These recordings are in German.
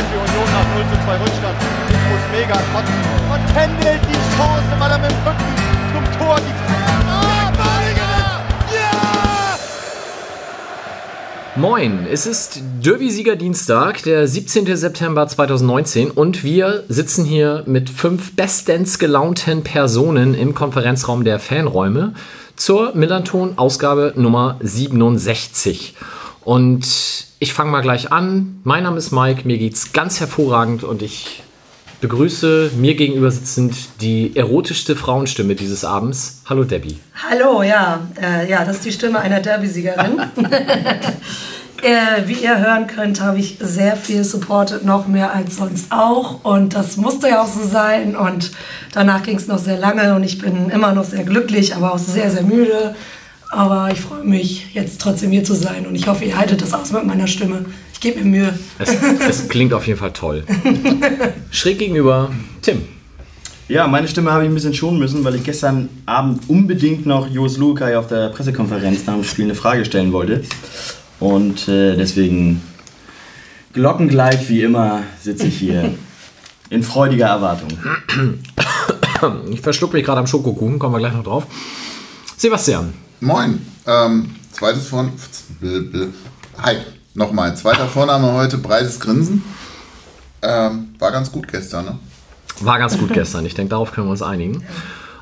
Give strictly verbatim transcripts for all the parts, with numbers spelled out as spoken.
für Union nach null zu zwei Rückstand. Ich muss mega kotzen. Und Tendel die Chance, weil er mit dem Rücken zum Tor die Frage. Ja! Moin, es ist Derby-Sieger Dienstag, der siebzehnten September zweitausendneunzehn und wir sitzen hier mit fünf bestens gelaunten Personen im Konferenzraum der Fanräume zur Millanton-Ausgabe Nummer siebenundsechzig. Und ich fange mal gleich an. Mein Name ist Mike, mir geht's ganz hervorragend und ich begrüße mir gegenüber sitzend die erotischste Frauenstimme dieses Abends. Hallo Debbie. Hallo, ja. Äh, ja, das ist die Stimme einer Derby-Siegerin. äh, wie ihr hören könnt, habe ich sehr viel supportet, noch mehr als sonst auch. Und das musste ja auch so sein. Und danach ging es noch sehr lange und ich bin immer noch sehr glücklich, aber auch sehr, sehr müde. Aber ich freue mich, jetzt trotzdem hier zu sein. Und ich hoffe, ihr haltet das aus mit meiner Stimme. Ich gebe mir Mühe. Es, es klingt auf jeden Fall toll. Schräg gegenüber Tim. Ja, meine Stimme habe ich ein bisschen schonen müssen, weil ich gestern Abend unbedingt noch Jos Lukai auf der Pressekonferenz nach dem Spiel eine Frage stellen wollte. Und äh, deswegen glockengleich wie immer sitze ich hier in freudiger Erwartung. Ich verschluck mich gerade am Schokokuchen, kommen wir gleich noch drauf. Sebastian. Moin, ähm, zweites Vorname, hi, nochmal, zweiter Vorname heute, breites Grinsen, ähm, war ganz gut gestern, ne? War ganz gut gestern, ich denke, darauf können wir uns einigen.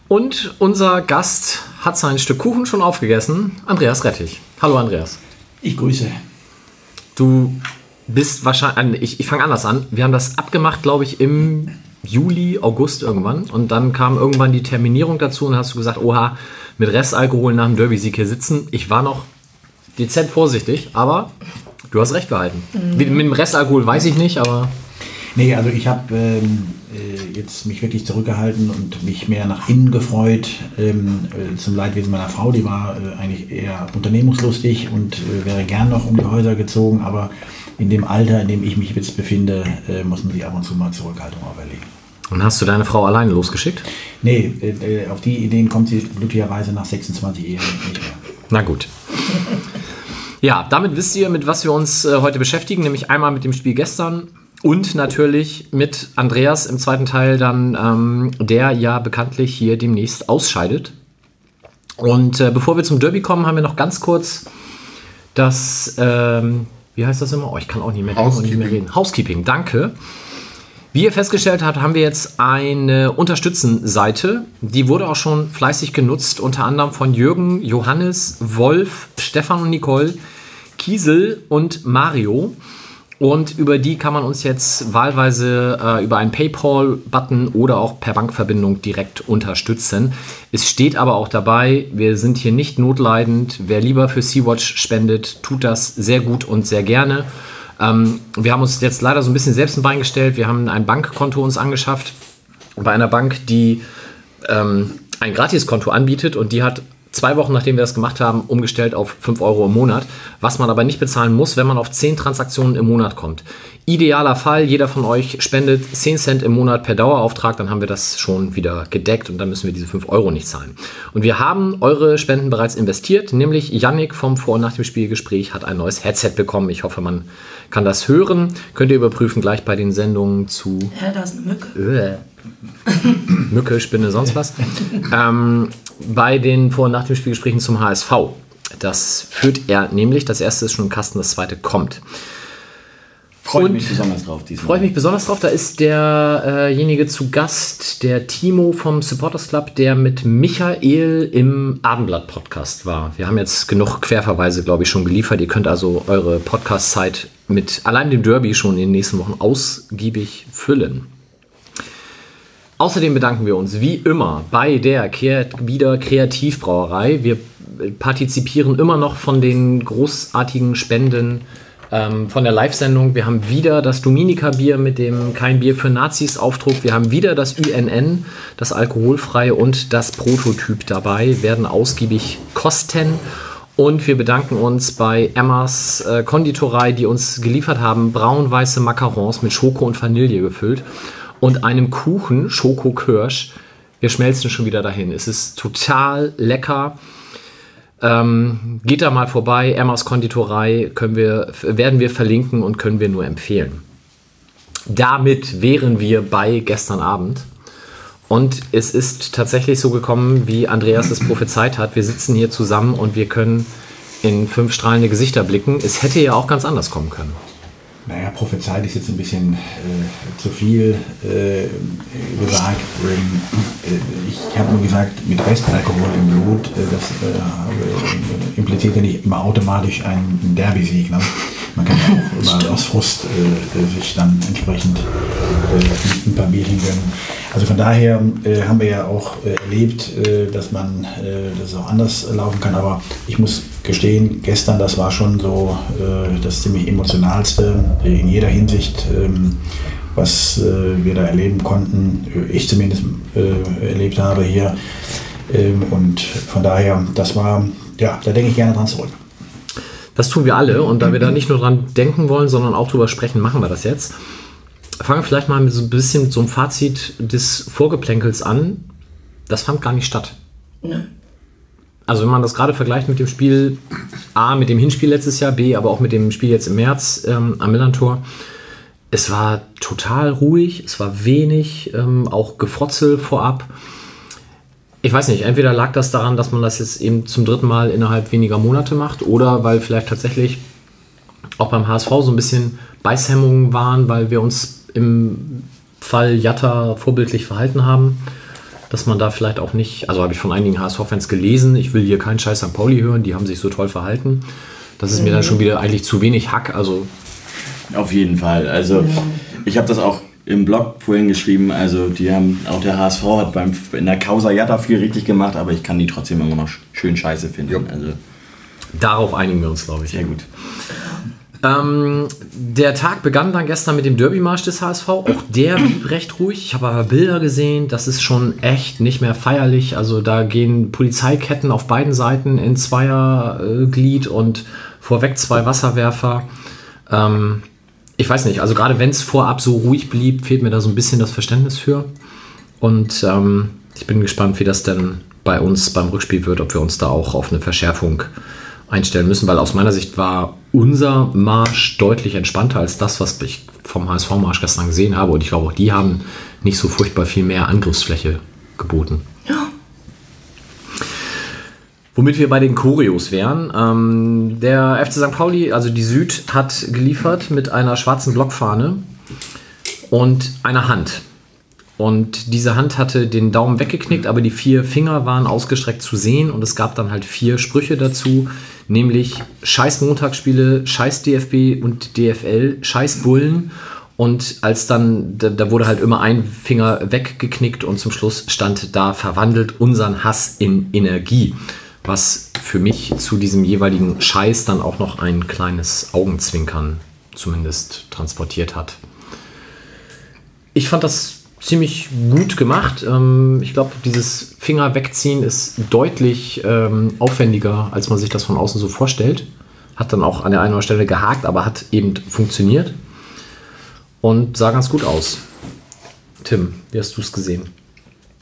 Und unser Gast hat sein Stück Kuchen schon aufgegessen, Andreas Rettich. Hallo Andreas. Ich grüße. Du bist wahrscheinlich, ich, ich fange anders an, wir haben das abgemacht, glaube ich, im Juli, August irgendwann und dann kam irgendwann die Terminierung dazu und hast du gesagt, oha, mit Restalkohol nach dem Derby-Sieg hier sitzen. Ich war noch dezent vorsichtig, aber du hast recht behalten. Mhm. Mit, mit dem Restalkohol weiß ich nicht, aber... Nee, also ich habe ähm, jetzt mich wirklich zurückgehalten und mich mehr nach innen gefreut, ähm, zum Leidwesen meiner Frau, die war äh, eigentlich eher unternehmungslustig und äh, wäre gern noch um die Häuser gezogen, aber in dem Alter, in dem ich mich jetzt befinde, äh, muss man sich ab und zu mal Zurückhaltung auferlegen. Und hast du deine Frau alleine losgeschickt? Nee, äh, auf die Ideen kommt sie glücklicherweise nach sechsundzwanzig Jahren nicht mehr. Na gut. Ja, damit wisst ihr, mit was wir uns äh, heute beschäftigen, nämlich einmal mit dem Spiel gestern und natürlich mit Andreas im zweiten Teil dann, ähm, der ja bekanntlich hier demnächst ausscheidet. Und äh, bevor wir zum Derby kommen, haben wir noch ganz kurz das... Ähm, Wie heißt das immer? Oh, ich kann auch nicht mehr, auch nicht mehr reden. Housekeeping, danke. Wie ihr festgestellt habt, haben wir jetzt eine Unterstützenseite. Die wurde auch schon fleißig genutzt, unter anderem von Jürgen, Johannes, Wolf, Stefan und Nicole, Kiesel und Mario. Und über die kann man uns jetzt wahlweise äh, über einen PayPal-Button oder auch per Bankverbindung direkt unterstützen. Es steht aber auch dabei, wir sind hier nicht notleidend. Wer lieber für Sea-Watch spendet, tut das sehr gut und sehr gerne. Ähm, wir haben uns jetzt leider so ein bisschen selbst ein Bein gestellt. Wir haben ein Bankkonto uns angeschafft. Bei einer Bank, die ähm, ein Gratiskonto anbietet und die hat... Zwei Wochen, nachdem wir das gemacht haben, umgestellt auf fünf Euro im Monat, was man aber nicht bezahlen muss, wenn man auf zehn Transaktionen im Monat kommt. Idealer Fall, jeder von euch spendet zehn Cent im Monat per Dauerauftrag, dann haben wir das schon wieder gedeckt und dann müssen wir diese fünf Euro nicht zahlen. Und wir haben eure Spenden bereits investiert, nämlich Yannick vom Vor- und Nach dem Spielgespräch hat ein neues Headset bekommen. Ich hoffe, man kann das hören. Könnt ihr überprüfen, gleich bei den Sendungen zu... Ja, da ist eine Mücke. Mücke, Spinne, sonst was. ähm... Bei den Vor- und Nach dem Spielgesprächen zum H S V. Das führt er nämlich. Das erste ist schon im Kasten, das zweite kommt. Freue ich mich besonders drauf. Freue ich mich besonders drauf. Da ist derjenige äh zu Gast, der Timo vom Supporters Club, der mit Michael im Abendblatt-Podcast war. Wir haben jetzt genug Querverweise, glaube ich, schon geliefert. Ihr könnt also eure Podcast-Zeit mit allein dem Derby schon in den nächsten Wochen ausgiebig füllen. Außerdem bedanken wir uns wie immer bei der wieder Kreativbrauerei. Wir partizipieren immer noch von den großartigen Spenden ähm, von der Live-Sendung. Wir haben wieder das Dominika-Bier mit dem Kein Bier für Nazis-Aufdruck. Wir haben wieder das U N N, das alkoholfreie und das Prototyp dabei, werden ausgiebig kosten. Und wir bedanken uns bei Emmas äh, Konditorei, die uns geliefert haben, braun-weiße Macarons mit Schoko und Vanille gefüllt. Und einem Kuchen, Schokokirsch. Wir schmelzen schon wieder dahin. Es ist total lecker. Ähm, geht da mal vorbei. Emmas Konditorei können wir, werden wir verlinken und können wir nur empfehlen. damit wären wir bei gestern Abend. Und es ist tatsächlich so gekommen, wie Andreas es prophezeit hat. Wir sitzen hier zusammen und wir können in fünf strahlende Gesichter blicken. Es hätte ja auch ganz anders kommen können. Naja, prophezeit ist jetzt ein bisschen äh, zu viel äh, gesagt. Ähm, äh, ich habe nur gesagt, mit Restalkohol im Blut, äh, das äh, impliziert ja nicht immer automatisch einen Derby-Sieg. Ne? Man kann ja auch immer aus Frust äh, sich dann entsprechend äh, ein paar Medien gönnen. Also von daher äh, haben wir ja auch äh, erlebt, äh, dass man äh, das auch anders laufen kann. Aber ich muss gestehen, gestern, das war schon so äh, das ziemlich emotionalste in jeder Hinsicht, äh, was äh, wir da erleben konnten, ich zumindest äh, erlebt habe hier. Äh, und von daher, das war, ja, da denke ich gerne dran zurück. Das tun wir alle, und da wir da nicht nur dran denken wollen, sondern auch drüber sprechen, machen wir das jetzt. Fangen wir vielleicht mal mit so ein bisschen mit so einem Fazit des Vorgeplänkels an. Das fand gar nicht statt. Nein. Also wenn man das gerade vergleicht mit dem Spiel, A, mit dem Hinspiel letztes Jahr, B, aber auch mit dem Spiel jetzt im März ähm, am Millerntor, es war total ruhig, es war wenig, ähm, auch Gefrotzel vorab. Ich weiß nicht, entweder lag das daran, dass man das jetzt eben zum dritten Mal innerhalb weniger Monate macht, oder weil vielleicht tatsächlich auch beim H S V so ein bisschen Beißhemmungen waren, weil wir uns im Fall Jatta vorbildlich verhalten haben, dass man da vielleicht auch nicht, also habe ich von einigen H S V-Fans gelesen, ich will hier keinen Scheiß an Pauli hören, die haben sich so toll verhalten. Das ist mhm. mir dann schon wieder eigentlich zu wenig Hack. Also auf jeden Fall. Also ja. Ich habe das auch im Blog vorhin geschrieben, also die haben, auch der H S V hat beim, in der Causa Jatta viel richtig gemacht, aber ich kann die trotzdem immer noch schön scheiße finden. Yep. Also darauf einigen wir uns, glaube ich. Sehr gut. Ähm, der Tag begann dann gestern mit dem Derbymarsch des H S V. Auch der blieb recht ruhig. Ich habe aber Bilder gesehen, das ist schon echt nicht mehr feierlich. Also da gehen Polizeiketten auf beiden Seiten in Zweierglied und vorweg zwei Wasserwerfer. Ähm, Ich weiß nicht, also gerade wenn es vorab so ruhig blieb, fehlt mir da so ein bisschen das Verständnis für. Und ähm, ich bin gespannt, wie das denn bei uns beim Rückspiel wird, ob wir uns da auch auf eine Verschärfung einstellen müssen, weil aus meiner Sicht war unser Marsch deutlich entspannter als das, was ich vom H S V-Marsch gestern gesehen habe. Und ich glaube, auch die haben nicht so furchtbar viel mehr Angriffsfläche geboten. Ja. Womit wir bei den Choreos wären. Ähm, der F C Sankt Pauli, also die Süd, hat geliefert mit einer schwarzen Blockfahne und einer Hand. Und diese Hand hatte den Daumen weggeknickt, aber die vier Finger waren ausgestreckt zu sehen. Und es gab dann halt vier Sprüche dazu, nämlich Scheiß Montagsspiele, Scheiß D F B und D F L, Scheiß Bullen. Und als dann, da, da wurde halt immer ein Finger weggeknickt und zum Schluss stand da, verwandelt unseren Hass in Energie. Was für mich zu diesem jeweiligen Scheiß dann auch noch ein kleines Augenzwinkern zumindest transportiert hat. Ich fand das ziemlich gut gemacht. Ich glaube, dieses Finger wegziehen ist deutlich aufwendiger, als man sich das von außen so vorstellt. Hat dann auch an der einen oder anderen Stelle gehakt, aber hat eben funktioniert und sah ganz gut aus. Tim, wie hast du es gesehen?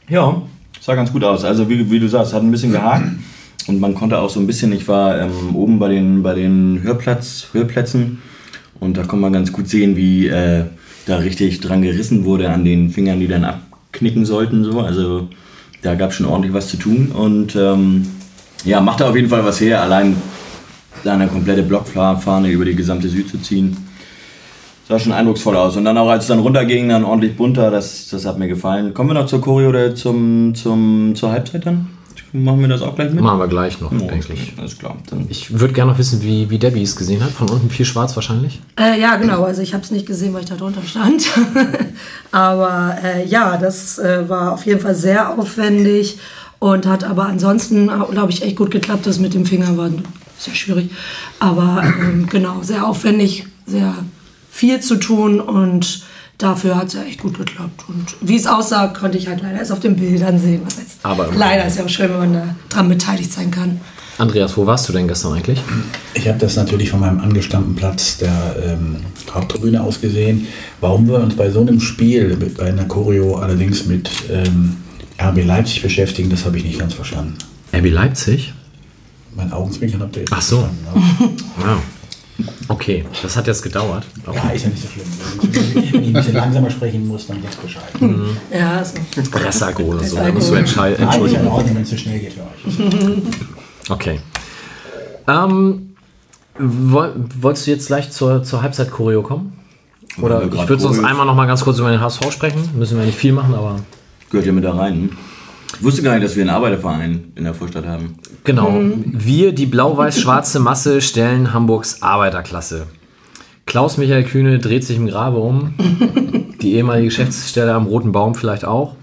Ja, sah ganz gut aus. Also wie, wie du sagst, hat ein bisschen gehakt. Und man konnte auch so ein bisschen, ich war ähm, oben bei den, bei den Hörplatz, Hörplätzen und da konnte man ganz gut sehen, wie äh, da richtig dran gerissen wurde an den Fingern, die dann abknicken sollten. So. Also da gab es schon ordentlich was zu tun und ähm, ja, macht da auf jeden Fall was her, allein da eine komplette Blockfahne über die gesamte Süd zu ziehen. Sah schon eindrucksvoll aus. Und dann auch, als es dann runterging, dann ordentlich bunter, das, das hat mir gefallen. Kommen wir noch zur Choreo oder zum, zum, zur Halbzeit dann? Machen wir das auch gleich mit? Machen wir gleich noch, eigentlich. Alles klar. Dann ich würde gerne noch wissen, wie, wie Debbie es gesehen hat. Von unten viel schwarz wahrscheinlich? Äh, ja, genau. Also ich habe es nicht gesehen, weil ich da drunter stand. Aber äh, ja, das äh, war auf jeden Fall sehr aufwendig und hat aber ansonsten, glaube ich, echt gut geklappt. Das mit dem Finger war sehr schwierig. Aber ähm, genau, sehr aufwendig, sehr viel zu tun und dafür hat es ja echt gut geklappt. Und wie es aussah, konnte ich halt leider erst auf den Bildern sehen. Was heißt, aber leider ist ja auch schön, wenn man da dran beteiligt sein kann. Andreas, wo warst du denn gestern eigentlich? Ich habe das natürlich von meinem angestammten Platz der ähm, Haupttribüne aus gesehen. Warum wir uns bei so einem Spiel, bei einer Choreo allerdings mit ähm, R B Leipzig beschäftigen, das habe ich nicht ganz verstanden. R B Leipzig? Mein Augenzwinkern habt ihr jetzt. Ach so. Wow. Okay, das hat jetzt gedauert. Okay. Ja, ist ja nicht so schlimm. Wenn ich ein bisschen langsamer sprechen muss, dann sag Bescheid. Mhm. Ja, so. Ressalkohol und so, da musst du entscheiden. Nein, ist ja in Ordnung, wenn es zu schnell geht für euch. Okay. Ähm, wolltest du jetzt gleich zur, zur Halbzeit-Choreo kommen? Oder ich würde sonst einmal noch mal ganz kurz über den H S V sprechen. Müssen wir nicht viel machen, aber... Gehört ja mit da rein. Ich wusste gar nicht, dass wir einen Arbeiterverein in der Vorstadt haben. Genau. Mhm. Wir, die blau-weiß-schwarze Masse, stellen Hamburgs Arbeiterklasse. Klaus-Michael Kühne dreht sich im Grabe um. Die ehemalige Geschäftsstelle am Roten Baum vielleicht auch.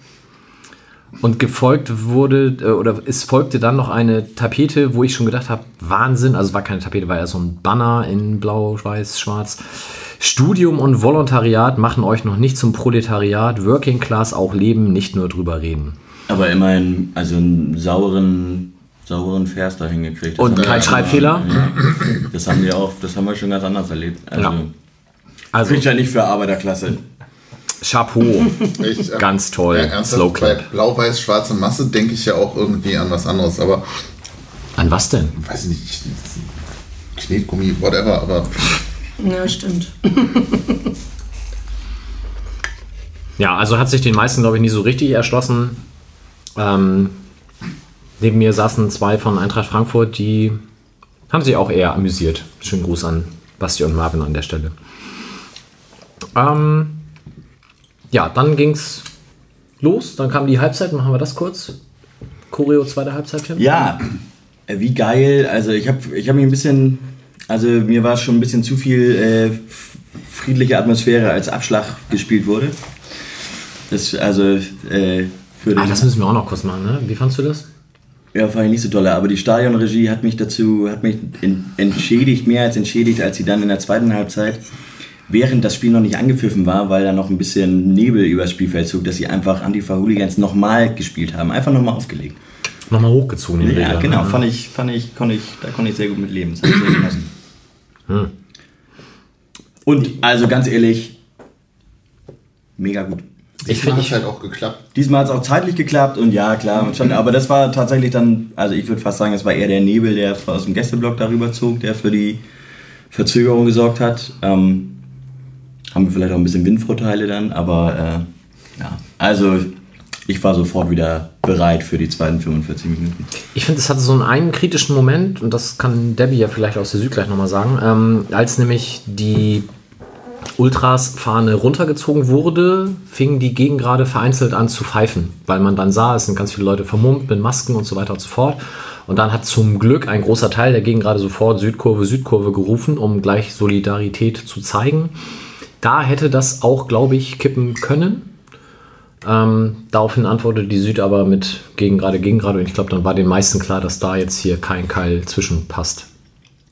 Und gefolgt wurde, oder es folgte dann noch eine Tapete, wo ich schon gedacht habe, Wahnsinn. Also es war keine Tapete, war ja so ein Banner in blau, weiß, schwarz. Studium und Volontariat machen euch noch nicht zum Proletariat. Working Class auch leben, nicht nur drüber reden. Aber immerhin, also einen sauren, sauren Vers da hingekriegt. Und kein Schreibfehler. Ja, das haben wir auch, das haben wir schon ganz anders erlebt. Also, ja. Also ich bin ja nicht für Arbeiterklasse. Chapeau. Ich, äh, ganz toll. Ja, ernsthaft, bei blau-weiß-schwarze Masse denke ich ja auch irgendwie an was anderes, aber... An was denn? Weiß ich nicht. Knetgummi, whatever, aber... Ja, stimmt. Ja, also hat sich den meisten, glaube ich, nicht so richtig erschlossen. Ähm, neben mir saßen zwei von Eintracht Frankfurt, die haben sich auch eher amüsiert. Schönen Gruß an Basti und Marvin an der Stelle. Ähm... Ja, dann ging's los, dann kam die Halbzeit, machen wir das kurz. Choreo, zweite Halbzeit, Tim. Ja, wie geil, also ich habe ich hab mich ein bisschen, also mir war es schon ein bisschen zu viel äh, friedliche Atmosphäre, als Abschlag gespielt wurde. Das, also, äh, für den ah, das müssen wir auch noch kurz machen, ne? Wie fandst du das? Ja, fand ich nicht so dolle, aber die Stadionregie hat mich dazu, hat mich entschädigt, mehr als entschädigt, als sie dann in der zweiten Halbzeit, während das Spiel noch nicht angepfiffen war, weil da noch ein bisschen Nebel übers Spielfeld zog, dass sie einfach Antifa-Hooligans nochmal gespielt haben. Einfach nochmal aufgelegt. Nochmal hochgezogen. Den ja, Regler, genau. Ne? Fand ich, fand ich, konnte ich, da konnte ich sehr gut mit leben. Das habe ich sehr genossen. Hm. Und, also ganz ehrlich, mega gut. Diesmal hat es halt auch geklappt. Diesmal hat es auch zeitlich geklappt und ja, klar. Mhm. Aber das war tatsächlich dann, also ich würde fast sagen, es war eher der Nebel, der aus dem Gästeblock darüber zog, der für die Verzögerung gesorgt hat. Ähm, Haben wir vielleicht auch ein bisschen Windvorteile dann, aber äh, ja. Also ich war sofort wieder bereit für die zweiten fünfundvierzig Minuten. Ich finde, es hatte so einen, einen kritischen Moment, und das kann Debbie ja vielleicht aus der Süd gleich nochmal sagen, ähm, als nämlich die Ultras-Fahne runtergezogen wurde, fingen die Gegengrade vereinzelt an zu pfeifen, weil man dann sah, es sind ganz viele Leute vermummt mit Masken und so weiter und so fort. Und dann hat zum Glück ein großer Teil der Gegengrade sofort Südkurve, Südkurve gerufen, um gleich Solidarität zu zeigen. Da hätte das auch, glaube ich, kippen können. Ähm, daraufhin antwortete die Süd aber mit Gegengrade, Gegengrade. Und ich glaube, dann war den meisten klar, dass da jetzt hier kein Keil zwischen passt.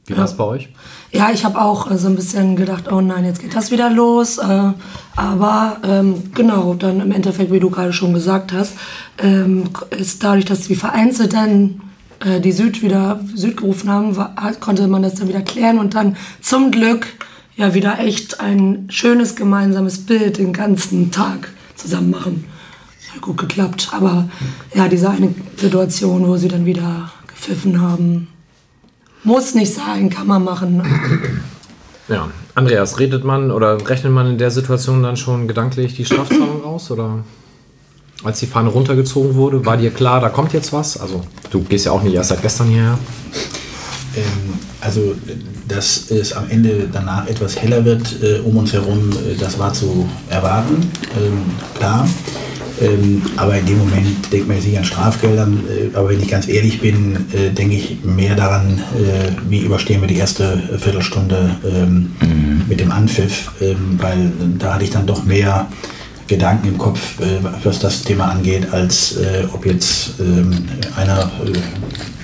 Wie war es bei euch? Ja, ich habe auch so ein bisschen gedacht, oh nein, jetzt geht das wieder los. Äh, aber ähm, genau, dann im Endeffekt, wie du gerade schon gesagt hast, ähm, ist dadurch, dass wir vereinzelt dann äh, die Süd wieder Süd gerufen haben, war, konnte man das dann wieder klären. Und dann zum Glück... Ja, wieder echt ein schönes gemeinsames Bild den ganzen Tag zusammen machen. Hat gut geklappt, aber ja, diese eine Situation, wo sie dann wieder gepfiffen haben, muss nicht sein, kann man machen. Ja, Andreas, redet man oder rechnet man in der Situation dann schon gedanklich die Strafzahlung aus? Oder als die Fahne runtergezogen wurde, war dir klar, da kommt jetzt was? Also du gehst ja auch nicht erst seit gestern hierher. Ähm, also, dass es am Ende danach etwas heller wird äh, um uns herum, äh, das war zu erwarten, ähm, klar. Ähm, aber in dem Moment denkt man jetzt nicht an Strafgeldern. Äh, aber wenn ich ganz ehrlich bin, äh, denke ich mehr daran, äh, wie überstehen wir die erste Viertelstunde ähm, mhm. mit dem Anpfiff. Ähm, weil da hatte ich dann doch mehr Gedanken im Kopf, äh, was das Thema angeht, als äh, ob jetzt äh, einer... Äh,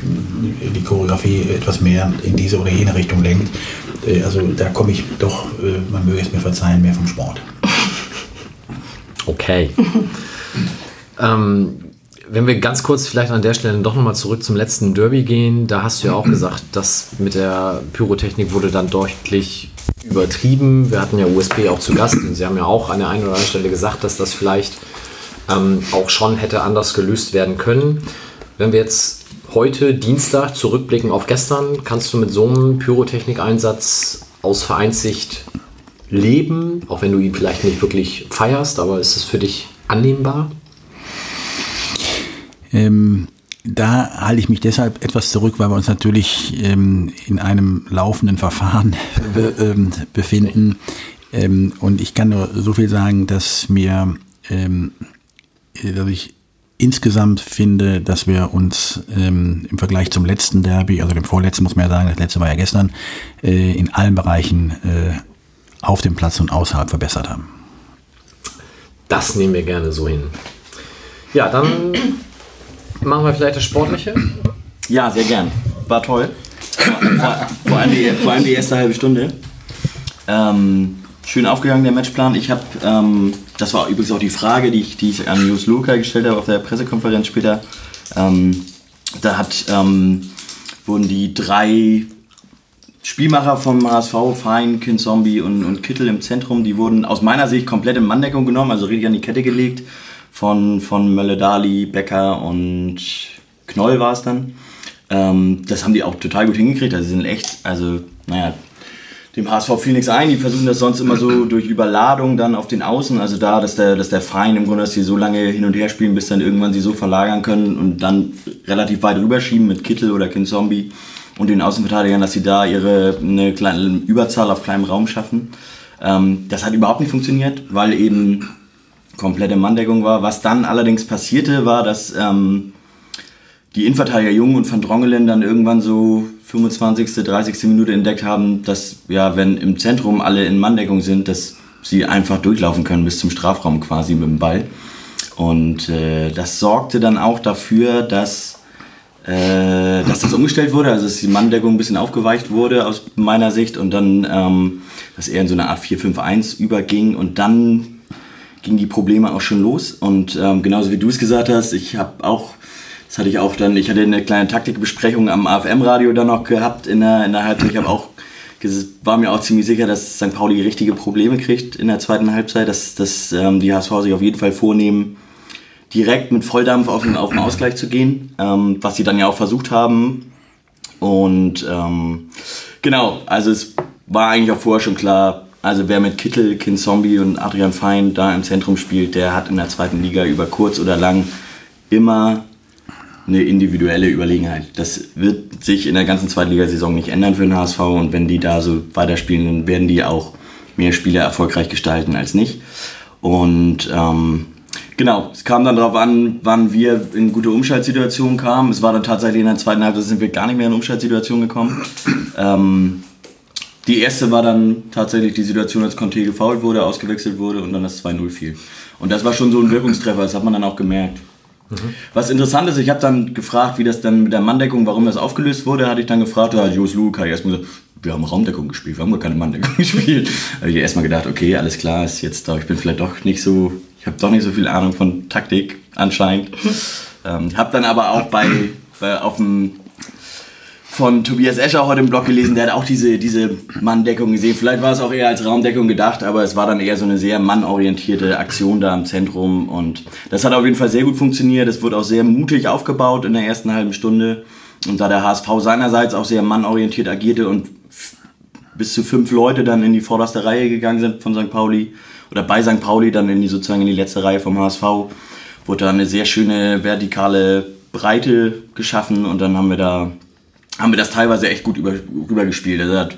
die Choreografie etwas mehr in diese oder jene Richtung lenkt. Also da komme ich doch, man möge es mir verzeihen, mehr vom Sport. Okay. ähm, wenn wir ganz kurz vielleicht an der Stelle doch nochmal zurück zum letzten Derby gehen, da hast du ja auch gesagt, dass mit der Pyrotechnik wurde dann deutlich übertrieben. Wir hatten ja U S B auch zu Gast und sie haben ja auch an der einen oder anderen Stelle gesagt, dass das vielleicht ähm, auch schon hätte anders gelöst werden können. Wenn wir jetzt heute Dienstag zurückblicken auf gestern, kannst du mit so einem Pyrotechnik-Einsatz aus Vereinssicht leben, auch wenn du ihn vielleicht nicht wirklich feierst, aber ist es für dich annehmbar? Ähm, da halte ich mich deshalb etwas zurück, weil wir uns natürlich ähm, in einem laufenden Verfahren be- ähm, befinden. Ähm, und ich kann nur so viel sagen, dass mir, ähm, dass ich insgesamt finde, dass wir uns ähm, im Vergleich zum letzten Derby, also dem vorletzten muss man ja sagen, das letzte war ja gestern, äh, in allen Bereichen äh, auf dem Platz und außerhalb verbessert haben. Das nehmen wir gerne so hin. Ja, dann machen wir vielleicht das Sportliche. Ja, sehr gern. War toll. Vor allem die, vor allem die erste halbe Stunde. Ähm, schön aufgegangen, der Matchplan. Ich habe, ähm, das war übrigens auch die Frage, die ich, die ich an Jus Luka gestellt habe auf der Pressekonferenz später. Ähm, da hat, ähm, wurden die drei Spielmacher vom H S V, Fein, Kinzombie und, und Kittel im Zentrum, die wurden aus meiner Sicht komplett in Manndeckung genommen, also richtig an die Kette gelegt. Von, von Mölle-Daly, Becker und Knoll war es dann. Ähm, das haben die auch total gut hingekriegt. Also sie sind echt, also naja, dem H S V fiel nichts ein. Die versuchen das sonst immer so durch Überladung dann auf den Außen. Also da, dass der, dass der Verein im Grunde, dass die so lange hin und her spielen, bis dann irgendwann sie so verlagern können und dann relativ weit rüberschieben mit Kittel oder Kinzombie und den Außenverteidigern, dass sie da ihre eine kleine Überzahl auf kleinem Raum schaffen. Ähm, das hat überhaupt nicht funktioniert, weil eben komplette Manndeckung war. Was dann allerdings passierte, war, dass ähm, die Innenverteidiger Jung und Van Drongelen dann irgendwann so fünfundzwanzigste, dreißigste Minute entdeckt haben, dass, ja, wenn im Zentrum alle in Manndeckung sind, dass sie einfach durchlaufen können bis zum Strafraum quasi mit dem Ball. Und äh, das sorgte dann auch dafür, dass, äh, dass das umgestellt wurde, also dass die Manndeckung ein bisschen aufgeweicht wurde aus meiner Sicht und dann, ähm, dass er in so eine Art vier fünf eins überging und dann ging die Probleme auch schon los und ähm, genauso wie du es gesagt hast, ich habe auch, das hatte ich auch dann, ich hatte eine kleine Taktikbesprechung am A F M-Radio dann noch gehabt in der, in der Halbzeit, ich habe auch, war mir auch ziemlich sicher, dass Sankt Pauli richtige Probleme kriegt in der zweiten Halbzeit, dass, dass ähm, die H S V sich auf jeden Fall vornehmen, direkt mit Volldampf auf den, auf den Ausgleich zu gehen, ähm, was sie dann ja auch versucht haben und ähm, genau, also es war eigentlich auch vorher schon klar. Also wer mit Kittel, Kinzombie und Adrian Fein da im Zentrum spielt, der hat in der zweiten Liga über kurz oder lang immer eine individuelle Überlegenheit. Das wird sich in der ganzen zweiten Liga-Saison nicht ändern für den H S V und wenn die da so weiterspielen, dann werden die auch mehr Spiele erfolgreich gestalten als nicht. Und ähm, genau, es kam dann darauf an, wann wir in gute Umschaltsituationen kamen. Es war dann tatsächlich in der zweiten Halbzeit, sind wir gar nicht mehr in Umschaltsituationen gekommen. Ähm, Die erste war dann tatsächlich die Situation, als Conte gefoult wurde, ausgewechselt wurde und dann das zwei null fiel. Und das war schon so ein Wirkungstreffer, das hat man dann auch gemerkt. Mhm. Was interessant ist, ich habe dann gefragt, wie das dann mit der Manndeckung, warum das aufgelöst wurde, hatte ich dann gefragt, ja, Jus Luka, erstmal gesagt, wir haben Raumdeckung gespielt, wir haben gar keine Manndeckung gespielt. Da habe ich erstmal gedacht, okay, alles klar, ist jetzt da, ich bin vielleicht doch nicht so, ich habe doch nicht so viel Ahnung von Taktik anscheinend. ähm, habe dann aber auch bei, bei auf dem von Tobias Escher heute im Blog gelesen, der hat auch diese, diese Manndeckung gesehen. Vielleicht war es auch eher als Raumdeckung gedacht, aber es war dann eher so eine sehr mannorientierte Aktion da im Zentrum und das hat auf jeden Fall sehr gut funktioniert. Es wurde auch sehr mutig aufgebaut in der ersten halben Stunde und da der H S V seinerseits auch sehr mannorientiert agierte und f- bis zu fünf Leute dann in die vorderste Reihe gegangen sind von Sankt Pauli oder bei Sankt Pauli dann in die, sozusagen in die letzte Reihe vom H S V, wurde da eine sehr schöne vertikale Breite geschaffen und dann haben wir da haben wir das teilweise echt gut über, rübergespielt. Also hat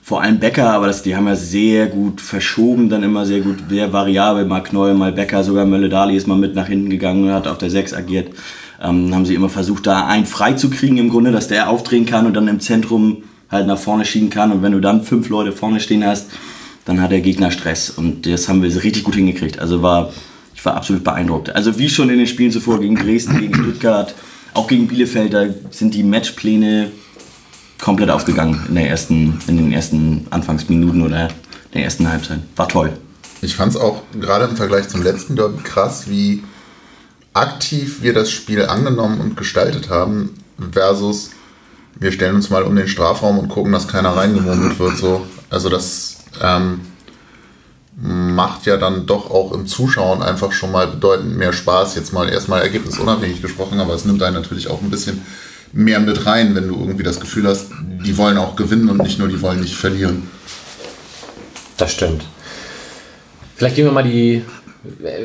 vor allem Becker, aber das, die haben ja sehr gut verschoben, dann immer sehr gut, sehr variabel, mal Knoll, mal Becker, sogar Mölle-Daly ist mal mit nach hinten gegangen und hat auf der sechs agiert. Ähm, haben sie immer versucht, da einen frei zu kriegen im Grunde, dass der aufdrehen kann und dann im Zentrum halt nach vorne schieben kann. Und wenn du dann fünf Leute vorne stehen hast, dann hat der Gegner Stress. Und das haben wir richtig gut hingekriegt. Also war, ich war absolut beeindruckt. Also wie schon in den Spielen zuvor gegen Dresden, gegen Stuttgart, auch gegen Bielefeld, da sind die Matchpläne komplett aufgegangen in, der ersten, in den ersten Anfangsminuten oder der ersten Halbzeit. War toll. Ich fand es auch gerade im Vergleich zum letzten Derby krass, wie aktiv wir das Spiel angenommen und gestaltet haben versus wir stellen uns mal um den Strafraum und gucken, dass keiner reingemurmelt wird. So. Also das ähm, macht ja dann doch auch im Zuschauen einfach schon mal bedeutend mehr Spaß. Jetzt mal erstmal ergebnisunabhängig gesprochen, aber es nimmt einen natürlich auch ein bisschen mehr mit rein, wenn du irgendwie das Gefühl hast, die wollen auch gewinnen und nicht nur, die wollen nicht verlieren. Das stimmt. Vielleicht gehen wir mal die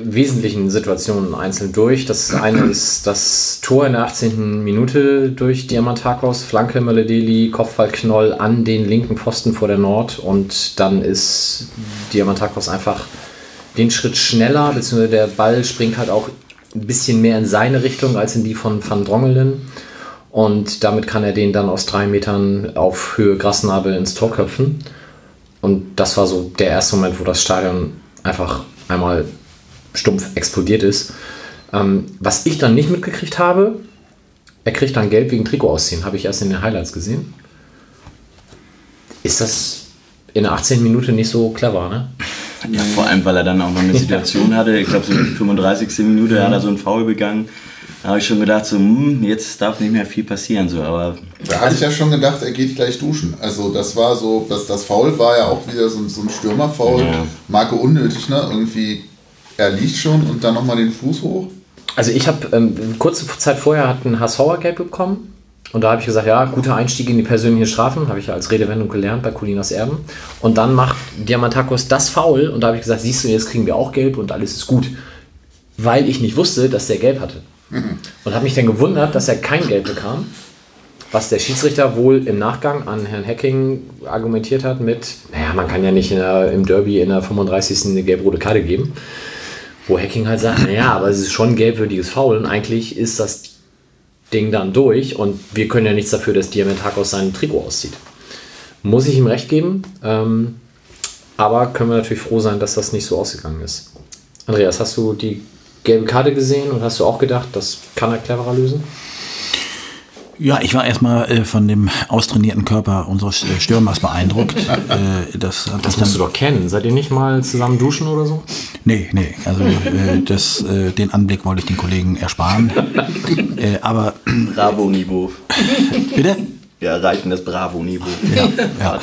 wesentlichen Situationen einzeln durch. Das eine ist das Tor in der achtzehnten Minute durch Diamantakos, Flanke Möller-Deli, Kopfballknoll an den linken Pfosten vor der Nord, und dann ist Diamantakos einfach den Schritt schneller, beziehungsweise der Ball springt halt auch ein bisschen mehr in seine Richtung als in die von Van Drongelen, und damit kann er den dann aus drei Metern auf Höhe Grasnarbe ins Tor köpfen. Und das war so der erste Moment, wo das Stadion einfach einmal stumpf explodiert ist. Ähm, was ich dann nicht mitgekriegt habe, er kriegt dann Gelb wegen Trikot ausziehen, habe ich erst in den Highlights gesehen. Ist das in der achtzehnten Minute nicht so clever, ne? Ja, vor allem, weil er dann auch noch eine Situation hatte. Ich glaube, so in der fünfunddreißigsten Minute hat er so einen Foul begangen. Da habe ich schon gedacht, so, jetzt darf nicht mehr viel passieren. So, aber da hatte ich ja schon gedacht, er geht gleich duschen. Also das war so, das, das Foul war ja auch wieder so ein, so ein Stürmer-Foul. Ja. Marke unnötig, ne? Irgendwie, er liegt schon und dann nochmal den Fuß hoch. Also ich habe, ähm, kurze Zeit vorher hat ein H S V'er Gelb bekommen. Und da habe ich gesagt, ja, guter Einstieg in die persönlichen Strafen. Habe ich ja als Redewendung gelernt bei Colinas Erben. Und dann macht Diamantakos das Foul. Und da habe ich gesagt, siehst du, jetzt kriegen wir auch Gelb und alles ist gut. Weil ich nicht wusste, dass der Gelb hatte. Und habe mich dann gewundert, dass er kein Geld bekam, was der Schiedsrichter wohl im Nachgang an Herrn Hecking argumentiert hat mit, naja, man kann ja nicht in der, im Derby in der fünfunddreißigsten eine gelb-rote Karte geben, wo Hecking halt sagt, naja, aber es ist schon ein gelbwürdiges Foul und eigentlich ist das Ding dann durch und wir können ja nichts dafür, dass Diamantakos seinen Trikot auszieht. Muss ich ihm recht geben, ähm, aber können wir natürlich froh sein, dass das nicht so ausgegangen ist. Andreas, hast du die gelbe Karte gesehen und hast du auch gedacht, das kann er cleverer lösen? Ja, ich war erstmal äh, von dem austrainierten Körper unseres äh, Stürmers beeindruckt. äh, das das, das musst du doch kennen. Seid ihr nicht mal zusammen duschen oder so? Nee, nee. Also äh, das, äh, den Anblick wollte ich den Kollegen ersparen. äh, aber Bravo-Niveau. Bitte? Wir erreichen das Bravo-Niveau. Ja, ja.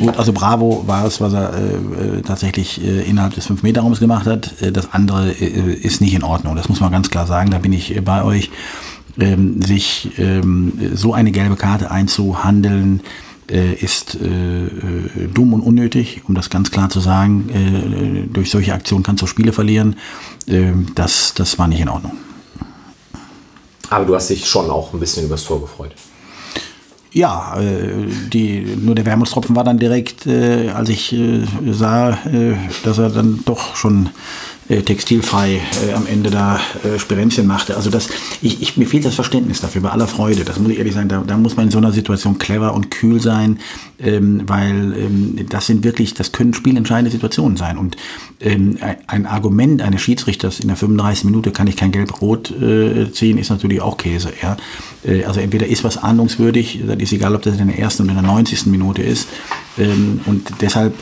Gut, also Bravo war es, was er äh, tatsächlich äh, innerhalb des fünf-Meter-Raums gemacht hat. Äh, das andere äh, ist nicht in Ordnung. Das muss man ganz klar sagen. Da bin ich äh, bei euch. Ähm, sich ähm, so eine gelbe Karte einzuhandeln, äh, ist äh, dumm und unnötig, um das ganz klar zu sagen. Äh, durch solche Aktionen kannst du Spiele verlieren. Äh, das, das war nicht in Ordnung. Aber du hast dich schon auch ein bisschen übers Tor gefreut. Ja, die, nur der Wermutstropfen war dann direkt, als ich sah, dass er dann doch schon textilfrei am Ende da Sperenzchen machte. Also das, ich, ich, mir fehlt das Verständnis dafür, bei aller Freude, das muss ich ehrlich sagen, da, da muss man in so einer Situation clever und kühl sein, weil das sind wirklich, das können spielentscheidende Situationen sein. Und ein Argument eines Schiedsrichters, in der fünfunddreißigsten Minute kann ich kein Gelb-Rot ziehen, ist natürlich auch Käse. Ja? Also entweder ist was ahndungswürdig, dann ist egal, ob das in der ersten oder in der neunzigsten Minute ist. Und deshalb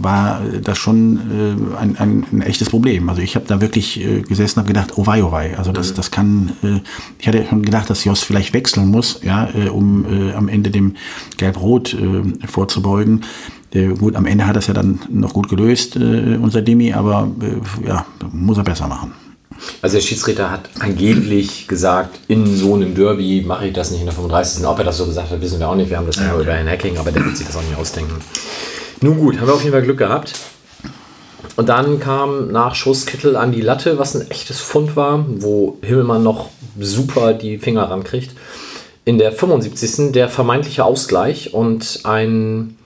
war das schon ein, ein, ein echtes Problem. Also ich habe da wirklich gesessen und habe gedacht, oh wei, oh wei. Also das, das kann, ich hatte schon gedacht, dass Jos vielleicht wechseln muss, ja, um am Ende dem Gelb-Rot vorzubeugen. Gut, am Ende hat das ja dann noch gut gelöst, äh, unser Demi, aber äh, ja, muss er besser machen. Also der Schiedsrichter hat angeblich gesagt, in so einem Derby mache ich das nicht in der fünfunddreißigsten Ob er das so gesagt hat, wissen wir auch nicht. Wir haben das ja über ein Hacking, aber der wird sich das auch nicht ausdenken. Nun gut, haben wir auf jeden Fall Glück gehabt. Und dann kam nach Schuss Kittel an die Latte, was ein echtes Pfund war, wo Himmelmann noch super die Finger rankriegt. In der fünfundsiebzigsten der vermeintliche Ausgleich und ein...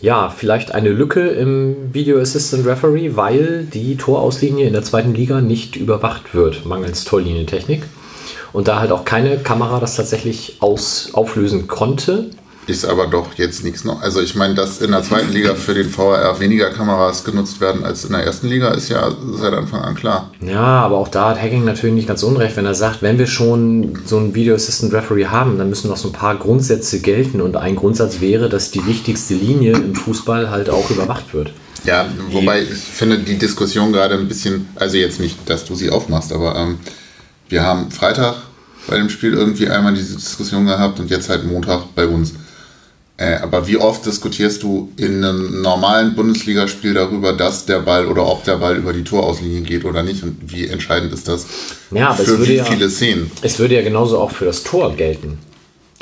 ja, vielleicht eine Lücke im Video Assistant Referee, weil die Torauslinie in der zweiten Liga nicht überwacht wird, mangels Torlinientechnik. Und da halt auch keine Kamera das tatsächlich aus, auflösen konnte. Ist aber doch jetzt nichts noch. Also ich meine, dass in der zweiten Liga für den V A R weniger Kameras genutzt werden als in der ersten Liga, ist ja seit Anfang an klar. Ja, aber auch da hat Hacking natürlich nicht ganz unrecht, wenn er sagt, wenn wir schon so einen Video Assistant Referee haben, dann müssen noch so ein paar Grundsätze gelten. Und ein Grundsatz wäre, dass die wichtigste Linie im Fußball halt auch überwacht wird. Ja, wobei ich finde die Diskussion gerade ein bisschen, also jetzt nicht, dass du sie aufmachst, aber ähm, wir haben Freitag bei dem Spiel irgendwie einmal diese Diskussion gehabt und jetzt halt Montag bei uns. Äh, aber wie oft diskutierst du in einem normalen Bundesligaspiel darüber, dass der Ball oder ob der Ball über die Torauslinie geht oder nicht und wie entscheidend ist das ja, aber für wie viele ja, Szenen? Es würde ja genauso auch für das Tor gelten.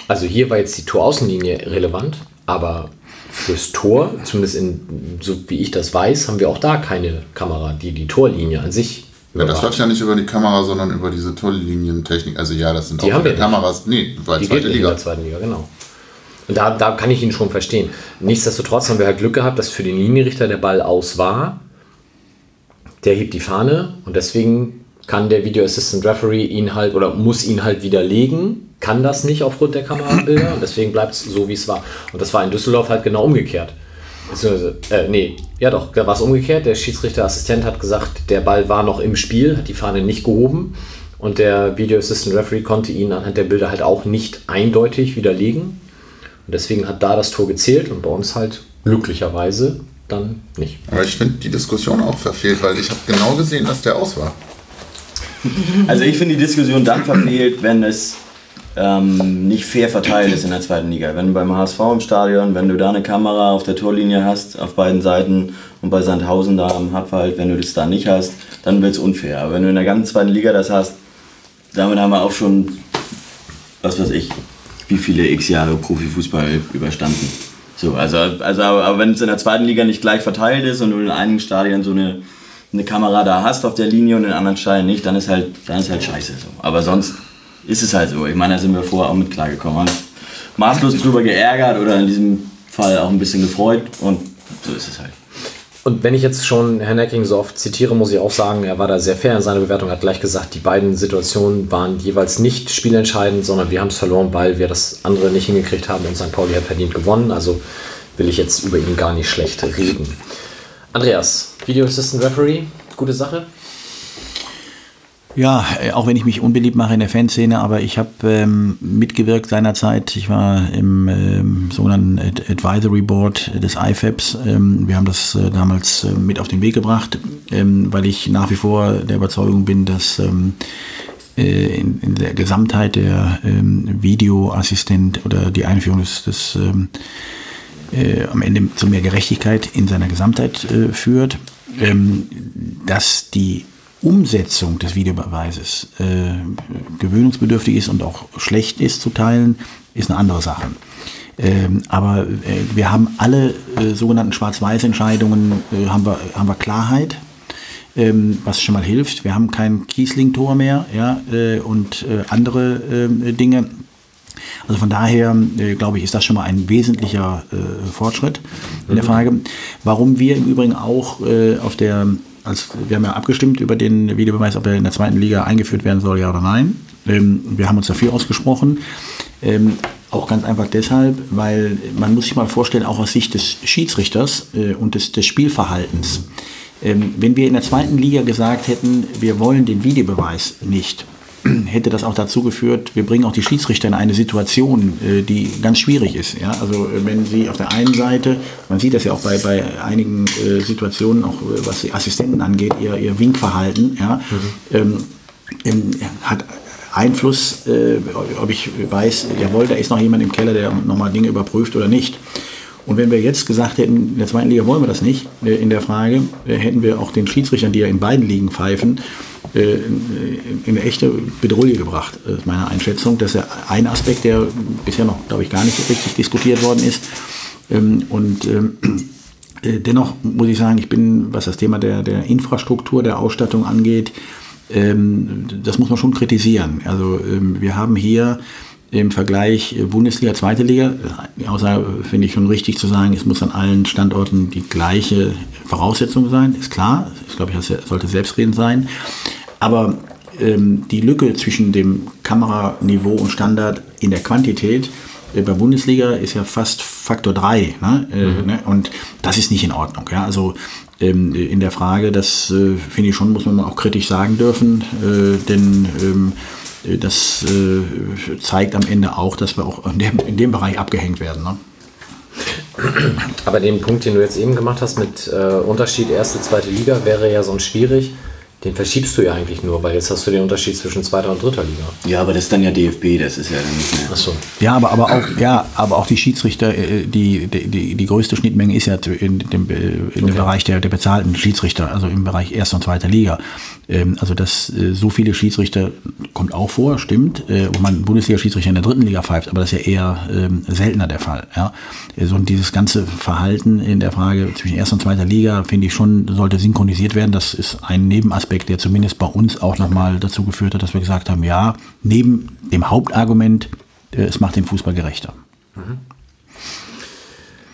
Also hier war jetzt die Torauslinie relevant, aber fürs Tor, zumindest in, so wie ich das weiß, haben wir auch da keine Kamera, die die Torlinie an sich. Ja, das läuft ja nicht über die Kamera, sondern über diese Torlinientechnik. Also ja, das sind die auch haben wir Kameras. Nicht. Nee, weil die zweite Liga. In der zweiten Liga, genau. Und da, da kann ich ihn schon verstehen. Nichtsdestotrotz haben wir halt Glück gehabt, dass für den Linienrichter der Ball aus war. Der hebt die Fahne und deswegen kann der Video Assistant Referee ihn halt oder muss ihn halt widerlegen. Kann das nicht aufgrund der Kamerabilder und deswegen bleibt es so, wie es war. Und das war in Düsseldorf halt genau umgekehrt. Beziehungsweise, äh, nee, ja doch, da war es umgekehrt. Der Schiedsrichterassistent hat gesagt, der Ball war noch im Spiel, hat die Fahne nicht gehoben und der Video Assistant Referee konnte ihn anhand der Bilder halt auch nicht eindeutig widerlegen. Und deswegen hat da das Tor gezählt und bei uns halt glücklicherweise dann nicht. Aber ich finde die Diskussion auch verfehlt, weil ich habe genau gesehen, dass der aus war. Also ich finde die Diskussion dann verfehlt, wenn es Ähm, nicht fair verteilt ist in der zweiten Liga. Wenn du beim H S V im Stadion, wenn du da eine Kamera auf der Torlinie hast, auf beiden Seiten und bei Sandhausen da am Hartwald, wenn du das da nicht hast, dann wird es unfair. Aber wenn du in der ganzen zweiten Liga das hast, damit haben wir auch schon, was weiß ich, wie viele x Jahre Profifußball überstanden. So, also, also, aber wenn es in der zweiten Liga nicht gleich verteilt ist und du in einigen Stadien so eine, eine Kamera da hast auf der Linie und in anderen Stadien nicht, dann ist halt, dann ist halt scheiße. So. Aber sonst ist es halt so. Ich meine, da sind wir vorher auch mit klargekommen. Haben maßlos drüber geärgert oder in diesem Fall auch ein bisschen gefreut und so ist es halt. Und wenn ich jetzt schon Herrn Necking so oft zitiere, muss ich auch sagen, er war da sehr fair in seiner Bewertung, hat gleich gesagt, die beiden Situationen waren jeweils nicht spielentscheidend, sondern wir haben es verloren, weil wir das andere nicht hingekriegt haben und Sankt Pauli hat verdient gewonnen. Also will ich jetzt über ihn gar nicht schlecht reden. Andreas, Video Assistant Referee, gute Sache? Ja, auch wenn ich mich unbeliebt mache in der Fanszene, aber ich habe ähm, mitgewirkt seinerzeit. Ich war im ähm, sogenannten Ad- Advisory Board des I F A B S. Ähm, wir haben das äh, damals äh, mit auf den Weg gebracht, ähm, weil ich nach wie vor der Überzeugung bin, dass ähm, äh, in, in der Gesamtheit der ähm, Videoassistent oder die Einführung des, des ähm, äh, am Ende zu mehr Gerechtigkeit in seiner Gesamtheit äh, führt, ähm, dass die Umsetzung des Videobeweises äh, gewöhnungsbedürftig ist und auch schlecht ist zu teilen, ist eine andere Sache. Ähm, aber äh, wir haben alle äh, sogenannten Schwarz-Weiß-Entscheidungen, äh, haben wir, haben wir Klarheit, ähm, was schon mal hilft. Wir haben kein Kiesling-Tor mehr, ja, äh, und äh, andere äh, Dinge. Also von daher, äh, glaube ich, ist das schon mal ein wesentlicher äh, Fortschritt in der Frage. Warum wir im Übrigen auch äh, auf der Also wir haben ja abgestimmt über den Videobeweis, ob er in der zweiten Liga eingeführt werden soll, ja oder nein. Ähm, wir haben uns dafür ausgesprochen. Ähm, auch ganz einfach deshalb, weil man muss sich mal vorstellen, auch aus Sicht des Schiedsrichters äh, und des, des Spielverhaltens. Ähm, wenn wir in der zweiten Liga gesagt hätten, wir wollen den Videobeweis nicht, hätte das auch dazu geführt, wir bringen auch die Schiedsrichter in eine Situation, die ganz schwierig ist. Ja, also wenn sie auf der einen Seite, man sieht das ja auch bei, bei einigen Situationen, auch was die Assistenten angeht, ihr, ihr Winkverhalten, ja, mhm. ähm, hat Einfluss, äh, ob ich weiß, jawohl, da ist noch jemand im Keller, der nochmal Dinge überprüft oder nicht. Und wenn wir jetzt gesagt hätten, in der zweiten Liga wollen wir das nicht, äh, in der Frage, äh, hätten wir auch den Schiedsrichtern, die ja in beiden Ligen pfeifen, äh, in eine echte Bedrohung gebracht, äh, meiner Einschätzung. Das ist ja ein Aspekt, der bisher noch, glaube ich, gar nicht richtig diskutiert worden ist. Ähm, und ähm, äh, dennoch muss ich sagen, ich bin, was das Thema der, der Infrastruktur, der Ausstattung angeht, ähm, das muss man schon kritisieren. Also ähm, wir haben hier im Vergleich Bundesliga, zweite Liga, außer finde ich schon richtig zu sagen, es muss an allen Standorten die gleiche Voraussetzung sein, ist klar. Ich glaube, das sollte selbstredend sein. Aber ähm, die Lücke zwischen dem Kameraniveau und Standard in der Quantität äh, bei Bundesliga ist ja fast Faktor drei. Ne? Äh, mhm. ne? Und das ist nicht in Ordnung. Ja? Also ähm, in der Frage, das äh, finde ich schon, muss man auch kritisch sagen dürfen, äh, denn ähm, das äh, zeigt am Ende auch, dass wir auch in dem, in dem Bereich abgehängt werden. Ne? Aber den Punkt, den du jetzt eben gemacht hast mit äh, Unterschied erste, zweite Liga, wäre ja sonst schwierig. Den verschiebst du ja eigentlich nur, weil jetzt hast du den Unterschied zwischen zweiter und dritter Liga. Ja, aber das ist dann ja D F B, das ist ja dann nicht mehr. Ach so. Ja, aber, aber, auch, ja, aber auch die Schiedsrichter, die, die, die, die größte Schnittmenge ist ja in dem, in okay. dem Bereich der, der bezahlten Schiedsrichter, also im Bereich erster und zweiter Liga. Also dass so viele Schiedsrichter, kommt auch vor, stimmt, wo man Bundesliga-Schiedsrichter in der dritten Liga pfeift, aber das ist ja eher seltener der Fall. Ja? So dieses ganze Verhalten in der Frage zwischen erster und zweiter Liga, finde ich schon, sollte synchronisiert werden. Das ist ein Nebenaspekt, der zumindest bei uns auch nochmal dazu geführt hat, dass wir gesagt haben, ja, neben dem Hauptargument, es macht den Fußball gerechter. Mhm.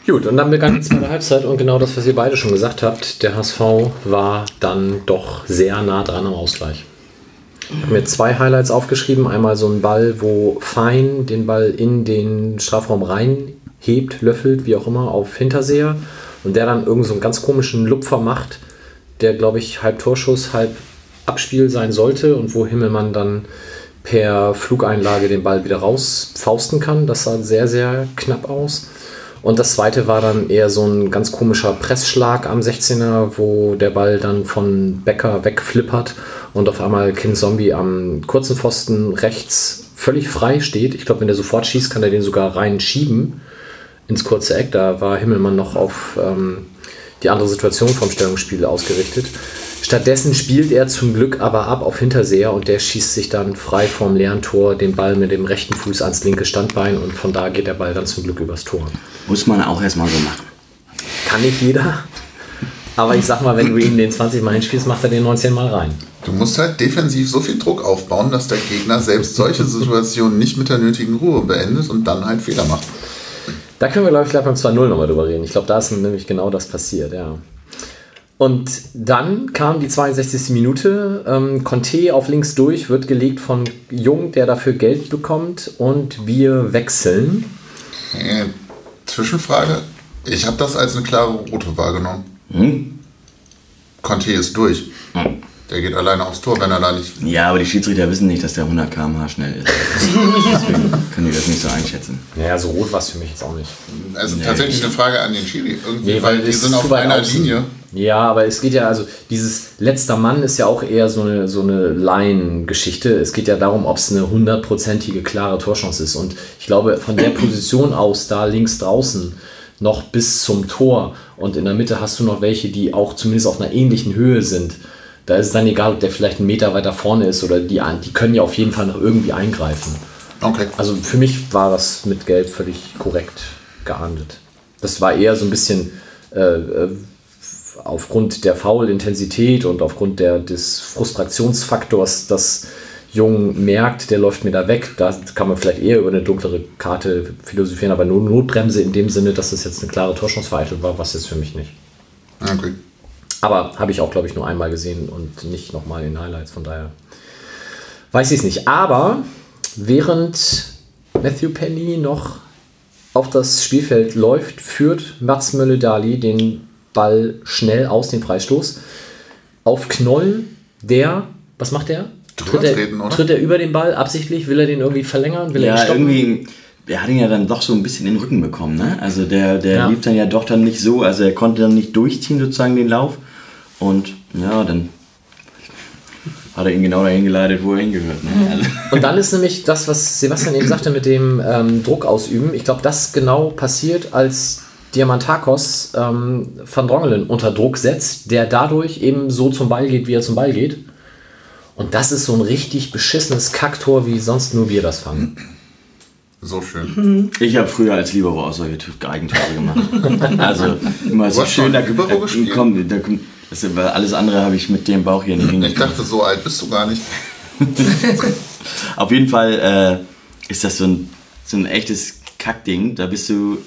Gut, und dann begann die zweite Halbzeit und genau das, was ihr beide schon gesagt habt, der H S V war dann doch sehr nah dran am Ausgleich. Ich habe mir zwei Highlights aufgeschrieben, einmal so ein Ball, wo Fein den Ball in den Strafraum reinhebt, löffelt, wie auch immer, auf Hinterseher und der dann irgend so einen ganz komischen Lupfer macht, der, glaube ich, halb Torschuss, halb Abspiel sein sollte und wo Himmelmann dann per Flugeinlage den Ball wieder rausfausten kann. Das sah sehr, sehr knapp aus. Und das zweite war dann eher so ein ganz komischer Pressschlag am sechzehner, wo der Ball dann von Becker wegflippert und auf einmal Kinzombie am kurzen Pfosten rechts völlig frei steht. Ich glaube, wenn der sofort schießt, kann er den sogar reinschieben ins kurze Eck. Da war Himmelmann noch auf... Ähm, die andere Situation vom Stellungsspiel ausgerichtet. Stattdessen spielt er zum Glück aber ab auf Hinterseher und der schießt sich dann frei vom leeren Tor den Ball mit dem rechten Fuß ans linke Standbein und von da geht der Ball dann zum Glück übers Tor. Muss man auch erstmal so machen. Kann nicht jeder, aber ich sag mal, wenn du ihn den zwanzig Mal hinspielst, macht er den neunzehn Mal rein. Du musst halt defensiv so viel Druck aufbauen, dass der Gegner selbst solche Situationen nicht mit der nötigen Ruhe beendet und dann halt Fehler macht. Da können wir, glaube ich, gleich beim zwei null nochmal drüber reden. Ich glaube, da ist nämlich genau das passiert, ja. Und dann kam die zweiundsechzigste Minute. Ähm, Conte auf links durch, wird gelegt von Jung, der dafür Geld bekommt. Und wir wechseln. Äh, Zwischenfrage. Ich habe das als eine klare Rote wahrgenommen. Hm? Conte ist durch. Hm. Der geht alleine aufs Tor, wenn er da nicht... Ja, aber die Schiedsrichter wissen nicht, dass der hundert Kilometer pro Stunde schnell ist. Deswegen können die das nicht so einschätzen. Naja, so rot war es für mich jetzt auch nicht. Also nee, tatsächlich ich... eine Frage an den Schiri. Irgendwie, nee, weil, weil die sind auf einer Linie. Ja, aber es geht ja, also dieses letzter Mann ist ja auch eher so eine, so eine Laiengeschichte. Es geht ja darum, ob es eine hundertprozentige klare Torchance ist. Und ich glaube, von der Position aus, da links draußen, noch bis zum Tor und in der Mitte hast du noch welche, die auch zumindest auf einer ähnlichen Höhe sind. Da ist es dann egal, ob der vielleicht einen Meter weiter vorne ist oder die, die können ja auf jeden Fall noch irgendwie eingreifen. Okay. Also für mich war das mit Gelb völlig korrekt geahndet. Das war eher so ein bisschen äh, aufgrund der Foul-Intensität und aufgrund der, des Frustrationsfaktors, dass Jung merkt, der läuft mir da weg. Da kann man vielleicht eher über eine dunklere Karte philosophieren, aber nur Notbremse in dem Sinne, dass das jetzt eine klare Torschance vereitelt war, was jetzt für mich nicht. Okay. Aber habe ich auch, glaube ich, nur einmal gesehen und nicht nochmal in Highlights, von daher weiß ich es nicht. Aber während Matthew Penny noch auf das Spielfeld läuft, führt Mats Möller-Daly den Ball schnell aus, den Freistoß, auf Knoll, der, was macht der? Tritt er, tritt er über den Ball absichtlich? Will er den irgendwie verlängern? Will ja, er ihn stoppen? Irgendwie... Der hat ihn ja dann doch so ein bisschen in den Rücken bekommen, ne? Also der, der ja. lief dann ja doch dann nicht so, also er konnte dann nicht durchziehen sozusagen den Lauf und ja, dann hat er ihn genau dahin geleitet, wo er hingehört, ne? Also. Und dann ist nämlich das, was Sebastian eben sagte mit dem ähm, Druck ausüben, ich glaube, das genau passiert, als Diamantakos ähm, Van Drongelen unter Druck setzt, der dadurch eben so zum Ball geht, wie er zum Ball geht und das ist so ein richtig beschissenes Kacktor, wie sonst nur wir das fangen. So schön. Ich habe früher als Libero auch solche Eigentore gemacht. Also immer so schön. Da, Libero da, gespielt? Komm, da, das, alles andere habe ich mit dem Bauch hier nicht hingekriegt. Ich dachte, so alt bist du gar nicht. Auf jeden Fall äh, ist das so ein, so ein echtes Kackding. Da bist du,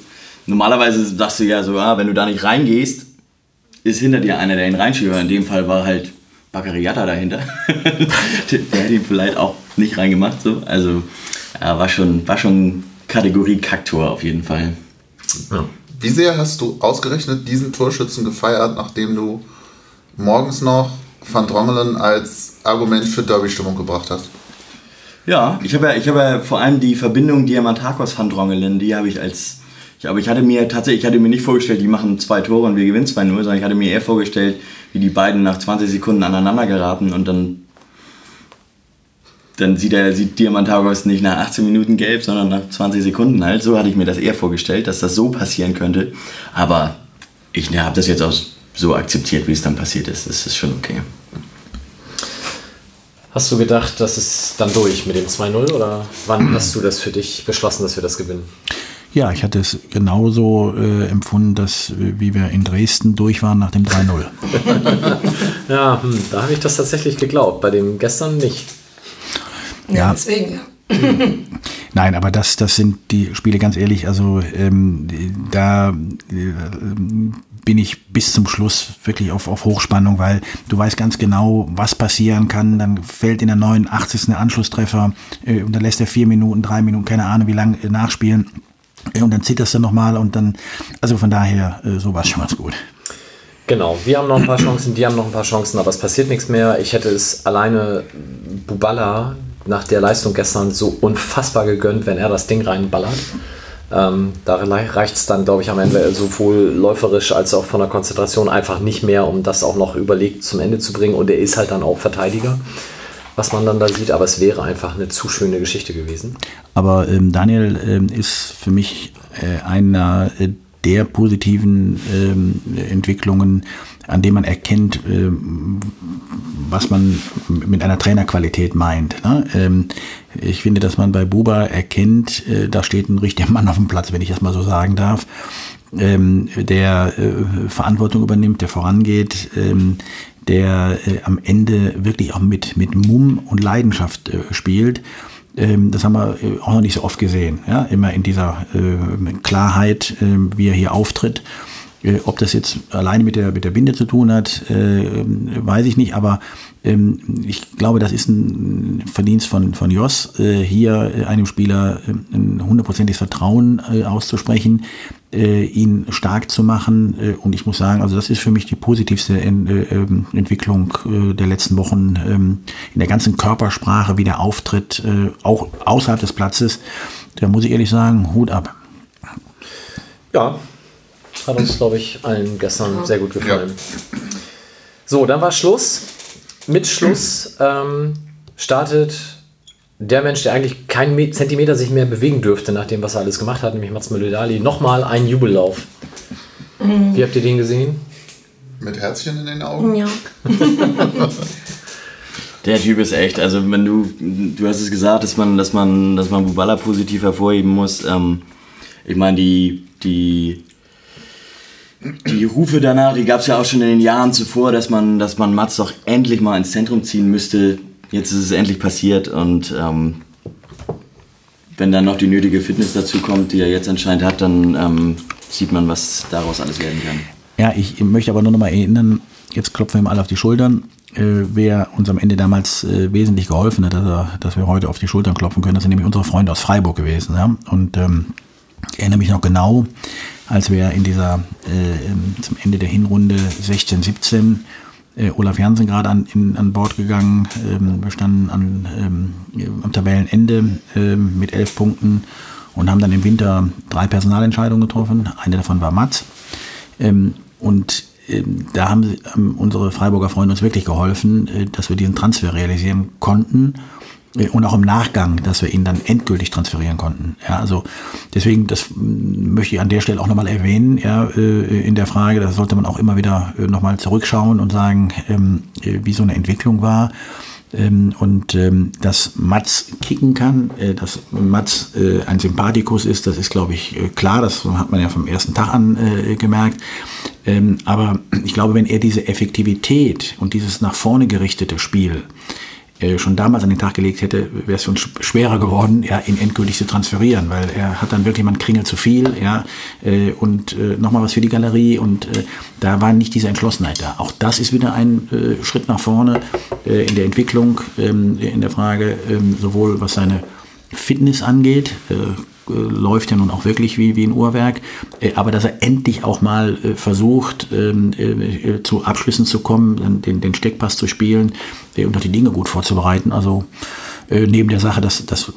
normalerweise sagst du ja so, ah, wenn du da nicht reingehst, ist hinter dir einer, der ihn reinschiebt. In dem Fall war halt Baccarriata dahinter. der, der hätte ihn vielleicht auch nicht reingemacht. So. Also... Ja, war schon, war schon Kategorie Kacktor auf jeden Fall. Ja. Wie sehr hast du ausgerechnet diesen Torschützen gefeiert, nachdem du morgens noch Van Drongelen als Argument für Derby-Stimmung gebracht hast? Ja, ich habe ja, ich habe ja vor allem die Verbindung Diamantakos-Van Drongelen, die habe ich als Ich, aber ich hatte mir tatsächlich, ich hatte mir nicht vorgestellt, die machen zwei Tore und wir gewinnen zwei null, sondern ich hatte mir eher vorgestellt, wie die beiden nach zwanzig Sekunden aneinander geraten und dann dann sieht, er, sieht Diamantagos nicht nach achtzehn Minuten gelb, sondern nach zwanzig Sekunden halt. So hatte ich mir das eher vorgestellt, dass das so passieren könnte. Aber ich ne, habe das jetzt auch so akzeptiert, wie es dann passiert ist. Das ist schon okay. Hast du gedacht, das ist dann durch mit dem zwei null? Oder wann hast du das für dich beschlossen, dass wir das gewinnen? Ja, ich hatte es genauso äh, empfunden, dass, wie wir in Dresden durch waren nach dem drei null. Ja, da habe ich das tatsächlich geglaubt. Bei dem gestern nicht. Ja, ja, deswegen. Nein, aber das, das sind die Spiele, ganz ehrlich, also ähm, da äh, bin ich bis zum Schluss wirklich auf, auf Hochspannung, weil du weißt ganz genau, was passieren kann. Dann fällt in der neunundachtzigsten der Anschlusstreffer äh, und dann lässt er vier Minuten, drei Minuten, keine Ahnung wie lange äh, nachspielen äh, und dann zitterst du nochmal und dann, also von daher, äh, so war es schon ganz gut. Genau, wir haben noch ein paar Chancen, die haben noch ein paar Chancen, aber es passiert nichts mehr. Ich hätte es alleine Bubala nach der Leistung gestern so unfassbar gegönnt, wenn er das Ding reinballert. Ähm, da reicht es dann, glaube ich, am Ende sowohl läuferisch als auch von der Konzentration einfach nicht mehr, um das auch noch überlegt zum Ende zu bringen. Und er ist halt dann auch Verteidiger, was man dann da sieht. Aber es wäre einfach eine zu schöne Geschichte gewesen. Aber ähm, Daniel ähm, ist für mich äh, einer äh, der positiven ähm, Entwicklungen, an dem man erkennt, ähm, was man mit einer Trainerqualität meint. Ne? Ähm, ich finde, dass man bei Buba erkennt, äh, da steht ein richtiger Mann auf dem Platz, wenn ich das mal so sagen darf, ähm, der äh, Verantwortung übernimmt, der vorangeht, ähm, der äh, am Ende wirklich auch mit, mit Mumm und Leidenschaft äh, spielt. Das haben wir auch noch nicht so oft gesehen. Ja? Immer in dieser äh, Klarheit, äh, wie er hier auftritt. Äh, ob das jetzt alleine mit der, mit der Binde zu tun hat, äh, weiß ich nicht. Aber äh, ich glaube, das ist ein Verdienst von, von Jos, äh, hier einem Spieler äh, ein hundertprozentiges Vertrauen äh, auszusprechen, äh, ihn stark zu machen. Äh, und ich muss sagen, also das ist für mich die positivste Ent- äh, Entwicklung äh, der letzten Wochen, äh, in der ganzen Körpersprache, wie der auftritt, äh, auch außerhalb des Platzes. Da muss ich ehrlich sagen, Hut ab. Ja, hat uns, glaube ich, allen gestern sehr gut gefallen. Ja. So, dann war Schluss. Mit Schluss ähm, startet der Mensch, der eigentlich keinen Zentimeter sich mehr bewegen dürfte, nach dem, was er alles gemacht hat, nämlich Mats Müller-Daly, nochmal einen Jubellauf. Mhm. Wie habt ihr den gesehen? Mit Herzchen in den Augen? Ja. Der Typ ist echt, also wenn du, du hast es gesagt, dass man, dass man, dass man Bubala positiv hervorheben muss. Ähm, ich meine, die, die Die Rufe danach, die gab es ja auch schon in den Jahren zuvor, dass man, dass man Mats doch endlich mal ins Zentrum ziehen müsste. Jetzt ist es endlich passiert und ähm, wenn dann noch die nötige Fitness dazu kommt, die er jetzt anscheinend hat, dann ähm, sieht man, was daraus alles werden kann. Ja, ich möchte aber nur noch mal erinnern, jetzt klopfen wir ihm alle auf die Schultern. Äh, wer uns am Ende damals äh, wesentlich geholfen hat, dass, er, dass wir heute auf die Schultern klopfen können, das sind nämlich unsere Freunde aus Freiburg gewesen. Ja? Und ähm, ich erinnere mich noch genau, als wir in dieser, äh, zum Ende der Hinrunde sechzehn, siebzehn, äh, Olaf Janssen gerade an, an Bord gegangen, ähm, wir standen an, ähm, am Tabellenende äh, mit elf Punkten und haben dann im Winter drei Personalentscheidungen getroffen. Eine davon war Mats. Ähm, und äh, da haben, sie, haben unsere Freiburger Freunde uns wirklich geholfen, äh, dass wir diesen Transfer realisieren konnten. Und auch im Nachgang, dass wir ihn dann endgültig transferieren konnten. Ja, also deswegen, das möchte ich an der Stelle auch nochmal erwähnen, ja, in der Frage, da sollte man auch immer wieder nochmal zurückschauen und sagen, wie so eine Entwicklung war. Und dass Mats kicken kann, dass Mats ein Sympathikus ist, das ist, glaube ich, klar, das hat man ja vom ersten Tag an gemerkt. Aber ich glaube, wenn er diese Effektivität und dieses nach vorne gerichtete Spiel schon damals an den Tag gelegt hätte, wäre es für uns schwerer geworden, ja, ihn endgültig zu transferieren, weil er hat dann wirklich mal einen Kringel zu viel, ja, und äh, nochmal was für die Galerie und äh, da war nicht diese Entschlossenheit da. Auch das ist wieder ein äh, Schritt nach vorne äh, in der Entwicklung, ähm, in der Frage, ähm, sowohl was seine Fitness angeht, äh, läuft ja nun auch wirklich wie, wie ein Uhrwerk, aber dass er endlich auch mal versucht, zu Abschlüssen zu kommen, den, den Steckpass zu spielen und auch die Dinge gut vorzubereiten. Also äh, neben der Sache, dass, dass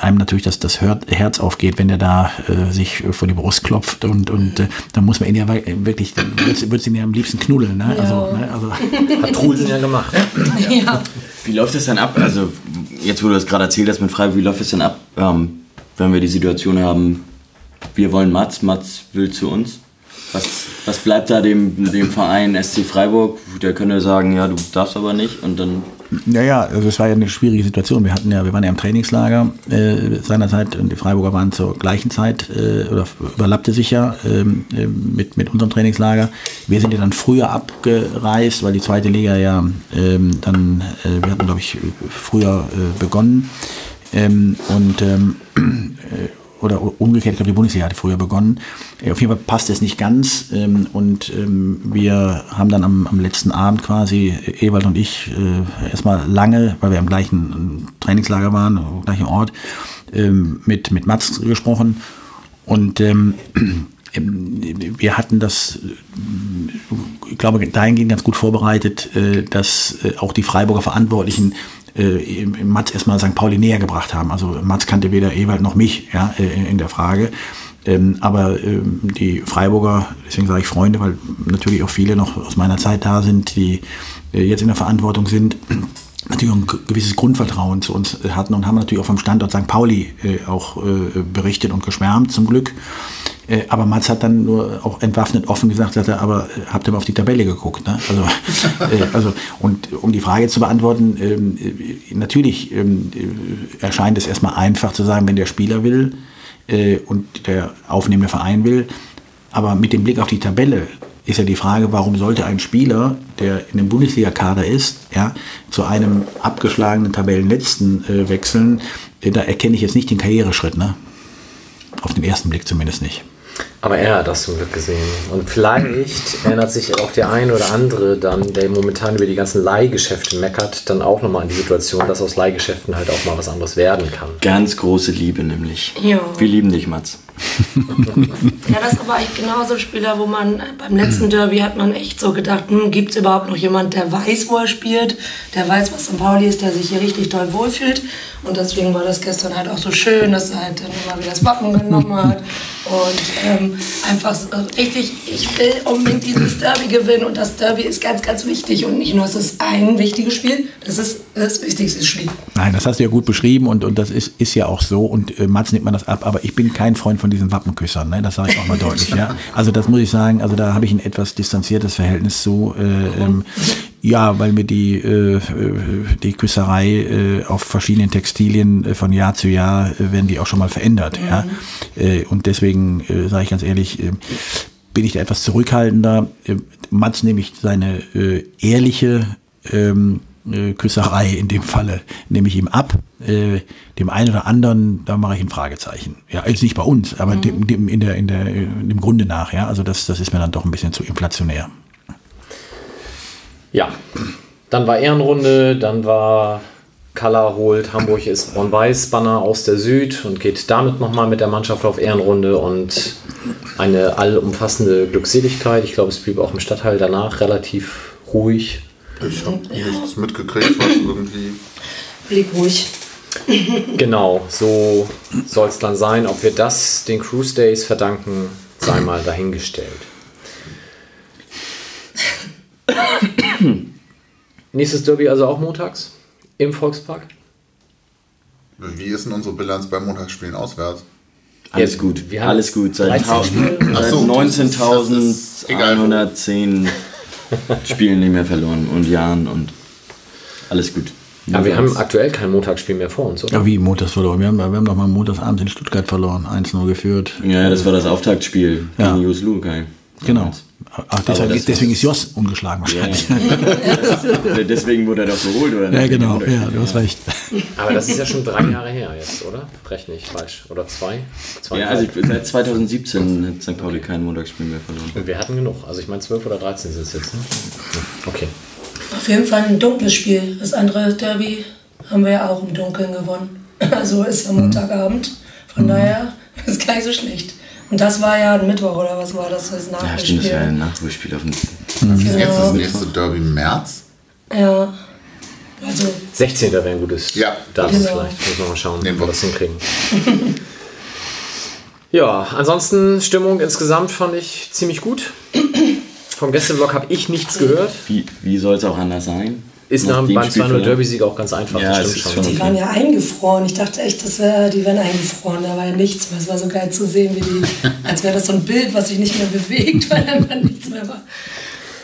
einem natürlich das, das Herz aufgeht, wenn der da äh, sich vor die Brust klopft und, und äh, dann muss man ihn ja wirklich, dann würde es ihn ja am liebsten knuddeln. Ne? Also, ne? Also, hat Trudeln ja gemacht. Ja. Ja. Wie läuft das dann ab? Also jetzt, wo du das gerade erzählt hast mit Frei, wie läuft es denn ab, ähm, wenn wir die Situation haben, wir wollen Mats, Mats will zu uns? Was, was bleibt da dem, dem Verein S C Freiburg? Der könnte sagen, ja, du darfst aber nicht und dann... Naja, also es war ja eine schwierige Situation. Wir hatten ja, wir waren ja im Trainingslager äh, seinerzeit und die Freiburger waren zur gleichen Zeit äh, oder überlappte sich ja äh, mit, mit unserem Trainingslager. Wir sind ja dann früher abgereist, weil die zweite Liga ja äh, dann, äh, wir hatten glaube ich früher äh, begonnen ähm, und äh, oder umgekehrt, ich glaube, die Bundesliga hatte früher begonnen. Auf jeden Fall passte es nicht ganz ähm, und ähm, wir haben dann am, am letzten Abend quasi, Ewald und ich, äh, erstmal lange, weil wir am gleichen Trainingslager waren, am gleichen Ort, ähm, mit, mit Mats gesprochen und ähm, wir hatten das, ich glaube, dahingehend ganz gut vorbereitet, äh, dass äh, auch die Freiburger Verantwortlichen Äh, Mats erstmal Sankt Pauli näher gebracht haben. Also Mats kannte weder Ewald noch mich, ja, äh, in der Frage. Ähm, aber äh, die Freiburger, deswegen sage ich Freunde, weil natürlich auch viele noch aus meiner Zeit da sind, die äh, jetzt in der Verantwortung sind, natürlich auch ein gewisses Grundvertrauen zu uns hatten und haben natürlich auch vom Standort Sankt Pauli äh, auch äh, berichtet und geschwärmt, zum Glück. Äh, aber Mats hat dann nur auch entwaffnet offen gesagt, hat er, aber äh, habt ihr mal auf die Tabelle geguckt? Ne? Also, äh, also, und um die Frage zu beantworten, äh, natürlich äh, erscheint es erstmal einfach zu sagen, wenn der Spieler will äh, und der aufnehmende Verein will, aber mit dem Blick auf die Tabelle ist ja die Frage, warum sollte ein Spieler, der in dem Bundesliga-Kader ist, ja, zu einem abgeschlagenen Tabellenletzten äh, wechseln? Äh, da erkenne ich jetzt nicht den Karriereschritt, ne? Auf den ersten Blick zumindest nicht. Aber er hat das zum Glück gesehen. Und vielleicht erinnert sich auch der ein oder andere dann, der momentan über die ganzen Leihgeschäfte meckert, dann auch nochmal an die Situation, dass aus Leihgeschäften halt auch mal was anderes werden kann. Ganz große Liebe nämlich. Jo. Wir lieben dich, Mats. Ja, das ist aber echt genauso ein Spieler, wo man beim letzten Derby hat man echt so gedacht, hm, gibt es überhaupt noch jemanden, der weiß, wo er spielt, der weiß, was Sankt Pauli ist, der sich hier richtig doll wohlfühlt. Und deswegen war das gestern halt auch so schön, dass er halt dann immer wieder das Wappen genommen hat. Und ähm, einfach so richtig, ich will unbedingt dieses Derby gewinnen. Und das Derby ist ganz, ganz wichtig. Und nicht nur, es ist ein wichtiges Spiel, das ist das wichtigste Spiel. Nein, das hast du ja gut beschrieben und, und das ist, ist ja auch so. Und äh, Mats nimmt man das ab, aber ich bin kein Freund von von diesen Wappenküssern, ne? Das sage ich auch mal deutlich. Ja? Also das muss ich sagen, also da habe ich ein etwas distanziertes Verhältnis zu. Äh, ähm, ja, weil mir die, äh, die Küsserei äh, auf verschiedenen Textilien äh, von Jahr zu Jahr äh, werden die auch schon mal verändert. Mhm. Ja? Äh, und deswegen äh, sage ich ganz ehrlich, äh, bin ich da etwas zurückhaltender. Äh, Mats nämlich seine äh, ehrliche äh, Küsserei in dem Falle nehme ich ihm ab. Äh, dem einen oder anderen, da mache ich ein Fragezeichen. Ja, jetzt nicht bei uns, aber mhm. dem, dem, in der, in der, dem Grunde nach. Ja, also das, das ist mir dann doch ein bisschen zu inflationär. Ja, dann war Ehrenrunde, dann war Kalla holt, Hamburg ist Braun-Weiß-Banner aus der Süd und geht damit nochmal mit der Mannschaft auf Ehrenrunde und eine allumfassende Glückseligkeit. Ich glaube, es blieb auch im Stadtteil danach relativ ruhig. Ich habe nichts mitgekriegt, was irgendwie... Blieb ruhig. Genau, so soll es dann sein. Ob wir das den Cruise Days verdanken, sei mal dahingestellt. Nächstes Derby also auch montags im Volkspark? Wie ist denn unsere Bilanz beim Montagsspielen auswärts? Alles ja, gut, wir haben alles gut. Seit neunzehntausendeinhundertzehn Spielen nicht mehr verloren und Jahren und alles gut. Aber wir haben aktuell kein Montagsspiel mehr vor uns, oder? Ja, wie montags verloren? Wir haben, wir haben doch mal montagsabend in Stuttgart verloren, eins null geführt. Ja, das war das Auftaktspiel ja. gegen Jus Lukai. Genau. Ach, deshalb, das deswegen ist Jos ungeschlagen wahrscheinlich. Yeah. Deswegen wurde er doch geholt, oder? Ja, genau. Ja, du hast recht. Aber das ist ja schon drei Jahre her jetzt, oder? Rechne ich falsch. Oder zwei? zwei ja, also ich, seit zweitausendsiebzehn hat Sankt Pauli kein Montagsspiel mehr verloren. Und wir hatten genug. Also ich meine zwölf oder dreizehn sind es jetzt. Ne? Okay. Auf jeden Fall ein dunkles Spiel. Das andere Derby haben wir ja auch im Dunkeln gewonnen. Also ist ja Montagabend. Von mhm. daher ist gar nicht so schlecht. Und das war ja ein Mittwoch, oder was war das? Das Nachholspiel. Ja, stimmt, das war ein Nachholspiel auf dem. Mhm. Genau. Jetzt das nächste Derby im März? Ja. Also sechzehnter wäre ein gutes ja, Datum genau. Vielleicht. Muss man mal schauen, ob wir das hinkriegen. Ja, ansonsten Stimmung insgesamt fand ich ziemlich gut. Vom Gästeblock habe ich nichts gehört. Wie, wie soll es auch anders sein? Ist nach dem zwei null Derby-Sieg auch ganz einfach. Ja, das stimmt schon. Die waren ja eingefroren. Ich dachte echt, das wär, die wären eingefroren. Da war ja nichts mehr. Es war so geil zu sehen, wie die, als wäre das so ein Bild, was sich nicht mehr bewegt, weil einfach nichts mehr war.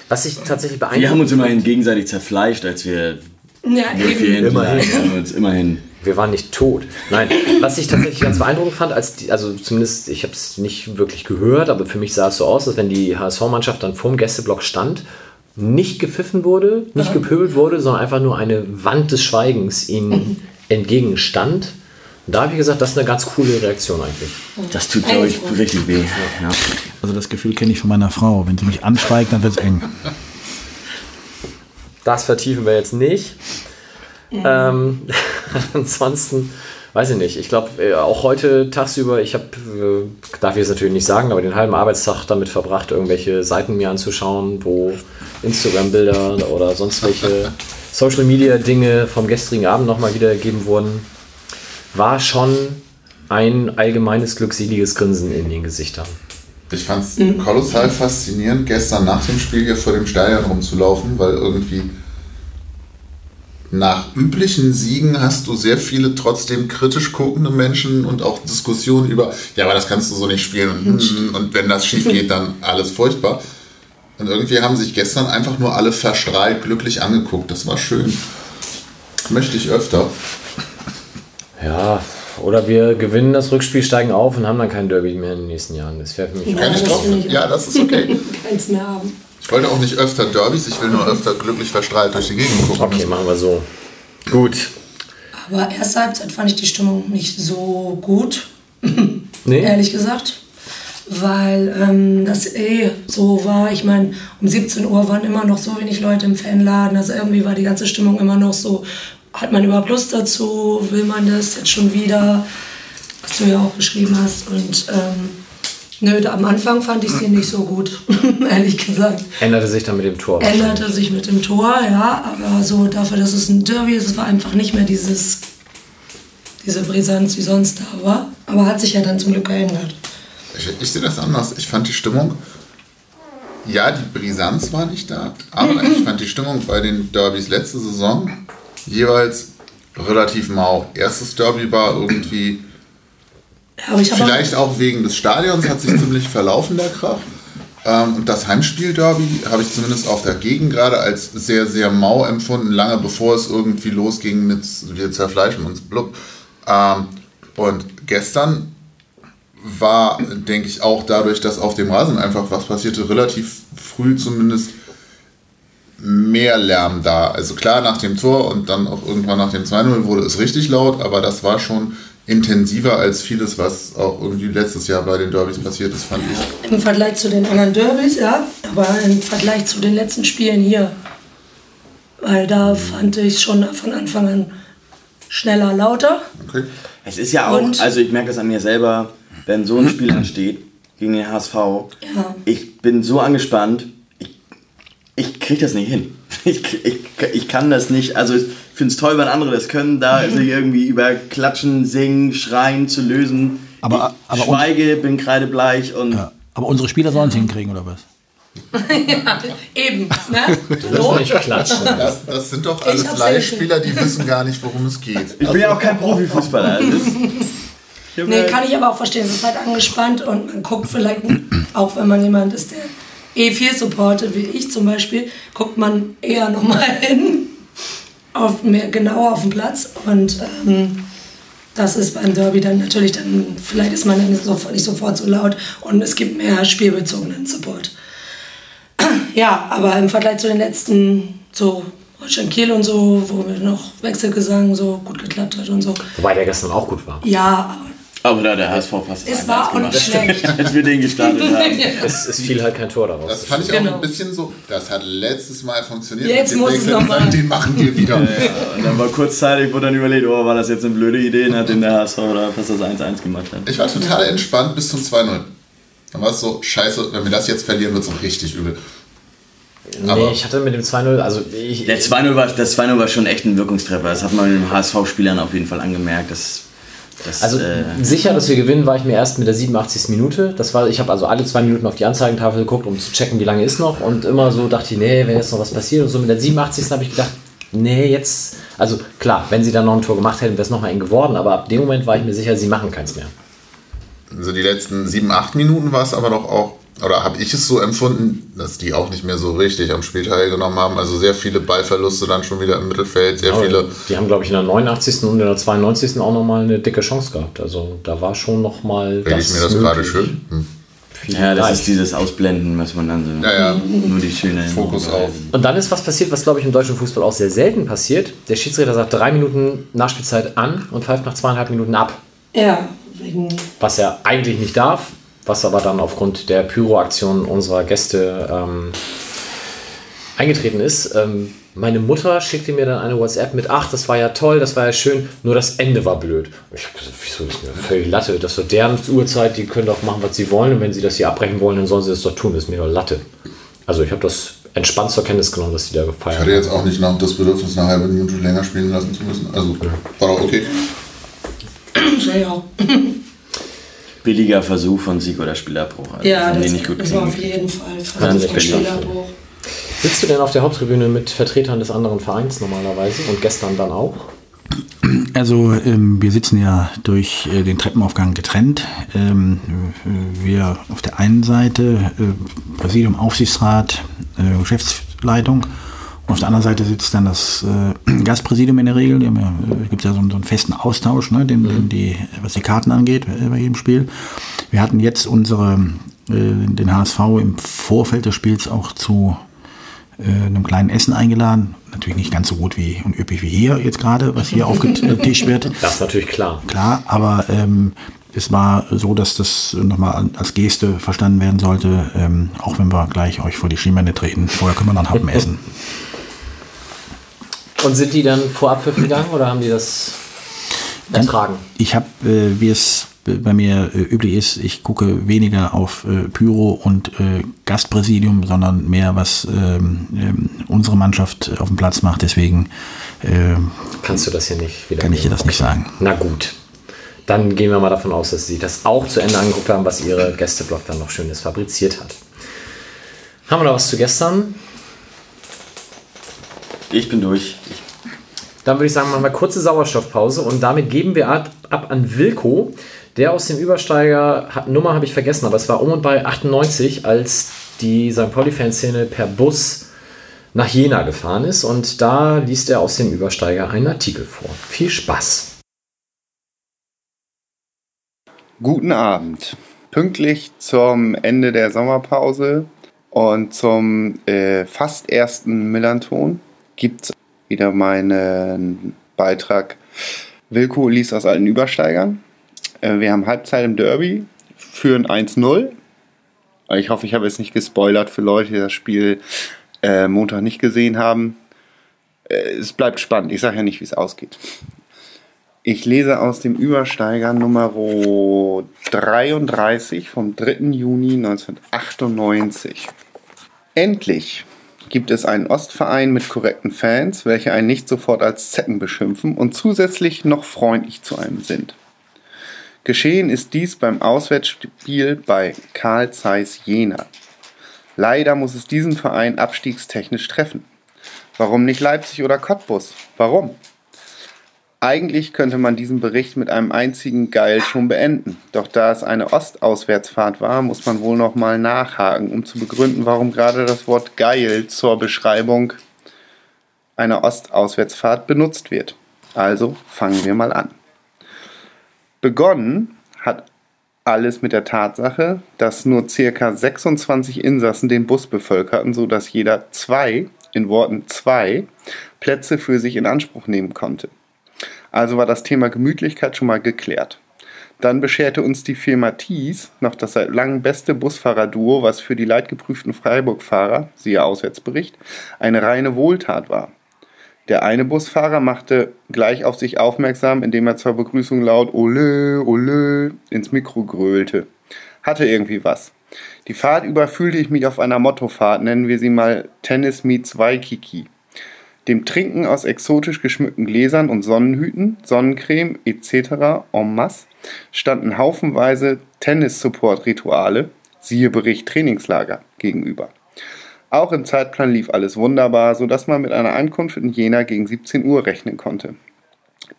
Was ich tatsächlich beeindruckt. Wir haben uns immerhin gegenseitig zerfleischt, als wir. Ja, eben. Immerhin. Haben wir uns immerhin. Wir waren nicht tot. Nein, was ich tatsächlich ganz beeindruckend fand, als die, also zumindest, ich habe es nicht wirklich gehört, aber für mich sah es so aus, als wenn die H S V-Mannschaft dann vorm Gästeblock stand, nicht gepfiffen wurde, nicht ja. gepöbelt wurde, sondern einfach nur eine Wand des Schweigens ihnen entgegenstand. Und da habe ich gesagt, das ist eine ganz coole Reaktion eigentlich. Das tut, glaube ich, richtig weh. Ja. Also das Gefühl kenne ich von meiner Frau. Wenn sie mich anschweigt, dann wird es eng. Das vertiefen wir jetzt nicht. Ja. Ähm, ansonsten, weiß ich nicht. Ich glaube, auch heute tagsüber, ich habe, äh, darf ich es natürlich nicht sagen, aber den halben Arbeitstag damit verbracht, irgendwelche Seiten mir anzuschauen, wo Instagram-Bilder oder sonst welche Social-Media-Dinge vom gestrigen Abend nochmal wiedergegeben wurden. War schon ein allgemeines glückseliges Grinsen in den Gesichtern. Ich fand es mhm. kolossal faszinierend, gestern nach dem Spiel hier vor dem Stadion rumzulaufen, weil irgendwie nach üblichen Siegen hast du sehr viele trotzdem kritisch guckende Menschen und auch Diskussionen über, ja, aber das kannst du so nicht spielen und, mhm. und wenn das schief geht, dann alles furchtbar. Und irgendwie haben sich gestern einfach nur alle verstrahlt glücklich angeguckt. Das war schön. Möchte ich öfter. Ja, oder wir gewinnen das Rückspiel, steigen auf und haben dann kein Derby mehr in den nächsten Jahren. Das wäre für mich... Nein, das ist nicht. Ja, das ist okay. Keins mehr haben. Ich wollte auch nicht öfter Derbys, ich will nur öfter glücklich verstrahlt durch die Gegend gucken. Okay, machen wir so. Gut. Aber erste Halbzeit fand ich die Stimmung nicht so gut. Nee. Ehrlich gesagt. Weil ähm, das eh so war. Ich meine, um siebzehn Uhr waren immer noch so wenig Leute im Fanladen. Also irgendwie war die ganze Stimmung immer noch so... Hat man überhaupt Lust dazu? Will man das jetzt schon wieder? Was du ja auch geschrieben hast. Und ähm, nö, am Anfang fand ich sie nicht so gut, ehrlich gesagt. Änderte sich dann mit dem Tor? Änderte sich mit dem Tor, ja. Aber so dafür, dass es ein Derby ist, es war einfach nicht mehr dieses, diese Brisanz, die sonst da war. Aber hat sich ja dann zum Glück geändert. Ich, ich sehe das anders. Ich fand die Stimmung... Ja, die Brisanz war nicht da. Aber ich fand die Stimmung bei den Derbys letzte Saison... jeweils relativ mau. Erstes Derby war irgendwie ja, aber ich vielleicht auch, auch wegen des Stadions hat sich ziemlich verlaufen, der Krach. Ähm, und das Heimspiel-Derby habe ich zumindest auch dagegen gerade als sehr, sehr mau empfunden, lange bevor es irgendwie losging mit wir zerfleischen uns, blub. Ähm, und gestern war, denke ich, auch dadurch, dass auf dem Rasen einfach was passierte, relativ früh zumindest mehr Lärm da. Also klar, nach dem Tor und dann auch irgendwann nach dem zwei null wurde es richtig laut, aber das war schon intensiver als vieles, was auch irgendwie letztes Jahr bei den Derbys passiert ist, fand ich. Im Vergleich zu den anderen Derbys, ja, aber im Vergleich zu den letzten Spielen hier, weil da fand ich schon von Anfang an schneller, lauter. Okay. Es ist ja auch, und also ich merke das an mir selber, wenn so ein Spiel ansteht gegen den H S V, ja. Ich bin so angespannt, ich kriege das nicht hin. Ich, ich, ich kann das nicht. Also ich finde es toll, wenn andere das können, da sich irgendwie über Klatschen, Singen, Schreien zu lösen. Aber, ich aber schweige, bin kreidebleich. Und ja. Aber unsere Spieler sollen es hinkriegen, oder was? Ja, eben. Ne? Das, nicht klatschen. Das, das sind doch alle Leihspieler, die wissen gar nicht, worum es geht. Ich bin ja auch kein Profifußballer. Nee, kann ich aber auch verstehen. Es ist halt angespannt und man guckt vielleicht, auch wenn man jemand ist, der eh viel supportet, wie ich zum Beispiel, guckt man eher nochmal hin, auf mehr, genauer auf den Platz. Und ähm, das ist beim Derby dann natürlich, dann vielleicht ist man dann nicht sofort, nicht sofort so laut und es gibt mehr spielbezogenen Support. Ja, aber im Vergleich zu den letzten, so Holstein Kiel und so, wo wir noch Wechselgesang so gut geklappt hat und so. Wobei der gestern auch gut war. Ja, aber Aber da der H S V fast es war auch nicht schlecht, als wir den gestartet haben. Es, es fiel halt kein Tor daraus. Das fand ich auch genau. Ein bisschen so, das hat letztes Mal funktioniert. Jetzt muss es nochmal. Den machen wir wieder. Ja, ja. Und dann war kurzzeitig, wurde dann überlegt, oh, war das jetzt eine blöde Idee? Und hat den der H S V oder fast das eins eins gemacht hat. Ich war total entspannt bis zum zwei null. Dann war es so, scheiße, wenn wir das jetzt verlieren, wird es auch richtig übel. Nee, ich hatte mit dem zwei null, also ich... Der zwei null war, das zwei null war schon echt ein Wirkungstreffer. Das hat man den H S V-Spielern auf jeden Fall angemerkt. Das, das, also äh, sicher, dass wir gewinnen, war ich mir erst mit der siebenundachtzigsten Minute. Das war, ich habe also alle zwei Minuten auf die Anzeigentafel geguckt, um zu checken, wie lange ist noch. Und immer so dachte ich, nee, wenn jetzt noch was passiert. Und so mit der siebenundachtzigsten habe ich gedacht, nee, jetzt... Also klar, wenn sie dann noch ein Tor gemacht hätten, wäre es noch mal eng geworden. Aber ab dem Moment war ich mir sicher, sie machen keins mehr. Also die letzten sieben, acht Minuten war es aber doch auch... Oder habe ich es so empfunden, dass die auch nicht mehr so richtig am Spiel teilgenommen haben. Also sehr viele Ballverluste dann schon wieder im Mittelfeld. Sehr genau, viele. Die haben, glaube ich, in der neunundachtzigsten und in der zweiundneunzigsten auch nochmal eine dicke Chance gehabt. Also da war schon nochmal... Rede ich mir das gerade schön? Hm. Ja, das ist dieses Ausblenden, was man dann so... Ja, ja. Nur die schöne... Fokus auf. Und dann ist was passiert, was, glaube ich, im deutschen Fußball auch sehr selten passiert. Der Schiedsrichter sagt drei Minuten Nachspielzeit an und pfeift nach zweieinhalb Minuten ab. Ja. Was er eigentlich nicht darf. Was aber dann aufgrund der Pyroaktion unserer Gäste ähm, eingetreten ist. Ähm, meine Mutter schickte mir dann eine WhatsApp mit, ach, das war ja toll, das war ja schön, nur das Ende war blöd. Und ich habe gesagt, wieso ist mir völlig Latte? Das ist doch deren Uhrzeit, die können doch machen, was sie wollen. Und wenn sie das hier abbrechen wollen, dann sollen sie das doch tun. Das ist mir doch Latte. Also ich habe das entspannt zur Kenntnis genommen, dass die da gefeiert haben. Ich hatte jetzt auch nicht nach das Bedürfnis, eine halbe Minute länger spielen lassen zu müssen. Also war doch okay. Ja. Billiger Versuch von Sieg oder Spielerbruch. Also ja, das, das nicht gut ist auf jeden Fall Versuch von Spielerbruch. Sitzt du denn auf der Haupttribüne mit Vertretern des anderen Vereins normalerweise und gestern dann auch? Also ähm, wir sitzen ja durch äh, den Treppenaufgang getrennt. Ähm, wir auf der einen Seite äh, Präsidium, Aufsichtsrat, äh, Geschäftsleitung. Auf der anderen Seite sitzt dann das äh, Gastpräsidium in der Regel. Da ja, äh, gibt es ja so, so einen festen Austausch, ne, den, den die, was die Karten angeht äh, bei jedem Spiel. Wir hatten jetzt unsere, äh, den H S V im Vorfeld des Spiels auch zu äh, einem kleinen Essen eingeladen. Natürlich nicht ganz so gut wie und üppig wie hier jetzt gerade, was hier aufgetischt wird. Das ist natürlich klar. Klar, aber ähm, es war so, dass das nochmal als Geste verstanden werden sollte, ähm, auch wenn wir gleich euch vor die Schienbeine treten. Vorher können wir noch einen Happen essen. Und sind die dann vor Abpfiff gegangen oder haben die das ertragen? Ich habe, äh, wie es bei mir äh, üblich ist, ich gucke weniger auf äh, Pyro und äh, Gastpräsidium, sondern mehr, was ähm, äh, unsere Mannschaft auf dem Platz macht. Deswegen äh, kannst du das hier nicht wieder. Kann ich dir das nicht sagen. Na gut, dann gehen wir mal davon aus, dass sie das auch zu Ende angeguckt haben, was ihre Gästeblog dann noch Schönes fabriziert hat. Haben wir noch was zu gestern? Ich bin durch. Dann würde ich sagen, machen wir kurze Sauerstoffpause und damit geben wir ab, ab an Wilko. Der aus dem Übersteiger, hat, Nummer habe ich vergessen, aber es war um und bei achtundneunzig, als die Sankt Pauli-Fanszene per Bus nach Jena gefahren ist. Und da liest er aus dem Übersteiger einen Artikel vor. Viel Spaß. Guten Abend. Pünktlich zum Ende der Sommerpause und zum äh, fast ersten Millanton gibt es wieder meinen Beitrag. Wilko liest aus alten Übersteigern. Wir haben Halbzeit im Derby, führen eins null. Ich hoffe, ich habe jetzt nicht gespoilert für Leute, die das Spiel äh, Montag nicht gesehen haben. Äh, es bleibt spannend. Ich sage ja nicht, wie es ausgeht. Ich lese aus dem Übersteiger Nummer dreiunddreißig vom dritten Juni neunzehnhundertachtundneunzig. Endlich gibt es einen Ostverein mit korrekten Fans, welche einen nicht sofort als Zecken beschimpfen und zusätzlich noch freundlich zu einem sind. Geschehen ist dies beim Auswärtsspiel bei Carl Zeiss Jena. Leider muss es diesen Verein abstiegstechnisch treffen. Warum nicht Leipzig oder Cottbus? Warum? Eigentlich könnte man diesen Bericht mit einem einzigen Geil schon beenden. Doch da es eine Ostauswärtsfahrt war, muss man wohl nochmal nachhaken, um zu begründen, warum gerade das Wort Geil zur Beschreibung einer Ostauswärtsfahrt benutzt wird. Also fangen wir mal an. Begonnen hat alles mit der Tatsache, dass nur ca. sechsundzwanzig Insassen den Bus bevölkerten, sodass jeder zwei, in Worten zwei, Plätze für sich in Anspruch nehmen konnte. Also war das Thema Gemütlichkeit schon mal geklärt. Dann bescherte uns die Firma Thies noch das seit langem beste Busfahrerduo, was für die leidgeprüften Freiburg-Fahrer, siehe Auswärtsbericht, eine reine Wohltat war. Der eine Busfahrer machte gleich auf sich aufmerksam, indem er zur Begrüßung laut Olé, Olé ins Mikro grölte. Hatte irgendwie was. Die Fahrt über fühlte ich mich auf einer Mottofahrt, nennen wir sie mal Tennis meets Waikiki. Dem Trinken aus exotisch geschmückten Gläsern und Sonnenhüten, Sonnencreme et cetera en masse standen haufenweise Tennis-Support-Rituale, siehe Bericht Trainingslager, gegenüber. Auch im Zeitplan lief alles wunderbar, sodass man mit einer Ankunft in Jena gegen siebzehn Uhr rechnen konnte.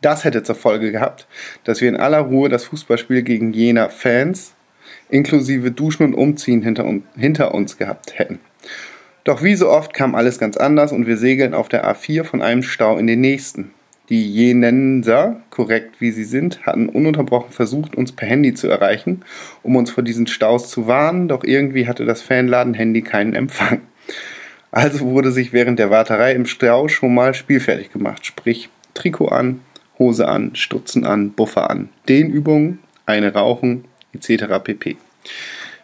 Das hätte zur Folge gehabt, dass wir in aller Ruhe das Fußballspiel gegen Jena Fans inklusive Duschen und Umziehen hinter, hinter uns gehabt hätten. Doch wie so oft kam alles ganz anders und wir segeln auf der A vier von einem Stau in den nächsten. Die Jenenser, korrekt wie sie sind, hatten ununterbrochen versucht, uns per Handy zu erreichen, um uns vor diesen Staus zu warnen, doch irgendwie hatte das Fanladen-Handy keinen Empfang. Also wurde sich während der Warterei im Stau schon mal spielfertig gemacht, sprich Trikot an, Hose an, Stutzen an, Buffer an, Dehnübungen, eine rauchen, et cetera pp.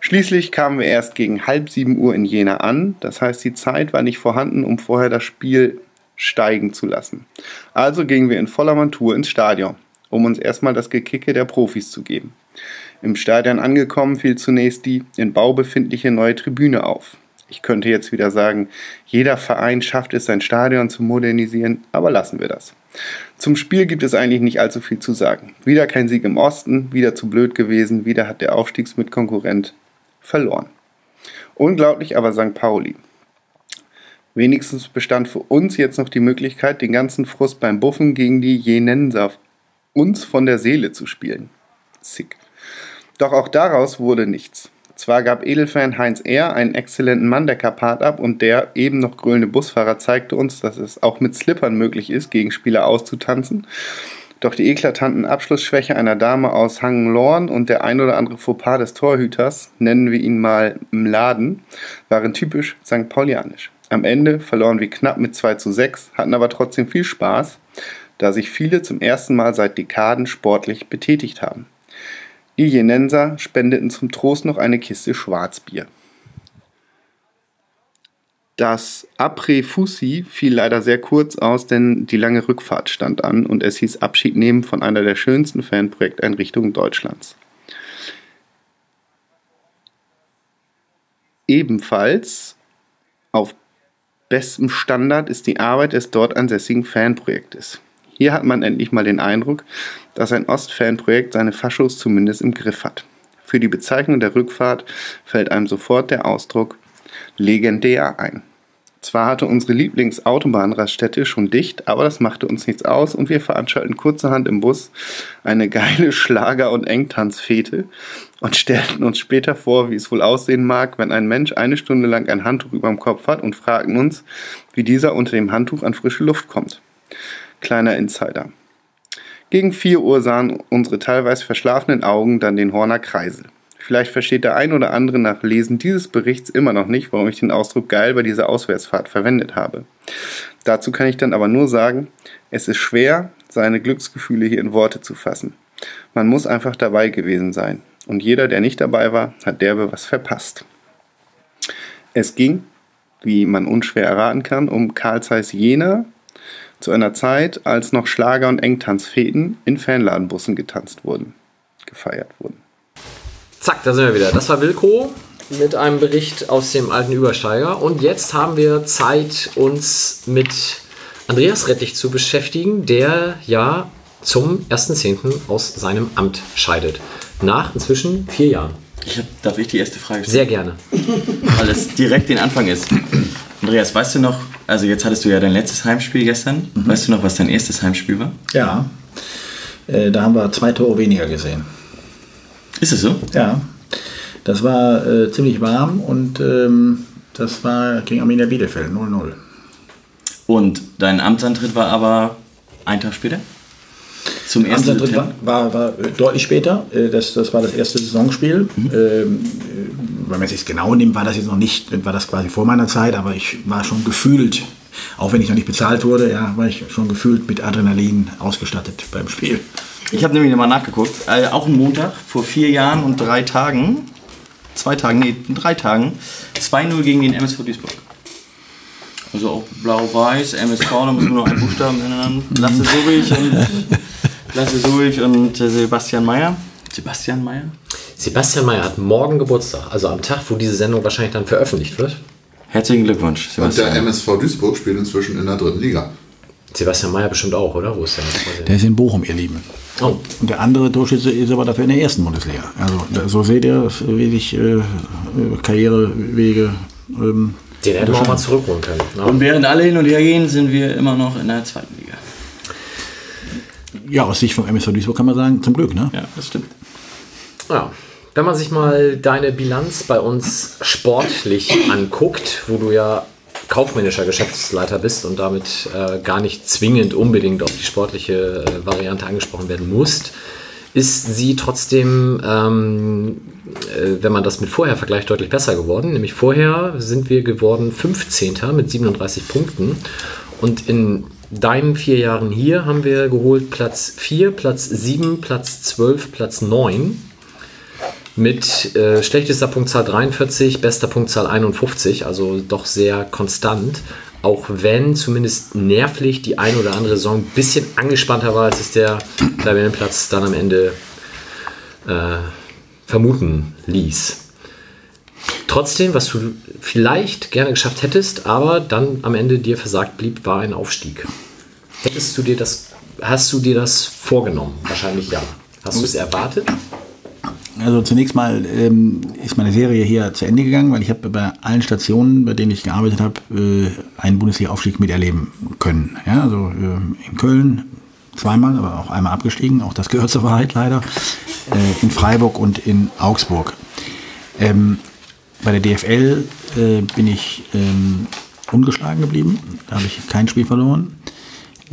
Schließlich kamen wir erst gegen halb sieben Uhr in Jena an, das heißt, die Zeit war nicht vorhanden, um vorher das Spiel steigen zu lassen. Also gingen wir in voller Montur ins Stadion, um uns erstmal das Gekicke der Profis zu geben. Im Stadion angekommen fiel zunächst die in Bau befindliche neue Tribüne auf. Ich könnte jetzt wieder sagen, jeder Verein schafft es, sein Stadion zu modernisieren, aber lassen wir das. Zum Spiel gibt es eigentlich nicht allzu viel zu sagen. Wieder kein Sieg im Osten, wieder zu blöd gewesen, wieder hat der Aufstiegsmitkonkurrent verloren. Unglaublich aber Sankt Pauli. Wenigstens bestand für uns jetzt noch die Möglichkeit, den ganzen Frust beim Buffen gegen die Jenenser uns von der Seele zu spielen. Sick. Doch auch daraus wurde nichts. Zwar gab Edelfan Heinz R. einen exzellenten Mann der Karpat ab und der eben noch grölende Busfahrer zeigte uns, dass es auch mit Slippern möglich ist, Gegenspieler auszutanzen. Doch die eklatanten Abschlussschwäche einer Dame aus Hangenlorn und der ein oder andere Fauxpas des Torhüters, nennen wir ihn mal Mladen, waren typisch Sankt Paulianisch. Am Ende verloren wir knapp mit zwei zu sechs, hatten aber trotzdem viel Spaß, da sich viele zum ersten Mal seit Dekaden sportlich betätigt haben. Die Jenenser spendeten zum Trost noch eine Kiste Schwarzbier. Das Après-Fussi fiel leider sehr kurz aus, denn die lange Rückfahrt stand an und es hieß Abschied nehmen von einer der schönsten Fanprojekteinrichtungen Deutschlands. Ebenfalls auf bestem Standard ist die Arbeit des dort ansässigen Fanprojektes. Hier hat man endlich mal den Eindruck, dass ein Ostfanprojekt seine Faschos zumindest im Griff hat. Für die Bezeichnung der Rückfahrt fällt einem sofort der Ausdruck legendär ein. Zwar hatte unsere Lieblingsautobahn-Raststätte schon dicht, aber das machte uns nichts aus und wir veranstalten kurzerhand im Bus eine geile Schlager- und Engtanzfete und stellten uns später vor, wie es wohl aussehen mag, wenn ein Mensch eine Stunde lang ein Handtuch überm Kopf hat und fragten uns, wie dieser unter dem Handtuch an frische Luft kommt. Kleiner Insider. Gegen vier Uhr sahen unsere teilweise verschlafenen Augen dann den Horner Kreisel. Vielleicht versteht der ein oder andere nach Lesen dieses Berichts immer noch nicht, warum ich den Ausdruck geil bei dieser Auswärtsfahrt verwendet habe. Dazu kann ich dann aber nur sagen, es ist schwer, seine Glücksgefühle hier in Worte zu fassen. Man muss einfach dabei gewesen sein. Und jeder, der nicht dabei war, hat derbe was verpasst. Es ging, wie man unschwer erraten kann, um Carl Zeiss Jena, zu einer Zeit, als noch Schlager- und Engtanzfäden in Fanladenbussen getanzt wurden, gefeiert wurden. Zack, da sind wir wieder. Das war Wilko mit einem Bericht aus dem alten Übersteiger. Und jetzt haben wir Zeit, uns mit Andreas Rettig zu beschäftigen, der ja zum ersten Zehnten aus seinem Amt scheidet. Nach inzwischen vier Jahren. Ich hab, darf ich die erste Frage stellen? Sehr gerne. Weil es direkt den Anfang ist. Andreas, weißt du noch, also jetzt hattest du ja dein letztes Heimspiel gestern. Mhm. Weißt du noch, was dein erstes Heimspiel war? Ja, äh, da haben wir zwei Tore weniger gesehen. Ist es so? Ja, das war äh, ziemlich warm und ähm, das war gegen Arminia Bielefeld, null null. Und dein Amtsantritt war aber einen Tag später? Zum ersten Amtsantritt war, war, war deutlich später. Das, das war das erste Saisonspiel. Mhm. Ähm, wenn man es genau nimmt, war das jetzt noch nicht, war das quasi vor meiner Zeit, aber ich war schon gefühlt, auch wenn ich noch nicht bezahlt wurde, ja, war ich schon gefühlt mit Adrenalin ausgestattet beim Spiel. Ich habe nämlich nochmal nachgeguckt, also auch am Montag vor vier Jahren und drei Tagen, zwei Tagen, nee, drei Tagen, zwei null gegen den M S V Duisburg. Also auch blau-weiß, M S V, da muss man nur einen Buchstaben ändern. Lasse Sobich und Lasse Sobich und Sebastian Meyer. Sebastian Meyer? Sebastian Mayer hat morgen Geburtstag, also am Tag, wo diese Sendung wahrscheinlich dann veröffentlicht wird. Herzlichen Glückwunsch, Sebastian. Und der M S V Duisburg spielt inzwischen in der dritten Liga. Sebastian Mayer bestimmt auch, oder? Wo ist der? Der ist in Bochum, ihr Lieben. Oh. Und der andere Torschütze ist aber dafür in der ersten Bundesliga. Also da, so seht ihr, wie sich äh, Karrierewege... Ähm, Den hätten wir auch mal zurückholen können. Ja. Und während alle hin und her gehen, sind wir immer noch in der zweiten Liga. Ja, aus Sicht vom M S V Duisburg kann man sagen, zum Glück, ne? Ja, das stimmt. Ja. Wenn man sich mal deine Bilanz bei uns sportlich anguckt, wo du ja kaufmännischer Geschäftsleiter bist und damit äh, gar nicht zwingend unbedingt auf die sportliche äh, Variante angesprochen werden musst, ist sie trotzdem, ähm, äh, wenn man das mit vorher vergleicht, deutlich besser geworden. Nämlich vorher sind wir geworden fünfzehnter mit siebenunddreißig Punkten und in deinen vier Jahren hier haben wir geholt Platz vier, Platz sieben, Platz zwölf, Platz neun. Mit äh, schlechtester Punktzahl dreiundvierzig, bester Punktzahl einundfünfzig, also doch sehr konstant. Auch wenn zumindest nervlich die ein oder andere Saison ein bisschen angespannter war, als es der Tabellenplatz dann am Ende äh, vermuten ließ. Trotzdem, was du vielleicht gerne geschafft hättest, aber dann am Ende dir versagt blieb, war ein Aufstieg. Hättest du dir das, hast du dir das vorgenommen? Wahrscheinlich ja. Hast du es erwartet? Also zunächst mal ähm, ist meine Serie hier zu Ende gegangen, weil ich habe bei allen Stationen, bei denen ich gearbeitet habe, äh, einen Bundesliga-Aufstieg miterleben können. Ja, also äh, in Köln zweimal, aber auch einmal abgestiegen, auch das gehört zur Wahrheit leider, äh, in Freiburg und in Augsburg. Ähm, bei der D F L äh, bin ich ähm, ungeschlagen geblieben, da habe ich kein Spiel verloren.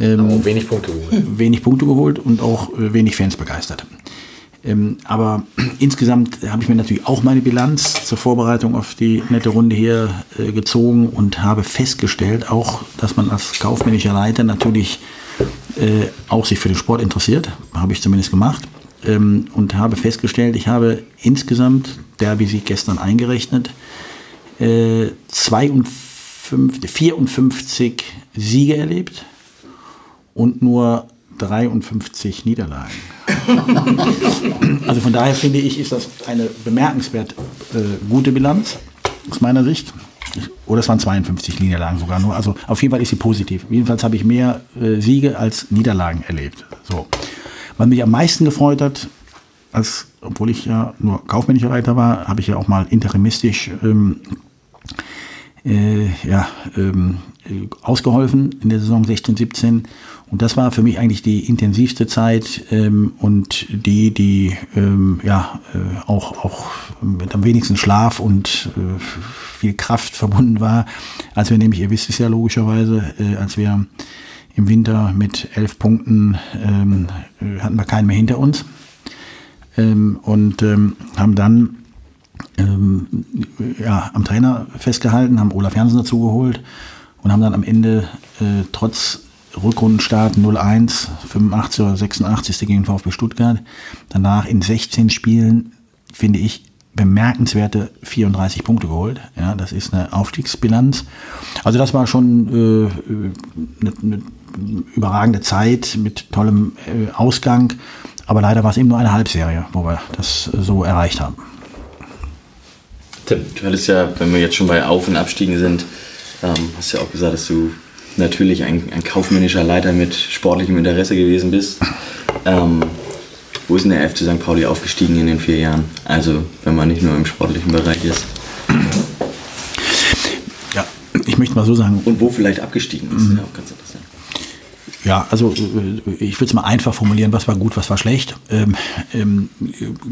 Ähm, aber auch wenig Punkte geholt. Wenig Punkte geholt und auch äh, wenig Fans begeistert. Ähm, aber insgesamt habe ich mir natürlich auch meine Bilanz zur Vorbereitung auf die nette Runde hier äh, gezogen und habe festgestellt, auch, dass man als kaufmännischer Leiter natürlich äh, auch sich für den Sport interessiert, habe ich zumindest gemacht, ähm, und habe festgestellt, ich habe insgesamt, Derby-Sieg gestern eingerechnet, äh, zweiundfünfzig, vierundfünfzig Siege erlebt und nur dreiundfünfzig Niederlagen. Also von daher finde ich, ist das eine bemerkenswert äh, gute Bilanz aus meiner Sicht. Oder es waren zweiundfünfzig Niederlagen sogar nur. Also auf jeden Fall ist sie positiv. Jedenfalls habe ich mehr äh, Siege als Niederlagen erlebt. So. Was mich am meisten gefreut hat, als, obwohl ich ja nur kaufmännischer Leiter war, habe ich ja auch mal interimistisch ähm, äh, ja, ähm, ausgeholfen in der Saison sechzehn, siebzehn. Und das war für mich eigentlich die intensivste Zeit ähm, und die, die ähm, ja äh, auch, auch mit am wenigsten Schlaf und äh, viel Kraft verbunden war, als wir nämlich, ihr wisst es ja logischerweise, äh, als wir im Winter mit elf Punkten ähm, hatten wir keinen mehr hinter uns ähm, und ähm, haben dann ähm, ja, am Trainer festgehalten, haben Olaf Janssen dazu geholt und haben dann am Ende äh, trotz Rückrundenstart null eins, fünfundachtzig oder sechsundachtzig gegen VfB Stuttgart. Danach in sechzehn Spielen, finde ich, bemerkenswerte vierunddreißig Punkte geholt. Ja, das ist eine Aufstiegsbilanz. Also das war schon äh, eine überragende Zeit mit tollem äh, Ausgang. Aber leider war es eben nur eine Halbserie, wo wir das äh, so erreicht haben. Tim, du hattest ja, wenn wir jetzt schon bei Auf- und Abstiegen sind, ähm, hast ja auch gesagt, dass du natürlich ein, ein kaufmännischer Leiter mit sportlichem Interesse gewesen bist. Ähm, wo ist denn der F C Sankt Pauli aufgestiegen in den vier Jahren? Also, wenn man nicht nur im sportlichen Bereich ist. Ja, ich möchte mal so sagen. Und wo vielleicht abgestiegen ist, mhm. Ja, auch ganz interessant. Ja, also ich würde es mal einfach formulieren, was war gut, was war schlecht. Ähm, ähm,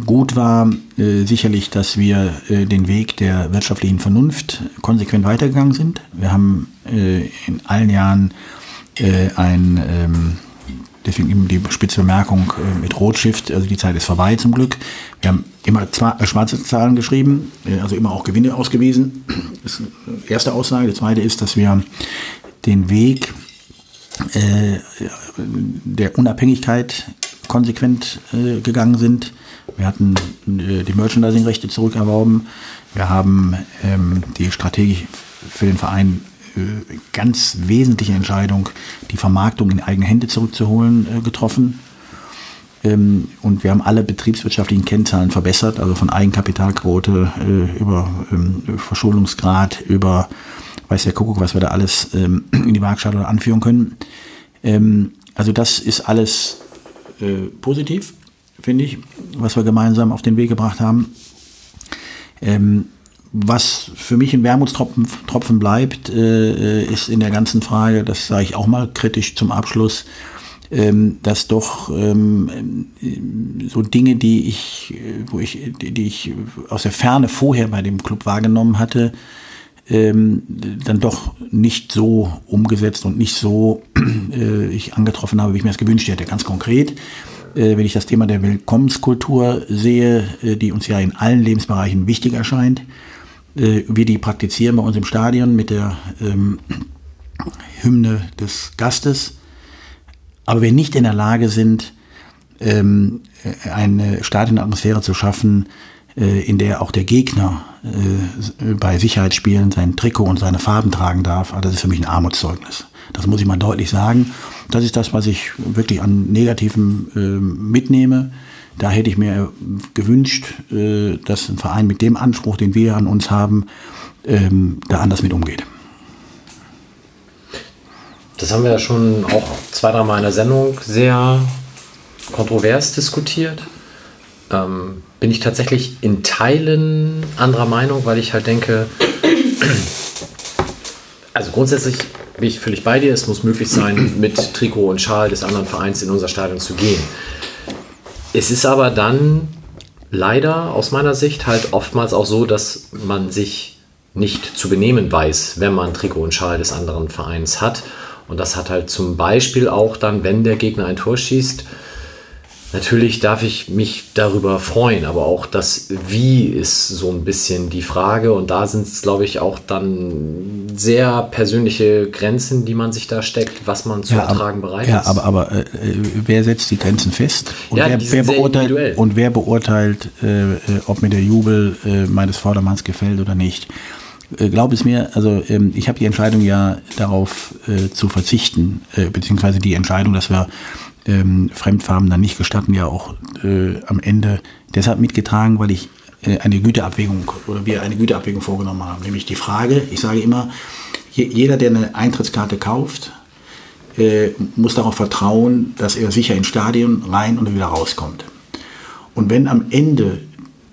gut war äh, sicherlich, dass wir äh, den Weg der wirtschaftlichen Vernunft konsequent weitergegangen sind. Wir haben äh, in allen Jahren äh, ein, ähm, deswegen eben die Spitzenbemerkung äh, mit Rothschiff, also die Zeit ist vorbei zum Glück. Wir haben immer zwar, äh, schwarze Zahlen geschrieben, äh, also immer auch Gewinne ausgewiesen. Das ist die erste Aussage. Die zweite ist, dass wir den Weg der Unabhängigkeit konsequent äh, gegangen sind. Wir hatten äh, die Merchandising-Rechte zurückerworben. Wir haben ähm, die strategisch für den Verein äh, ganz wesentliche Entscheidung, die Vermarktung in eigene Hände zurückzuholen, äh, getroffen. ähm, und wir haben alle betriebswirtschaftlichen Kennzahlen verbessert, also von Eigenkapitalquote äh, über ähm, Verschuldungsgrad, über weiß der Kuckuck, was wir da alles ähm, in die Waagschale oder anführen können. Ähm, also das ist alles äh, positiv, finde ich, was wir gemeinsam auf den Weg gebracht haben. Ähm, was für mich ein Wermutstropfen Tropfen bleibt, äh, ist in der ganzen Frage, das sage ich auch mal kritisch zum Abschluss, ähm, dass doch ähm, so Dinge, die ich, wo ich, die ich aus der Ferne vorher bei dem Club wahrgenommen hatte, ähm, dann doch nicht so umgesetzt und nicht so äh, ich angetroffen habe, wie ich mir das gewünscht hätte, ganz konkret. Wenn ich das Thema der Willkommenskultur sehe, die uns ja in allen Lebensbereichen wichtig erscheint, wir die praktizieren bei uns im Stadion mit der ähm, Hymne des Gastes, aber wir nicht in der Lage sind, ähm, eine Stadionatmosphäre zu schaffen, äh, in der auch der Gegner äh, bei Sicherheitsspielen sein Trikot und seine Farben tragen darf, also das ist für mich ein Armutszeugnis. Das muss ich mal deutlich sagen. Das ist das, was ich wirklich an Negativen äh, mitnehme. Da hätte ich mir gewünscht, äh, dass ein Verein mit dem Anspruch, den wir an uns haben, ähm, da anders mit umgeht. Das haben wir ja schon auch zwei, dreimal in der Sendung sehr kontrovers diskutiert. Ähm, bin ich tatsächlich in Teilen anderer Meinung, weil ich halt denke, also grundsätzlich bin ich völlig bei dir. Es muss möglich sein, mit Trikot und Schal des anderen Vereins in unser Stadion zu gehen. Es ist aber dann leider aus meiner Sicht halt oftmals auch so, dass man sich nicht zu benehmen weiß, wenn man Trikot und Schal des anderen Vereins hat. Und das hat halt zum Beispiel auch dann, wenn der Gegner ein Tor schießt, natürlich darf ich mich darüber freuen, aber auch das Wie ist so ein bisschen die Frage. Und da sind es, glaube ich, auch dann sehr persönliche Grenzen, die man sich da steckt, was man zu ja, ertragen bereit ja, ist. Ja, aber, aber äh, wer setzt die Grenzen fest? Und ja, wer, die sind wer beurteilt, und wer beurteilt, äh, ob mir der Jubel äh, meines Vordermanns gefällt oder nicht? Äh, glaub es mir, also äh, ich habe die Entscheidung ja darauf äh, zu verzichten, äh, beziehungsweise die Entscheidung, dass wir Ähm, Fremdfarben dann nicht gestatten, ja auch äh, am Ende deshalb mitgetragen, weil ich äh, eine Güteabwägung oder wir eine Güteabwägung vorgenommen haben. Nämlich die Frage, ich sage immer, je, jeder, der eine Eintrittskarte kauft, äh, muss darauf vertrauen, dass er sicher ins Stadion rein und wieder rauskommt. Und wenn am Ende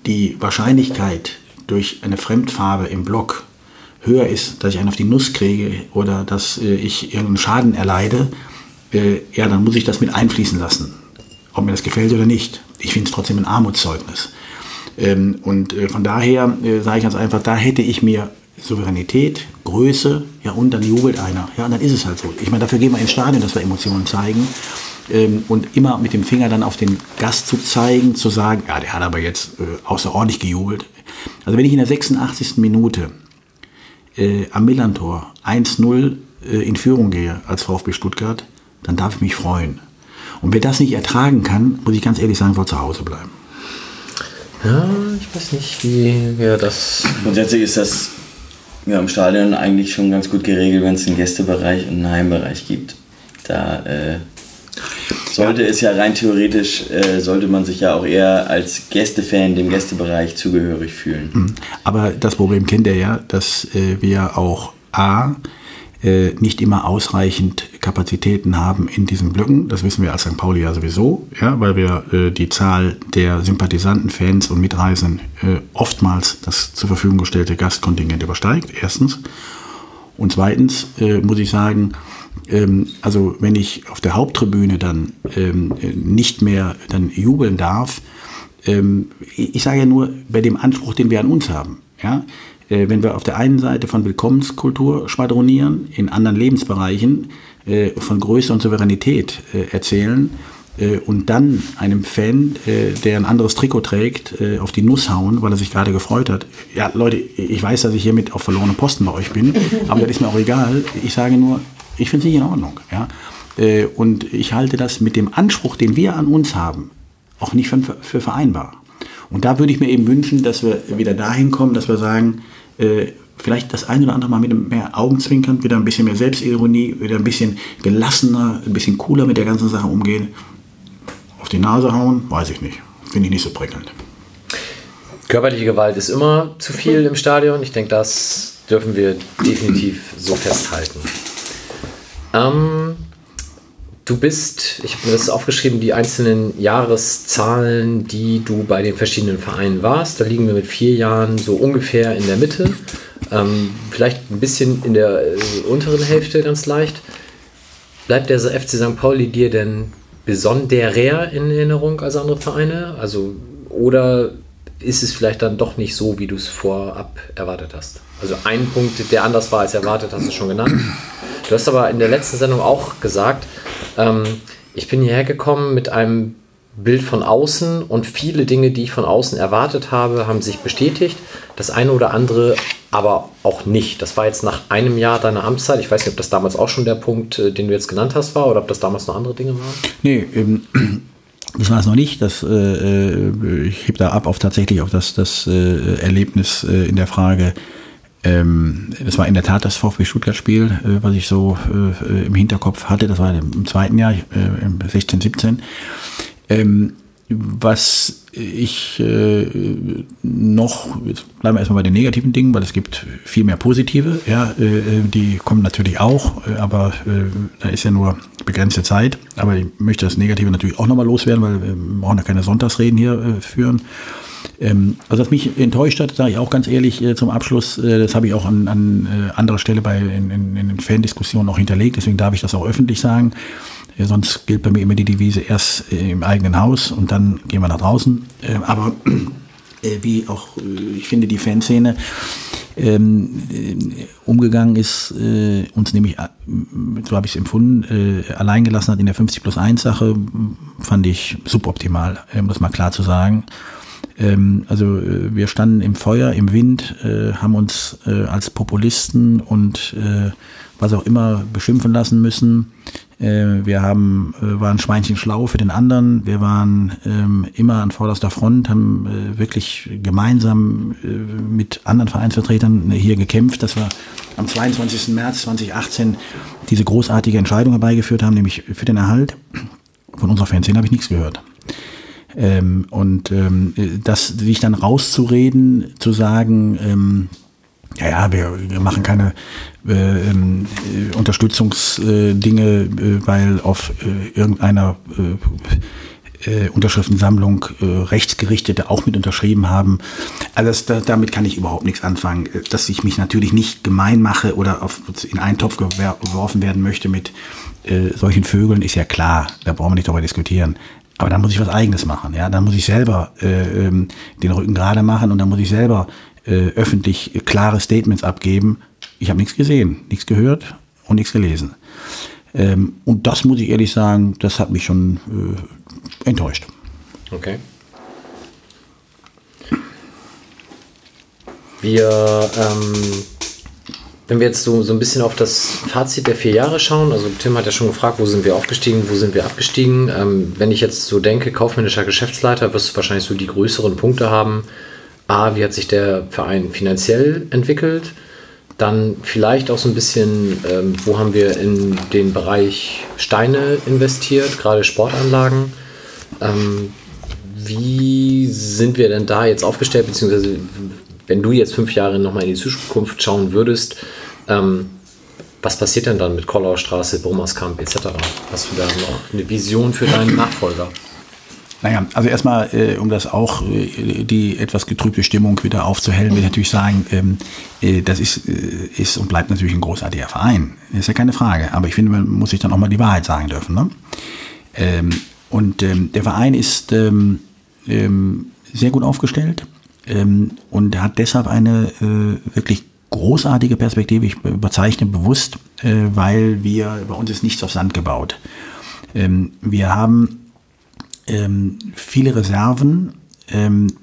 die Wahrscheinlichkeit durch eine Fremdfarbe im Block höher ist, dass ich einen auf die Nuss kriege oder dass äh, ich irgendeinen Schaden erleide, ja, dann muss ich das mit einfließen lassen, ob mir das gefällt oder nicht. Ich finde es trotzdem ein Armutszeugnis. Und von daher sage ich ganz einfach, da hätte ich mir Souveränität, Größe, ja und dann jubelt einer. Ja, und dann ist es halt so. Ich meine, dafür gehen wir ins Stadion, dass wir Emotionen zeigen. Und immer mit dem Finger dann auf den Gast zu zeigen, zu sagen, ja, der hat aber jetzt außerordentlich gejubelt. Also wenn ich in der sechsundachtzigsten Minute am Millerntor eins null in Führung gehe als VfB Stuttgart, dann darf ich mich freuen. Und wer das nicht ertragen kann, muss ich ganz ehrlich sagen, soll zu Hause bleiben. Ja, ich weiß nicht, wie wir das... Grundsätzlich ist das ja, im Stadion eigentlich schon ganz gut geregelt, wenn es einen Gästebereich und einen Heimbereich gibt. Da äh, sollte ja. es ja rein theoretisch, äh, sollte man sich ja auch eher als Gästefan dem Gästebereich zugehörig fühlen. Aber das Problem kennt ihr ja, dass äh, wir auch A... nicht immer ausreichend Kapazitäten haben in diesen Blöcken. Das wissen wir als Sankt Pauli ja sowieso, ja, weil wir äh, die Zahl der Sympathisanten, Fans und Mitreisenden äh, oftmals das zur Verfügung gestellte Gastkontingent übersteigt, erstens. Und zweitens äh, muss ich sagen, ähm, also wenn ich auf der Haupttribüne dann ähm, nicht mehr dann jubeln darf, ähm, ich sage ja nur bei dem Anspruch, den wir an uns haben, ja, wenn wir auf der einen Seite von Willkommenskultur schwadronieren, in anderen Lebensbereichen äh, von Größe und Souveränität äh, erzählen äh, und dann einem Fan, äh, der ein anderes Trikot trägt, äh, auf die Nuss hauen, weil er sich gerade gefreut hat. Ja, Leute, ich weiß, dass ich hiermit auf verlorenen Posten bei euch bin, aber das ist mir auch egal. Ich sage nur, ich finde es nicht in Ordnung. Ja? Äh, und ich halte das mit dem Anspruch, den wir an uns haben, auch nicht für, für vereinbar. Und da würde ich mir eben wünschen, dass wir wieder dahin kommen, dass wir sagen, vielleicht das ein oder andere Mal mit mehr Augenzwinkern, wieder ein bisschen mehr Selbstironie, wieder ein bisschen gelassener, ein bisschen cooler mit der ganzen Sache umgehen. auf die Nase hauen, weiß ich nicht. Finde ich nicht so prickelnd. Körperliche Gewalt ist immer zu viel im Stadion. Ich denke, das dürfen wir definitiv so festhalten. Ähm, du bist, ich habe mir das aufgeschrieben, die einzelnen Jahreszahlen, die du bei den verschiedenen Vereinen warst. Da liegen wir mit vier Jahren so ungefähr in der Mitte. Ähm, vielleicht ein bisschen in der äh, unteren Hälfte ganz leicht. Bleibt der F C Sankt Pauli dir denn besonderer in Erinnerung als andere Vereine? Also, oder ist es vielleicht dann doch nicht so, wie du es vorab erwartet hast? Also ein Punkt, der anders war als erwartet, hast du schon genannt. Du hast aber in der letzten Sendung auch gesagt, ähm, ich bin hierher gekommen mit einem Bild von außen und viele Dinge, die ich von außen erwartet habe, haben sich bestätigt. Das eine oder andere aber auch nicht. Das war jetzt nach einem Jahr deiner Amtszeit. Ich weiß nicht, ob das damals auch schon der Punkt, den du jetzt genannt hast, war oder ob das damals noch andere Dinge waren. Nee, eben. Das war es noch nicht. Das, äh, ich heb da ab auf tatsächlich auf das, das äh, Erlebnis äh, in der Frage. Ähm, das war in der Tat das VfB Stuttgart-Spiel, äh, was ich so äh, im Hinterkopf hatte. Das war im zweiten Jahr, äh, im sechzehn, siebzehn. Ähm, was ich äh, noch, jetzt bleiben wir erstmal bei den negativen Dingen, weil es gibt viel mehr positive. Ja, äh, die kommen natürlich auch, aber äh, da ist ja nur begrenzte Zeit. Aber ich möchte das Negative natürlich auch nochmal loswerden, weil wir brauchen ja keine Sonntagsreden hier äh, führen. Ähm, also was mich enttäuscht hat, sage ich auch ganz ehrlich äh, zum Abschluss, äh, das habe ich auch an, an äh, anderer Stelle bei, in, in, in den Fandiskussionen auch hinterlegt, deswegen darf ich das auch öffentlich sagen. Sonst gilt bei mir immer die Devise, erst im eigenen Haus und dann gehen wir nach draußen. Aber wie auch, ich finde, die Fanszene umgegangen ist, uns nämlich, so habe ich es empfunden, allein gelassen hat in der fünfzig plus eins Sache, fand ich suboptimal, um das mal klar zu sagen. Also wir standen im Feuer, im Wind, haben uns als Populisten und was auch immer beschimpfen lassen müssen. Wir haben, waren Schweinchen schlau für den anderen. Wir waren ähm, immer an vorderster Front, haben äh, wirklich gemeinsam äh, mit anderen Vereinsvertretern hier gekämpft, dass wir am zweiundzwanzigsten März zweitausendachtzehn diese großartige Entscheidung herbeigeführt haben, nämlich für den Erhalt. Von unserer Fanszene habe ich nichts gehört. Ähm, und ähm, das, sich dann rauszureden, zu sagen, ähm, ja, ja, wir, wir machen keine äh, äh, Unterstützungsdinge, äh, weil auf äh, irgendeiner äh, äh, Unterschriftensammlung äh, Rechtsgerichtete auch mit unterschrieben haben. Also das, da, damit kann ich überhaupt nichts anfangen. Dass ich mich natürlich nicht gemein mache oder auf, in einen Topf geworfen werden möchte mit äh, solchen Vögeln, ist ja klar. Da brauchen wir nicht darüber diskutieren. Aber dann muss ich was Eigenes machen. Ja, dann muss ich selber äh, ähm, den Rücken gerade machen und dann muss ich selber öffentlich klare Statements abgeben. Ich habe nichts gesehen, nichts gehört und nichts gelesen. Und das muss ich ehrlich sagen, das hat mich schon äh, enttäuscht. Okay. Wir, ähm, wenn wir jetzt so, so ein bisschen auf das Fazit der vier Jahre schauen, also Tim hat ja schon gefragt, wo sind wir aufgestiegen, wo sind wir abgestiegen. Ähm, wenn ich jetzt so denke, kaufmännischer Geschäftsleiter, wirst du wahrscheinlich so die größeren Punkte haben. A, wie hat sich der Verein finanziell entwickelt? Dann vielleicht auch so ein bisschen, ähm, wo haben wir in den Bereich Steine investiert, gerade Sportanlagen? Ähm, wie sind wir denn da jetzt aufgestellt? Beziehungsweise, wenn du jetzt fünf Jahre nochmal in die Zukunft schauen würdest, ähm, was passiert denn dann mit Kollaustraße, Brummerskamp et cetera? Hast du da noch eine Vision für deinen Nachfolger? Naja, also erstmal, äh, um das auch, äh, die etwas getrübte Stimmung wieder aufzuhellen, will ich natürlich sagen, ähm, äh, das ist, äh, ist und bleibt natürlich ein großartiger Verein. Ist ja keine Frage. Aber ich finde, man muss sich dann auch mal die Wahrheit sagen dürfen. Ne? Ähm, und ähm, der Verein ist ähm, ähm, sehr gut aufgestellt ähm, und hat deshalb eine äh, wirklich großartige Perspektive. Ich bezeichne bewusst, äh, weil wir, bei uns ist nichts auf Sand gebaut. Ähm, wir haben viele Reserven,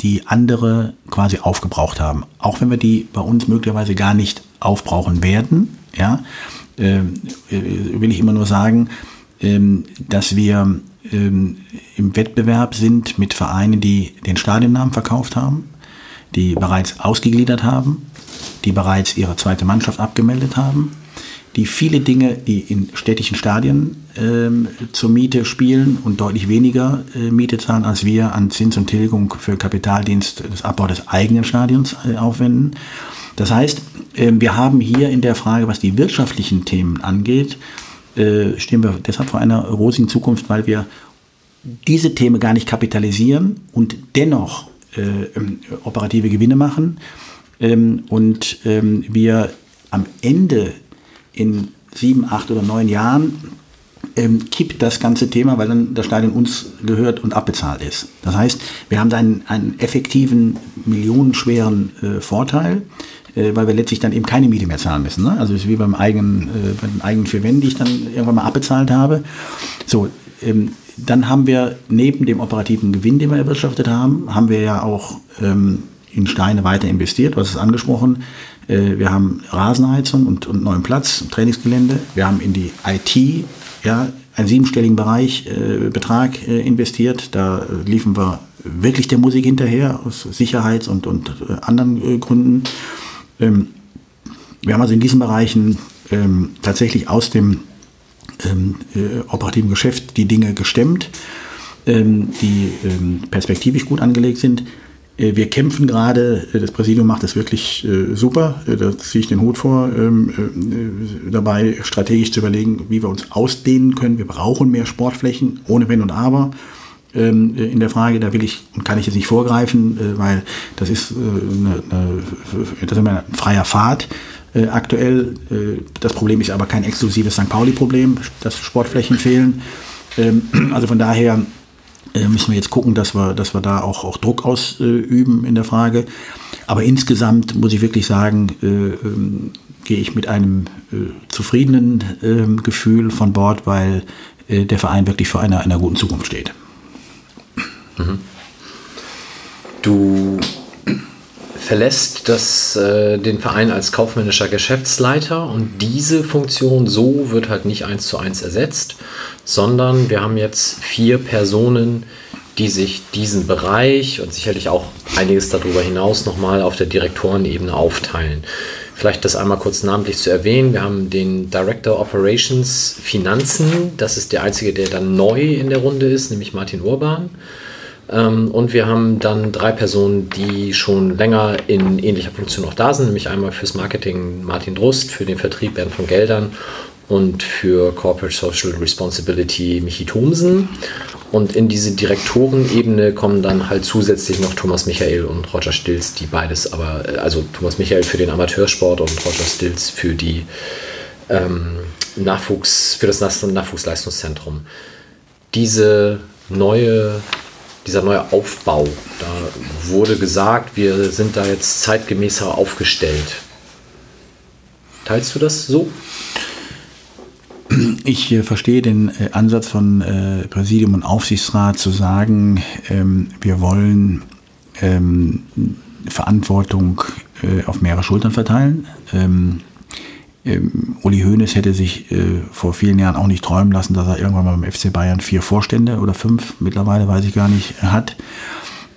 die andere quasi aufgebraucht haben. Auch wenn wir die bei uns möglicherweise gar nicht aufbrauchen werden, ja, will ich immer nur sagen, dass wir im Wettbewerb sind mit Vereinen, die den Stadionnamen verkauft haben, die bereits ausgegliedert haben, die bereits ihre zweite Mannschaft abgemeldet haben, die viele Dinge, die in städtischen Stadien ähm, zur Miete spielen und deutlich weniger äh, Miete zahlen, als wir an Zins und Tilgung für Kapitaldienst, das Abbau des eigenen Stadions äh, aufwenden. Das heißt, äh, wir haben hier in der Frage, was die wirtschaftlichen Themen angeht, äh, stehen wir deshalb vor einer rosigen Zukunft, weil wir diese Themen gar nicht kapitalisieren und dennoch äh, operative Gewinne machen ähm, und ähm, wir am Ende in sieben, acht oder neun Jahren ähm, kippt das ganze Thema, weil dann das Stadion uns gehört und abbezahlt ist. Das heißt, wir haben da einen, einen effektiven, millionenschweren äh, Vorteil, äh, weil wir letztlich dann eben keine Miete mehr zahlen müssen. Ne? Also es ist wie beim eigenen, äh, beim eigenen Vier-Wände, die ich dann irgendwann mal abbezahlt habe. So, ähm, dann haben wir neben dem operativen Gewinn, den wir erwirtschaftet haben, haben wir ja auch ähm, in Steine weiter investiert, was ist angesprochen. Wir haben Rasenheizung und, und neuen Platz, Trainingsgelände. Wir haben in die I T ja, einen siebenstelligen Bereich, äh, Betrag äh, investiert. Da äh, liefen wir wirklich der Musik hinterher, aus Sicherheits- und, und äh, anderen äh, Gründen. Ähm, wir haben also in diesen Bereichen ähm, tatsächlich aus dem ähm, äh, operativen Geschäft die Dinge gestemmt, ähm, die ähm, perspektivisch gut angelegt sind. Wir kämpfen gerade, das Präsidium macht das wirklich äh, super, da ziehe ich den Hut vor, ähm, äh, dabei strategisch zu überlegen, wie wir uns ausdehnen können. Wir brauchen mehr Sportflächen, ohne Wenn und Aber. Ähm, in der Frage, da will ich und kann ich jetzt nicht vorgreifen, äh, weil das ist, äh, eine, eine, das ist ein freier Pfad äh, aktuell. Äh, das Problem ist aber kein exklusives Sankt Pauli-Problem, dass Sportflächen fehlen. Ähm, also von daher müssen wir jetzt gucken, dass wir, dass wir da auch, auch Druck ausüben in der Frage. Aber insgesamt muss ich wirklich sagen, äh, ähm, gehe ich mit einem äh, zufriedenen äh, Gefühl von Bord, weil äh, der Verein wirklich vor einer, einer guten Zukunft steht. Mhm. Du verlässt das, äh, den Verein als kaufmännischer Geschäftsleiter und diese Funktion so wird halt nicht eins zu eins ersetzt, sondern wir haben jetzt vier Personen, die sich diesen Bereich und sicherlich auch einiges darüber hinaus nochmal auf der Direktorenebene aufteilen. Vielleicht das einmal kurz namentlich zu erwähnen. Wir haben den Director Operations Finanzen, das ist der einzige, der dann neu in der Runde ist, nämlich Martin Urban. Und wir haben dann drei Personen, die schon länger in ähnlicher Funktion auch da sind, nämlich einmal fürs Marketing Martin Drust, für den Vertrieb Bernd von Geldern und für Corporate Social Responsibility Michi Thomsen. Und in diese Direktorenebene kommen dann halt zusätzlich noch Thomas Michael und Roger Stilz, die beides aber, also Thomas Michael für den Amateursport und Roger Stilz für die ähm, Nachwuchs, für das Nachwuchsleistungszentrum. Diese neue Dieser neue Aufbau, da wurde gesagt, wir sind da jetzt zeitgemäßer aufgestellt. Teilst du das so? Ich äh, verstehe den äh, Ansatz von äh, Präsidium und Aufsichtsrat zu sagen, ähm, wir wollen ähm, Verantwortung äh, auf mehrere Schultern verteilen. Ähm, Ähm, Uli Hoeneß hätte sich äh, vor vielen Jahren auch nicht träumen lassen, dass er irgendwann mal beim F C Bayern vier Vorstände oder fünf, mittlerweile weiß ich gar nicht, hat.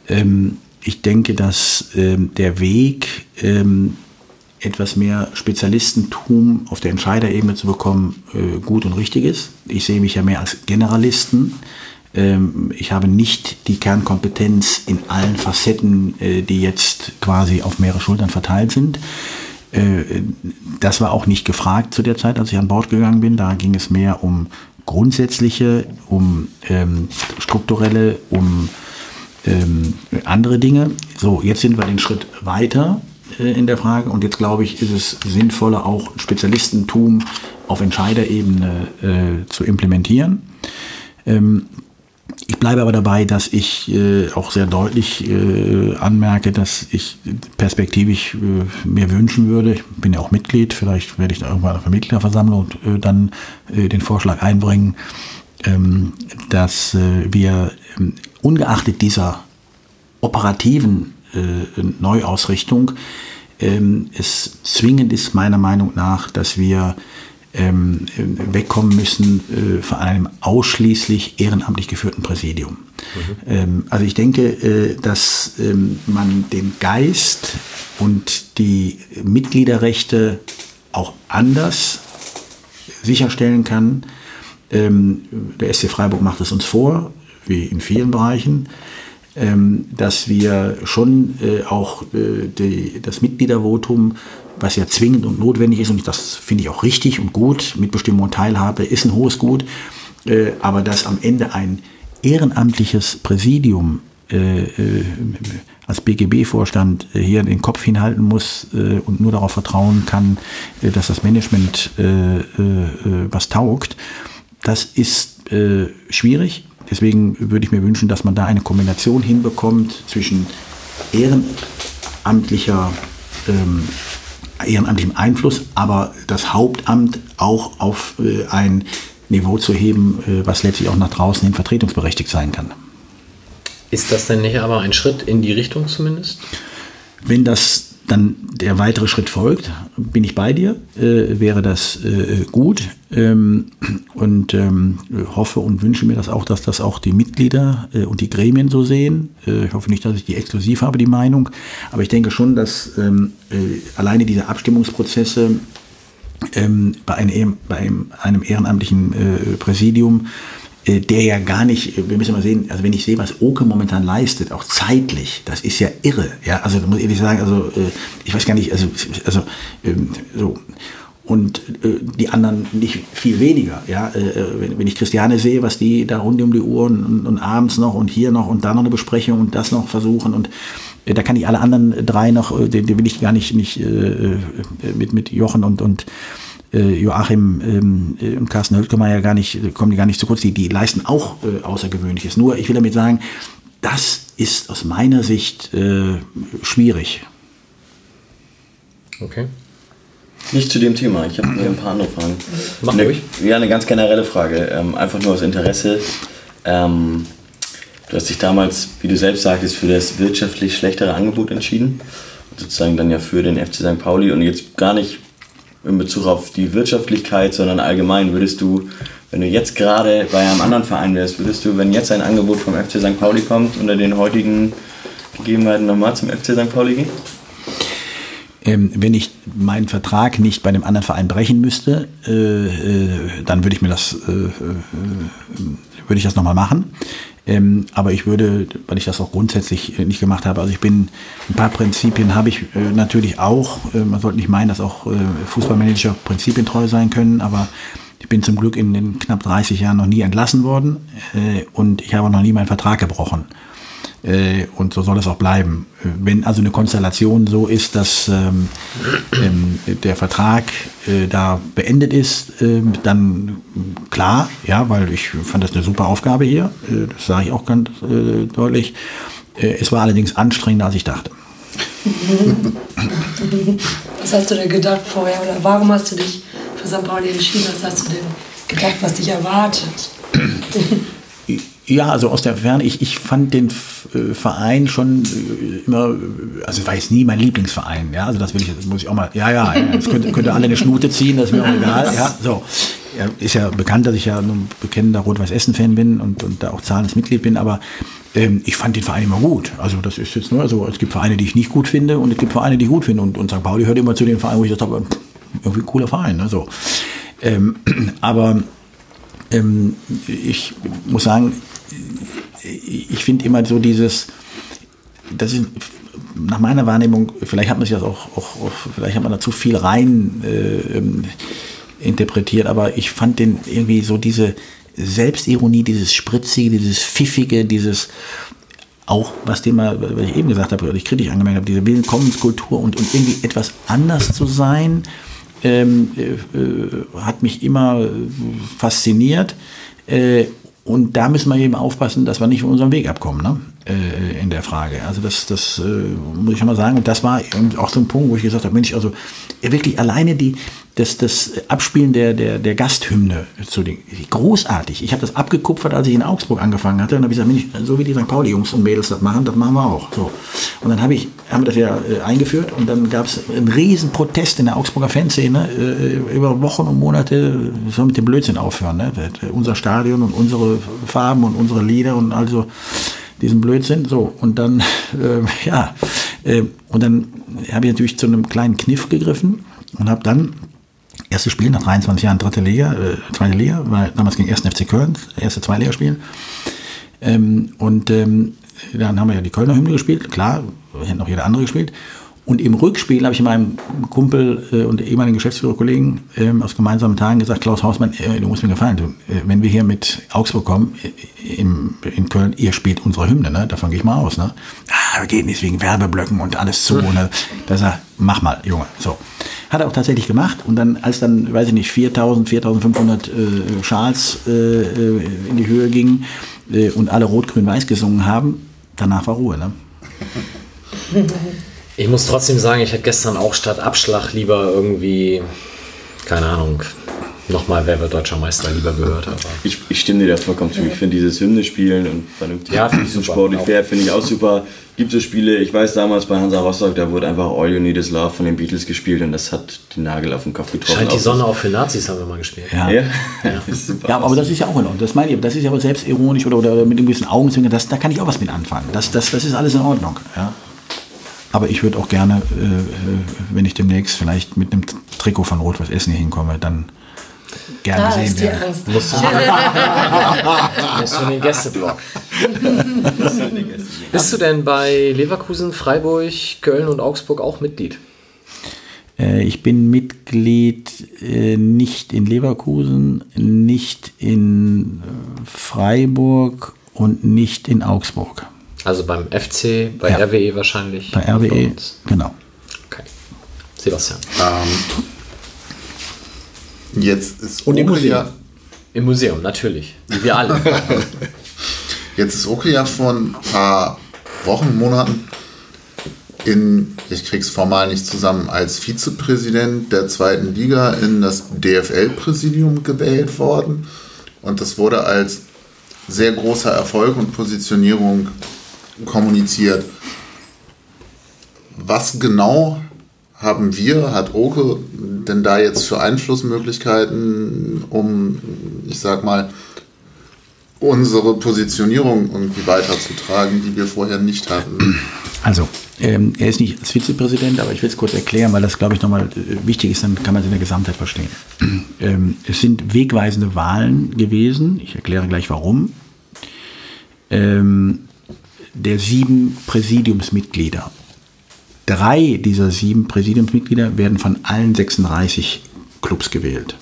Ähm, ich denke, dass ähm, der Weg, ähm, etwas mehr Spezialistentum auf der Entscheiderebene zu bekommen, äh, gut und richtig ist. Ich sehe mich ja mehr als Generalisten. Ähm, ich habe nicht die Kernkompetenz in allen Facetten, äh, die jetzt quasi auf mehrere Schultern verteilt sind. Das war auch nicht gefragt zu der Zeit, als ich an Bord gegangen bin. Da ging es mehr um grundsätzliche, um ähm, strukturelle, um ähm, andere Dinge. So, jetzt sind wir den Schritt weiter äh, in der Frage und jetzt glaube ich, ist es sinnvoller, auch Spezialistentum auf Entscheiderebene äh, zu implementieren. Ähm, Ich bleibe aber dabei, dass ich äh, auch sehr deutlich äh, anmerke, dass ich perspektivisch äh, mir wünschen würde, ich bin ja auch Mitglied, vielleicht werde ich da irgendwann auf der Mitgliederversammlung äh, dann äh, den Vorschlag einbringen, ähm, dass äh, wir äh, ungeachtet dieser operativen äh, Neuausrichtung äh, es zwingend ist, meiner Meinung nach, dass wir Ähm, wegkommen müssen äh, von einem ausschließlich ehrenamtlich geführten Präsidium. Mhm. Ähm, also ich denke, äh, dass ähm, man den Geist und die Mitgliederrechte auch anders sicherstellen kann. Ähm, der S C Freiburg macht es uns vor, wie in vielen Bereichen, ähm, dass wir schon äh, auch äh, die, das Mitgliedervotum, was ja zwingend und notwendig ist, und das finde ich auch richtig und gut, Mitbestimmung und Teilhabe ist ein hohes Gut, äh, aber dass am Ende ein ehrenamtliches Präsidium äh, äh, als B G B-Vorstand hier den Kopf hinhalten muss äh, und nur darauf vertrauen kann, äh, dass das Management äh, äh, was taugt, das ist äh, schwierig. Deswegen würde ich mir wünschen, dass man da eine Kombination hinbekommt zwischen ehrenamtlicher, ähm, ehrenamtlichem Einfluss, aber das Hauptamt auch auf äh, ein Niveau zu heben, äh, was letztlich auch nach draußen hin vertretungsberechtigt sein kann. Ist das denn nicht aber ein Schritt in die Richtung zumindest? Wenn das dann der weitere Schritt folgt, bin ich bei dir, äh, wäre das äh, gut ähm, und ähm, hoffe und wünsche mir das auch, dass das auch die Mitglieder äh, und die Gremien so sehen. Äh, ich hoffe nicht, dass ich die exklusiv habe, die Meinung, aber ich denke schon, dass ähm, äh, alleine diese Abstimmungsprozesse ähm, bei, einem, bei einem, einem ehrenamtlichen äh, Präsidium, der ja gar nicht, wir müssen mal sehen, also wenn ich sehe, was Oke momentan leistet, auch zeitlich, das ist ja irre, ja, also muss ich ehrlich sagen, also ich weiß gar nicht, also, also so, und die anderen nicht viel weniger, ja, wenn ich Christiane sehe, was die da rund um die Uhr und, und abends noch und hier noch und da noch eine Besprechung und das noch versuchen und da kann ich alle anderen drei noch, den, den will ich gar nicht, nicht mit, mit Jochen und, und Joachim ähm, äh, und Carsten Höltgemeier gar nicht, kommen die gar nicht zu kurz, die, die leisten auch äh, Außergewöhnliches. Nur, ich will damit sagen, das ist aus meiner Sicht äh, schwierig. Okay. Nicht zu dem Thema, ich habe mir ein paar andere Fragen. Mach ruhig. Ja, eine ganz generelle Frage, ähm, einfach nur aus Interesse. Ähm, du hast dich damals, wie du selbst sagtest, für das wirtschaftlich schlechtere Angebot entschieden. Und sozusagen dann ja für den F C Sankt Pauli und jetzt gar nicht in Bezug auf die Wirtschaftlichkeit, sondern allgemein würdest du, wenn du jetzt gerade bei einem anderen Verein wärst, würdest du, wenn jetzt ein Angebot vom F C Sankt Pauli kommt, unter den heutigen Gegebenheiten nochmal zum F C Sankt Pauli gehen? Ähm, wenn ich meinen Vertrag nicht bei dem anderen Verein brechen müsste, äh, äh, dann würde ich mir das, äh, äh, würde ich das nochmal machen. Ähm, aber ich würde, weil ich das auch grundsätzlich äh, nicht gemacht habe, also ich bin, ein paar Prinzipien habe ich äh, natürlich auch, äh, man sollte nicht meinen, dass auch äh, Fußballmanager prinzipientreu sein können, aber ich bin zum Glück in den knapp dreißig Jahren noch nie entlassen worden äh, und ich habe noch nie meinen Vertrag gebrochen äh, und so soll es auch bleiben. Wenn also eine Konstellation so ist, dass ähm, äh, der Vertrag äh, da beendet ist, äh, dann klar, ja, weil ich fand das eine super Aufgabe hier, das sage ich auch ganz äh, deutlich. Es war allerdings anstrengender, als ich dachte. Was hast du denn gedacht vorher oder warum hast du dich für Sankt Pauli entschieden? Was hast du denn gedacht, was dich erwartet? Ja, also aus der Ferne, ich, ich fand den Verein schon immer, also war jetzt nie mein Lieblingsverein, ja, also das will ich, das muss ich auch mal, ja, ja, das könnte, könnte alle eine Schnute ziehen, das ist mir auch egal, ja, so. Ja, ist ja bekannt, dass ich ja ein bekennender Rot-Weiß-Essen-Fan bin und, und da auch zahlendes Mitglied bin, aber ähm, ich fand den Verein immer gut. Also das ist jetzt nur so, also, es gibt Vereine, die ich nicht gut finde und es gibt Vereine, die ich gut finde und, und Sankt Pauli hört immer zu den Vereinen, wo ich dachte, pff, irgendwie ein cooler Verein, ne? So. Ähm, aber ähm, ich muss sagen, ich finde immer so dieses, das ist nach meiner Wahrnehmung, vielleicht hat man sich das auch, auch vielleicht hat man da zu viel rein äh, interpretiert, aber ich fand den irgendwie so diese Selbstironie, dieses Spritzige, dieses Pfiffige, dieses auch, was Thema, was ich eben gesagt habe, oder ich kritisch angemerkt habe, diese Willkommenskultur und, und irgendwie etwas anders zu sein, ähm, äh, hat mich immer fasziniert. Äh, und da müssen wir eben aufpassen, dass wir nicht von unserem Weg abkommen, ne? Äh, in der Frage. Also das, das äh, muss ich schon mal sagen. Und das war auch so ein Punkt, wo ich gesagt habe, Mensch, also wirklich alleine die Das, das Abspielen der, der, der Gasthymne zu den, großartig. Ich habe das abgekupfert, als ich in Augsburg angefangen hatte. Und habe ich gesagt, so wie die Sankt Pauli-Jungs und Mädels das machen, das machen wir auch. So. Und dann habe ich, haben wir das ja äh, eingeführt und dann gab es einen riesen Protest in der Augsburger Fanszene äh, über Wochen und Monate, soll mit dem Blödsinn aufhören. Ne? Unser Stadion und unsere Farben und unsere Lieder und also diesen Blödsinn. So, und dann, äh, ja, äh, und dann habe ich natürlich zu einem kleinen Kniff gegriffen und habe dann erste Spiel nach dreiundzwanzig Jahren dritte Liga, äh, zweite Liga, weil damals gegen ersten F C Köln, erste Zweitliga spielen. Ähm, und ähm, dann haben wir ja die Kölner Hymne gespielt, klar, hätten auch jeder andere gespielt. Und im Rückspiel habe ich meinem Kumpel äh, und ehemaligen Geschäftsführerkollegen ähm, aus gemeinsamen Tagen gesagt, Klaus Hausmann, äh, du musst mir gefallen tun. Äh, wenn wir hier mit Augsburg kommen, äh, im, in Köln, ihr spielt unsere Hymne, ne? Davon gehe ich mal aus. Ne? Ah, wir gehen nicht wegen Werbeblöcken und alles zu. Ne? Da sagt er, mach mal, Junge. So. Hat er auch tatsächlich gemacht. Und dann, als dann, weiß ich nicht, viertausend, viertausendfünfhundert äh, Schals äh, in die Höhe gingen äh, und alle rot-grün-weiß gesungen haben, danach war Ruhe. Ne? Ich muss trotzdem sagen, ich hätte gestern auch statt Abschlag lieber irgendwie, keine Ahnung, nochmal Wer wird Deutscher Meister lieber gehört. Aber ich, ich stimme dir da vollkommen zu. Ich finde dieses Hymne spielen und vernünftig ja, und sportlich fair finde ich auch super. Gibt es Spiele, ich weiß damals bei Hansa Rostock, da wurde einfach All You Need Is Love von den Beatles gespielt und das hat den Nagel auf den Kopf getroffen. Scheint die Sonne auch für Nazis, haben wir mal gespielt. Ja, ja. Ja. Das ist ja, aber das ist ja auch in Ordnung. Das meine ich, das ist ja aber selbstironisch oder, oder mit einem gewissen Augenzwinkern, da kann ich auch was mit anfangen. Das, das, das ist alles in Ordnung. Ja. Aber ich würde auch gerne, äh, wenn ich demnächst vielleicht mit einem Trikot von Rot-Weiß Essen hier hinkomme, dann gerne ah, sehen werden. Angst. Musst du in den Gästeblock. Bist du denn bei Leverkusen, Freiburg, Köln und Augsburg auch Mitglied? Äh, ich bin Mitglied äh, nicht in Leverkusen, nicht in Freiburg und nicht in Augsburg. Also beim F C, bei ja. R W E wahrscheinlich. Bei R W E, genau. Okay. Sebastian. Ähm, jetzt ist Und im Museum. Im Museum, natürlich. Wie wir alle. Jetzt ist Oki ja vor ein paar Wochen, Monaten in, ich krieg's formal nicht zusammen, als Vizepräsident der zweiten Liga in das D F L-Präsidium gewählt worden. Und das wurde als sehr großer Erfolg und Positionierung kommuniziert. Was genau haben wir, hat Oke denn da jetzt für Einflussmöglichkeiten, um, ich sag mal, unsere Positionierung irgendwie weiterzutragen, die wir vorher nicht hatten? Also, ähm, er ist nicht als Vizepräsident, aber ich will es kurz erklären, weil das, glaube ich, nochmal wichtig ist, dann kann man es in der Gesamtheit verstehen. Ähm, es sind wegweisende Wahlen gewesen, ich erkläre gleich warum, ähm, der sieben Präsidiumsmitglieder. Drei dieser sieben Präsidiumsmitglieder werden von allen sechsunddreißig Clubs gewählt.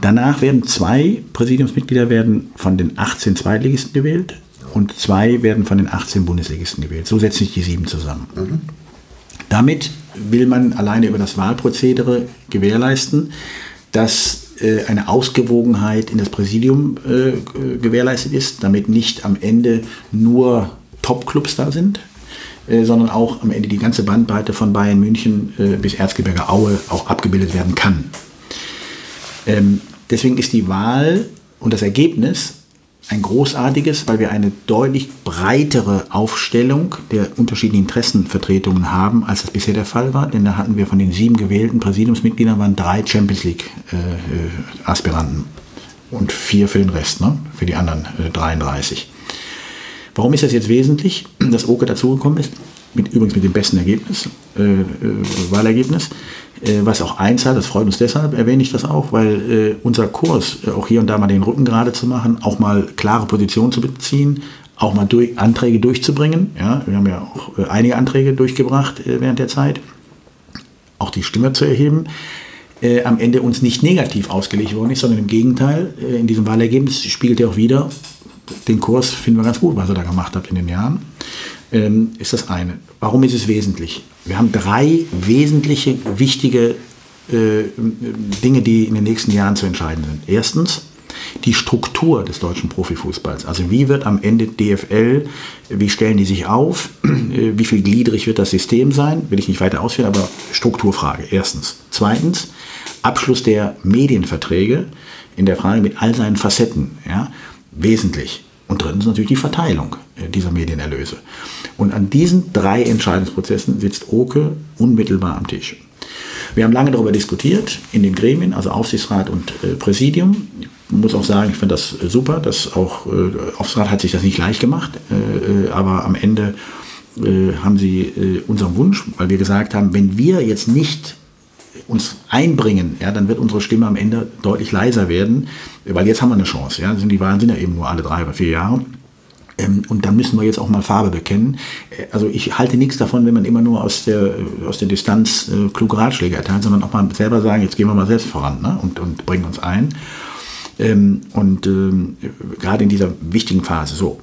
Danach werden zwei Präsidiumsmitglieder werden von den achtzehn Zweitligisten gewählt und zwei werden von den achtzehn Bundesligisten gewählt. So setzen sich die sieben zusammen. Mhm. Damit will man alleine über das Wahlprozedere gewährleisten, dass eine Ausgewogenheit in das Präsidium äh, gewährleistet ist, damit nicht am Ende nur Top-Clubs da sind, äh, sondern auch am Ende die ganze Bandbreite von Bayern München äh, bis Erzgebirge Aue auch abgebildet werden kann. Ähm, deswegen ist die Wahl und das Ergebnis ein großartiges, weil wir eine deutlich breitere Aufstellung der unterschiedlichen Interessenvertretungen haben, als das bisher der Fall war. Denn da hatten wir von den sieben gewählten Präsidiumsmitgliedern waren drei Champions League äh, Aspiranten und vier für den Rest, ne? Für die anderen äh, dreiunddreißig. Warum ist das jetzt wesentlich, dass Oke dazugekommen ist? Mit, übrigens mit dem besten Ergebnis, äh, äh, Wahlergebnis, äh, was auch einzahlt, das freut uns deshalb, erwähne ich das auch, weil äh, unser Kurs, äh, auch hier und da mal den Rücken gerade zu machen, auch mal klare Positionen zu beziehen, auch mal durch, Anträge durchzubringen, ja, wir haben ja auch äh, einige Anträge durchgebracht äh, während der Zeit, auch die Stimme zu erheben, äh, am Ende uns nicht negativ ausgelegt worden ist, sondern im Gegenteil, äh, in diesem Wahlergebnis spiegelt er auch wieder, den Kurs finden wir ganz gut, was ihr da gemacht habt in den Jahren. Ähm, ist das eine. Warum ist es wesentlich? Wir haben drei wesentliche, wichtige äh, Dinge, die in den nächsten Jahren zu entscheiden sind. Erstens, die Struktur des deutschen Profifußballs. Also wie wird am Ende D F L, wie stellen die sich auf, wie viel gliedrig wird das System sein? Will ich nicht weiter ausführen, aber Strukturfrage erstens. Zweitens, Abschluss der Medienverträge in der Frage mit all seinen Facetten. Ja, wesentlich. Und drittens natürlich die Verteilung dieser Medienerlöse. Und an diesen drei Entscheidungsprozessen sitzt Oke unmittelbar am Tisch. Wir haben lange darüber diskutiert in den Gremien, also Aufsichtsrat und äh, Präsidium. Ich muss auch sagen, ich finde das super, dass auch äh, Aufsichtsrat hat sich das nicht leicht gemacht, äh, aber am Ende äh, haben sie äh, unseren Wunsch, weil wir gesagt haben, wenn wir jetzt nicht uns einbringen, ja, dann wird unsere Stimme am Ende deutlich leiser werden, weil jetzt haben wir eine Chance. Ja, die Wahlen sind ja eben nur alle drei oder vier Jahre. Und dann müssen wir jetzt auch mal Farbe bekennen. Also ich halte nichts davon, wenn man immer nur aus der, aus der Distanz äh, kluge Ratschläge erteilt, sondern auch mal selber sagen, jetzt gehen wir mal selbst voran, ne? und, und bringen uns ein. Ähm, und ähm, gerade in dieser wichtigen Phase so.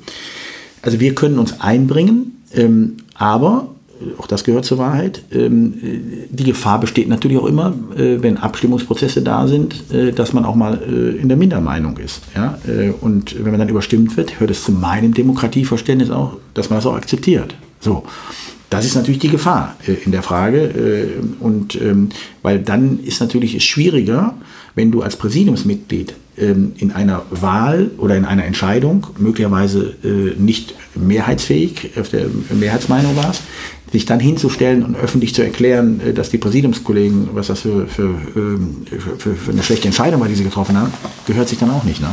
Also wir können uns einbringen, ähm, aber, auch das gehört zur Wahrheit, ähm, die Gefahr besteht natürlich auch immer, äh, wenn Abstimmungsprozesse da sind, äh, dass man auch mal äh, in der Mindermeinung ist. Ja? Äh, und wenn man dann überstimmt wird, hört es zu meinem Demokratieverständnis auch, dass man das auch akzeptiert. So. Das ist natürlich die Gefahr äh, in der Frage. Äh, und ähm, weil dann ist natürlich es schwieriger, wenn du als Präsidiumsmitglied in einer Wahl oder in einer Entscheidung möglicherweise äh, nicht mehrheitsfähig auf der Mehrheitsmeinung warst, sich dann hinzustellen und öffentlich zu erklären, dass die Präsidiumskollegen, was das für, für, für, für eine schlechte Entscheidung war, die sie getroffen haben, gehört sich dann auch nicht. Ne?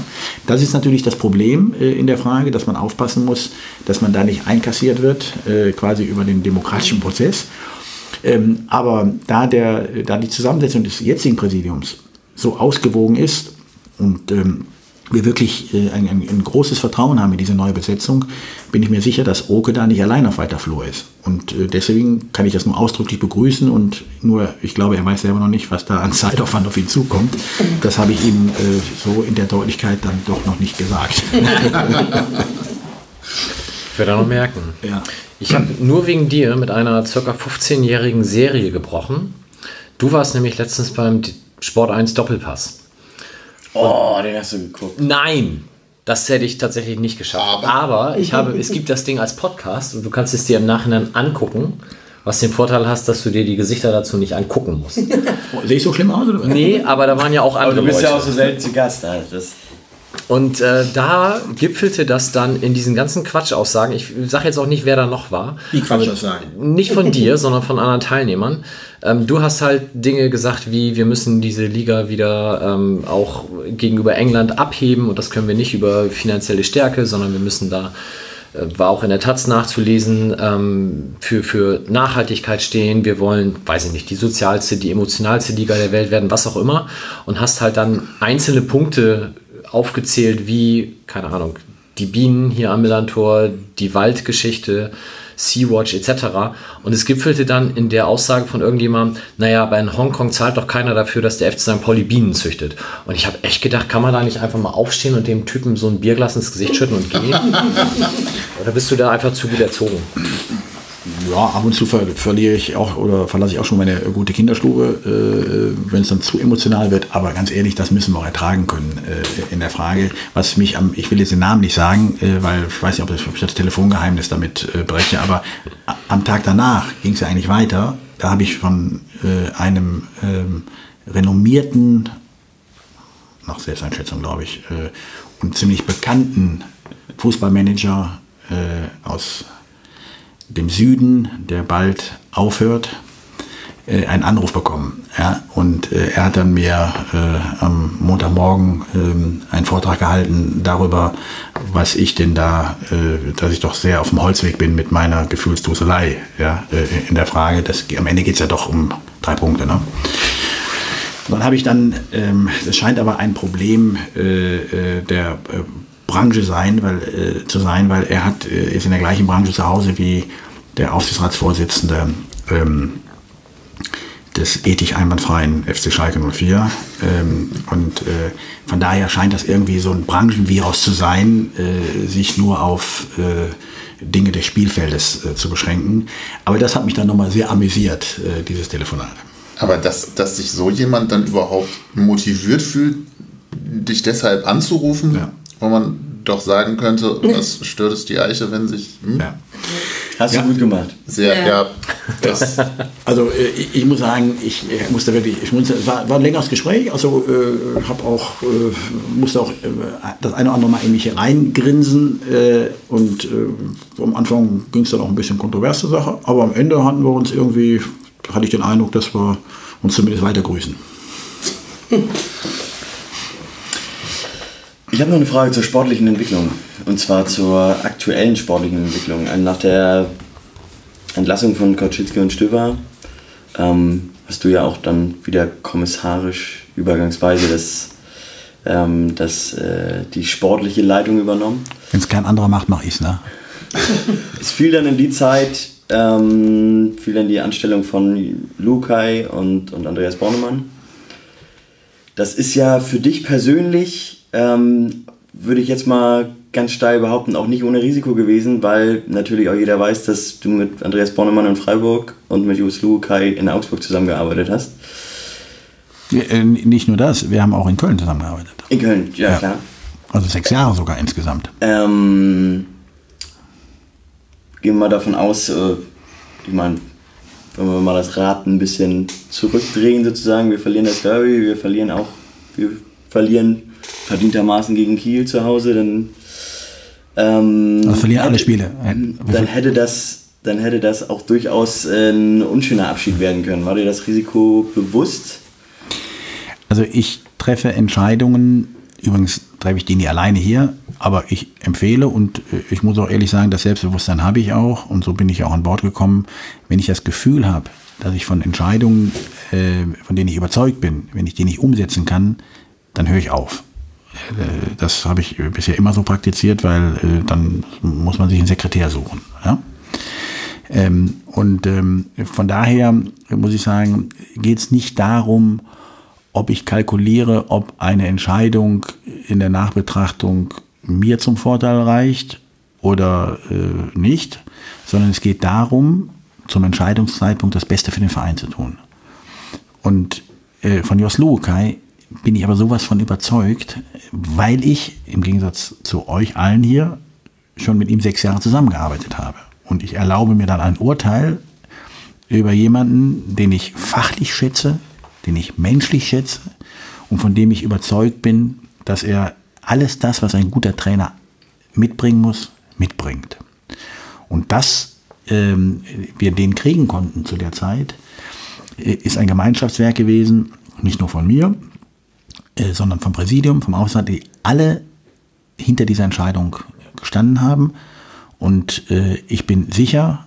Das ist natürlich das Problem äh, in der Frage, dass man aufpassen muss, dass man da nicht einkassiert wird, äh, quasi über den demokratischen Prozess. Ähm, aber da, der, da die Zusammensetzung des jetzigen Präsidiums so ausgewogen ist, und ähm, wir wirklich äh, ein, ein, ein großes Vertrauen haben in diese neue Besetzung, bin ich mir sicher, dass Oke da nicht allein auf weiter Flur ist. Und äh, deswegen kann ich das nur ausdrücklich begrüßen und nur, ich glaube, er weiß selber noch nicht, was da an Zeitaufwand auf ihn zukommt. Das habe ich ihm äh, so in der Deutlichkeit dann doch noch nicht gesagt. Ich werde da noch merken. Ja. Ich habe nur wegen dir mit einer ca. fünfzehnjährigen Serie gebrochen. Du warst nämlich letztens beim Sport eins Doppelpass. Oh, den hast du geguckt. Nein, das hätte ich tatsächlich nicht geschafft. Aber, Aber ich habe, es gibt das Ding als Podcast und du kannst es dir im Nachhinein angucken, was den Vorteil hast, dass du dir die Gesichter dazu nicht angucken musst. Oh, sehe ich so schlimm aus? Oder? Nee, aber da waren ja auch andere Leute. Du bist Leute. Ja auch so selten zu Gast. Also das und äh, da gipfelte das dann in diesen ganzen Quatschaussagen. Ich sage jetzt auch nicht, wer da noch war. Die Quatschaussagen. Nicht von dir, sondern von anderen Teilnehmern. Ähm, du hast halt Dinge gesagt wie, wir müssen diese Liga wieder ähm, auch gegenüber England abheben und das können wir nicht über finanzielle Stärke, sondern wir müssen da, äh, war auch in der Taz nachzulesen, ähm, für, für Nachhaltigkeit stehen. Wir wollen, weiß ich nicht, die sozialste, die emotionalste Liga der Welt werden, was auch immer. Und hast halt dann einzelne Punkte aufgezählt wie, keine Ahnung, die Bienen hier am Millantor, die Waldgeschichte, Sea-Watch et cetera. Und es gipfelte dann in der Aussage von irgendjemandem, naja, aber in Hongkong zahlt doch keiner dafür, dass der F C Sankt Pauli Bienen züchtet. Und ich habe echt gedacht, kann man da nicht einfach mal aufstehen und dem Typen so ein Bierglas ins Gesicht schütten und gehen? Oder bist du da einfach zu gut erzogen? Ja, ab und zu ver verliere ich auch oder verlasse ich auch schon meine gute Kinderstube, äh, wenn es dann zu emotional wird. Aber ganz ehrlich, das müssen wir auch ertragen können äh, in der Frage. Was mich am, ich will jetzt den Namen nicht sagen, äh, weil ich weiß nicht, ob, das, ob ich das Telefongeheimnis damit äh, breche, aber am Tag danach ging es ja eigentlich weiter. Da habe ich von äh, einem äh, renommierten, nach Selbsteinschätzung glaube ich, äh, und ziemlich bekannten Fußballmanager äh, aus dem Süden, der bald aufhört, äh, einen Anruf bekommen. Ja? Und äh, er hat dann mir äh, am Montagmorgen äh, einen Vortrag gehalten darüber, was ich denn da, äh, dass ich doch sehr auf dem Holzweg bin mit meiner Gefühlsduselei. Ja? Äh, in der Frage, dass, am Ende geht es ja doch um drei Punkte. Ne? Dann habe ich dann, ähm, das scheint aber ein Problem äh, äh, der äh, Branche sein, weil, äh, zu sein, weil er hat, äh, ist in der gleichen Branche zu Hause wie der Aufsichtsratsvorsitzende ähm, des ethisch einwandfreien F C Schalke null vier. Ähm, und äh, von daher scheint das irgendwie so ein Branchenvirus zu sein, äh, sich nur auf äh, Dinge des Spielfeldes äh, zu beschränken. Aber das hat mich dann nochmal sehr amüsiert, äh, dieses Telefonat. Aber dass, dass sich so jemand dann überhaupt motiviert fühlt, dich deshalb anzurufen? Ja. Wo man doch sagen könnte, was stört es die Eiche, wenn sich... Hm? Ja. Hast du ja. Gut gemacht. Sehr, ja. ja das. Also ich, ich muss sagen, ich musste wirklich, ich musste, es war, war ein längeres Gespräch, also äh, habe auch, äh, musste auch äh, das eine oder andere Mal in mich reingrinsen äh, und äh, am Anfang ging es dann auch ein bisschen kontrovers zur Sache, aber am Ende hatten wir uns irgendwie, hatte ich den Eindruck, dass wir uns zumindest weiter grüßen. Ich habe noch eine Frage zur sportlichen Entwicklung und zwar zur aktuellen sportlichen Entwicklung. Nach der Entlassung von Kautschitzki und Stöber ähm, bist du ja auch dann wieder kommissarisch übergangsweise das, ähm, das, äh, die sportliche Leitung übernommen. Wenn es kein anderer macht, mache ich es, ne? Es fiel dann in die Zeit, ähm, fiel dann die Anstellung von Lukai und, und Andreas Bornemann. Das ist ja für dich persönlich, ähm, würde ich jetzt mal ganz steil behaupten, auch nicht ohne Risiko gewesen, weil natürlich auch jeder weiß, dass du mit Andreas Bornemann in Freiburg und mit Jus Lukai in Augsburg zusammengearbeitet hast. Ja, äh, nicht nur das, wir haben auch in Köln zusammengearbeitet. In Köln, ja, ja. Klar. Also sechs Jahre sogar insgesamt. Ähm, gehen wir mal davon aus, äh, ich meine, wenn wir mal das Rad ein bisschen zurückdrehen sozusagen, wir verlieren das Derby, wir verlieren auch, wir verlieren verdientermaßen gegen Kiel zu Hause, dann ähm, also verlieren alle Spiele. Dann hätte das, dann hätte das auch durchaus ein unschöner Abschied werden können. War dir das Risiko bewusst? Also ich treffe Entscheidungen, übrigens treffe ich die nie alleine hier, aber ich empfehle und ich muss auch ehrlich sagen, das Selbstbewusstsein habe ich auch und so bin ich auch an Bord gekommen, wenn ich das Gefühl habe, dass ich von Entscheidungen, von denen ich überzeugt bin, wenn ich die nicht umsetzen kann, dann höre ich auf. Das habe ich bisher immer so praktiziert, weil dann muss man sich einen Sekretär suchen. Ja? Und von daher muss ich sagen, geht es nicht darum, ob ich kalkuliere, ob eine Entscheidung in der Nachbetrachtung mir zum Vorteil reicht oder äh, nicht, sondern es geht darum, zum Entscheidungszeitpunkt das Beste für den Verein zu tun. Und äh, von Jos Lukai bin ich aber sowas von überzeugt, weil ich im Gegensatz zu euch allen hier schon mit ihm sechs Jahre zusammengearbeitet habe. Und ich erlaube mir dann ein Urteil über jemanden, den ich fachlich schätze, den ich menschlich schätze und von dem ich überzeugt bin, dass er alles das, was ein guter Trainer mitbringen muss, mitbringt. Und dass ähm, wir den kriegen konnten zu der Zeit, äh, ist ein Gemeinschaftswerk gewesen, nicht nur von mir, äh, sondern vom Präsidium, vom Aufsichtsrat, die alle hinter dieser Entscheidung gestanden haben. Und äh, ich bin sicher,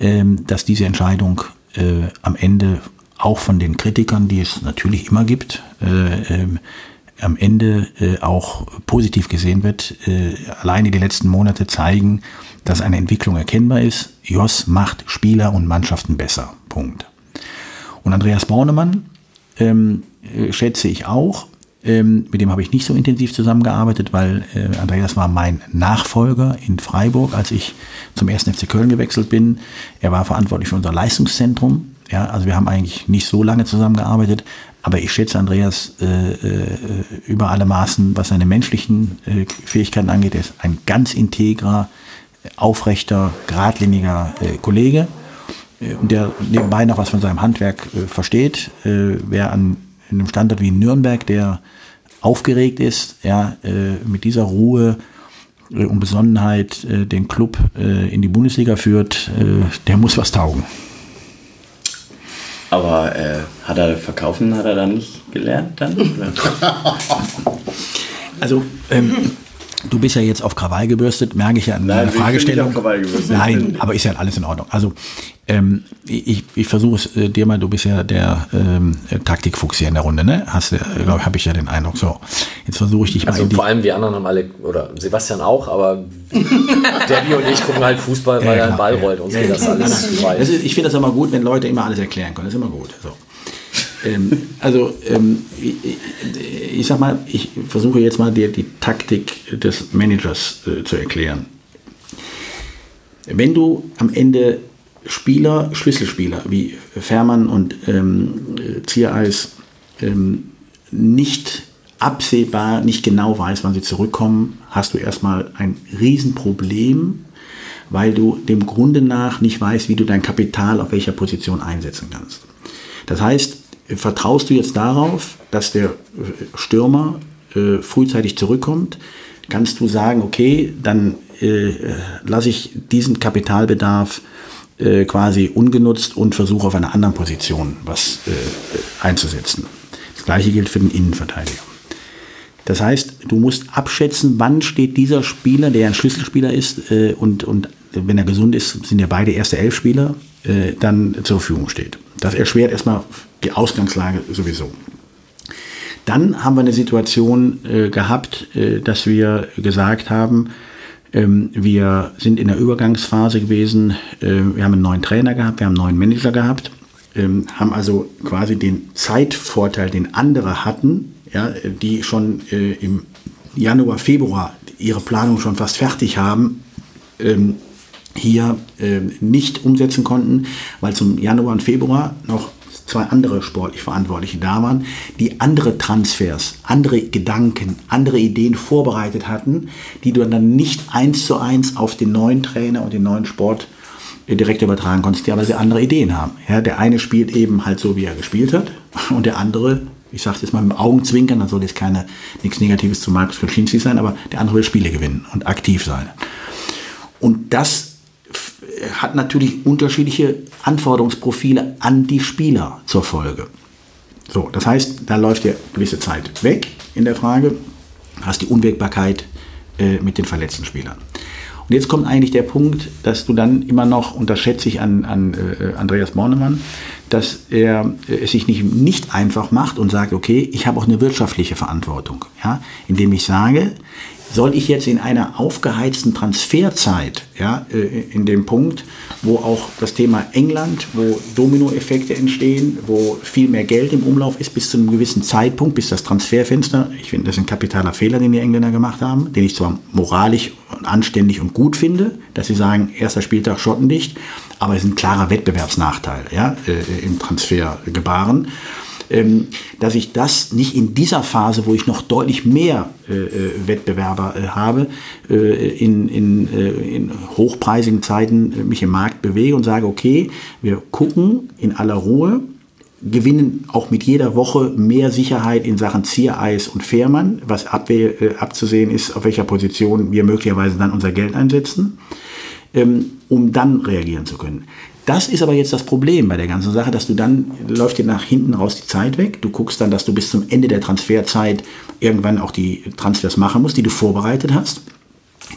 äh, dass diese Entscheidung äh, am Ende auch von den Kritikern, die es natürlich immer gibt, äh, ähm, am Ende äh, auch positiv gesehen wird. Äh, alleine die letzten Monate zeigen, dass eine Entwicklung erkennbar ist. Jos macht Spieler und Mannschaften besser. Punkt. Und Andreas Bornemann ähm, äh, schätze ich auch. Ähm, mit dem habe ich nicht so intensiv zusammengearbeitet, weil äh, Andreas war mein Nachfolger in Freiburg, als ich zum ersten F C Köln gewechselt bin. Er war verantwortlich für unser Leistungszentrum. Ja, also wir haben eigentlich nicht so lange zusammengearbeitet, aber ich schätze Andreas äh, äh, über alle Maßen, was seine menschlichen äh, Fähigkeiten angeht. Er ist ein ganz integrer, aufrechter, geradliniger äh, Kollege äh, und der nebenbei noch was von seinem Handwerk äh, versteht. Äh, wer an in einem Standort wie Nürnberg, der aufgeregt ist, ja, äh, mit dieser Ruhe äh, und Besonnenheit äh, den Club äh, in die Bundesliga führt, äh, der muss was taugen. Aber äh, hat er verkaufen, hat er dann nicht gelernt dann? Also ähm, du bist ja jetzt auf Krawall gebürstet, merke ich ja an deiner Fragestellung. Nein, aber ist ja alles in Ordnung. Also ähm, ich, ich versuche es äh, dir mal, du bist ja der ähm, Taktikfuchs hier in der Runde, ne? Hast du, äh, glaube ich, habe ich ja den Eindruck. So, jetzt versuche ich dich also mal. Also vor allem die anderen haben alle, oder Sebastian auch, aber Debbie und ich gucken halt Fußball, weil ja, er einen Ball ja. rollt und ja, ja, das alles ja, das ist, ich finde das immer gut, wenn Leute immer alles erklären können. Das ist immer gut. So. ähm, also ähm, ich, ich sag mal, ich versuche jetzt mal dir die Taktik des Managers äh, zu erklären. Wenn du am Ende Spieler, Schlüsselspieler wie Fährmann und ähm, Ziereis ähm, nicht absehbar, nicht genau weiß, wann sie zurückkommen, hast du erstmal ein Riesenproblem, weil du dem Grunde nach nicht weißt, wie du dein Kapital auf welcher Position einsetzen kannst. Das heißt, vertraust du jetzt darauf, dass der Stürmer äh, frühzeitig zurückkommt, kannst du sagen, okay, dann äh, lasse ich diesen Kapitalbedarf äh, quasi ungenutzt und versuche auf einer anderen Position was äh, einzusetzen. Das Gleiche gilt für den Innenverteidiger. Das heißt, du musst abschätzen, wann steht dieser Spieler, der ein Schlüsselspieler ist äh, und, und wenn er gesund ist, sind ja beide erste Elf-Spieler, äh, dann zur Verfügung steht. Das erschwert erstmal die Ausgangslage sowieso. Dann haben wir eine Situation äh, gehabt, äh, dass wir gesagt haben, ähm, wir sind in der Übergangsphase gewesen, äh, wir haben einen neuen Trainer gehabt, wir haben einen neuen Manager gehabt, ähm, haben also quasi den Zeitvorteil, den andere hatten, ja, die schon äh, im Januar, Februar ihre Planung schon fast fertig haben, ähm, hier äh, nicht umsetzen konnten, weil zum Januar und Februar noch zwei andere sportlich Verantwortliche da waren, die andere Transfers, andere Gedanken, andere Ideen vorbereitet hatten, die du dann nicht eins zu eins auf den neuen Trainer und den neuen Sport direkt übertragen konntest, die aber sehr andere Ideen haben. Ja, der eine spielt eben halt so, wie er gespielt hat, und der andere, ich sage es jetzt mal mit dem Augenzwinkern, dann soll jetzt keine, nichts Negatives zu Markus Kulczynski sein, aber der andere will Spiele gewinnen und aktiv sein. Und das hat natürlich unterschiedliche Anforderungsprofile an die Spieler zur Folge. So, das heißt, da läuft ja gewisse Zeit weg in der Frage, hast die Unwägbarkeit äh, mit den verletzten Spielern. Und jetzt kommt eigentlich der Punkt, dass du dann immer noch, und das schätze ich an, an äh, Andreas Bornemann, dass er äh, es sich nicht, nicht einfach macht und sagt, okay, ich habe auch eine wirtschaftliche Verantwortung, ja, indem ich sage, soll ich jetzt in einer aufgeheizten Transferzeit, ja, in dem Punkt, wo auch das Thema England, wo Dominoeffekte entstehen, wo viel mehr Geld im Umlauf ist bis zu einem gewissen Zeitpunkt, bis das Transferfenster, ich finde, das ist ein kapitaler Fehler, den die Engländer gemacht haben, den ich zwar moralisch und anständig und gut finde, dass sie sagen, erster Spieltag schottendicht, aber es ist ein klarer Wettbewerbsnachteil, ja, im Transfergebaren. Ähm, dass ich das nicht in dieser Phase, wo ich noch deutlich mehr äh, Wettbewerber äh, habe, äh, in, in, äh, in hochpreisigen Zeiten äh, mich im Markt bewege und sage, okay, wir gucken in aller Ruhe, gewinnen auch mit jeder Woche mehr Sicherheit in Sachen Ziereis und Fährmann, was abwe- äh, abzusehen ist, auf welcher Position wir möglicherweise dann unser Geld einsetzen, ähm, um dann reagieren zu können. Das ist aber jetzt das Problem bei der ganzen Sache, dass du dann, läuft dir nach hinten raus die Zeit weg, du guckst dann, dass du bis zum Ende der Transferzeit irgendwann auch die Transfers machen musst, die du vorbereitet hast.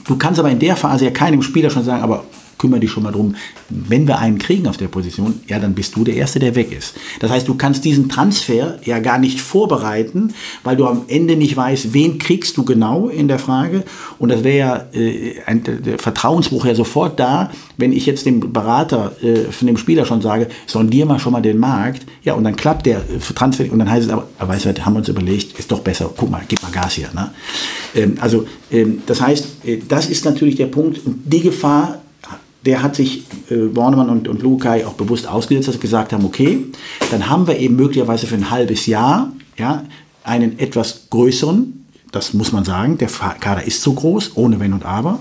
Du kannst aber in der Phase ja keinem Spieler schon sagen, aber kümmere dich schon mal drum, wenn wir einen kriegen auf der Position, ja, dann bist du der Erste, der weg ist. Das heißt, du kannst diesen Transfer ja gar nicht vorbereiten, weil du am Ende nicht weißt, wen kriegst du genau in der Frage. Und das wäre ja äh, ein, der Vertrauensbruch ja sofort da, wenn ich jetzt dem Berater äh, von dem Spieler schon sage, sondier mal schon mal den Markt, ja, und dann klappt der Transfer und dann heißt es aber, aber weißt du, haben wir uns überlegt, ist doch besser, guck mal, gib mal Gas hier. Ne? Ähm, also ähm, das heißt, äh, das ist natürlich der Punkt, die Gefahr, der hat sich äh, Bornemann und, und Lukai auch bewusst ausgesetzt, dass sie gesagt haben, okay, dann haben wir eben möglicherweise für ein halbes Jahr, ja, einen etwas größeren, das muss man sagen, der Kader ist so groß, ohne Wenn und Aber,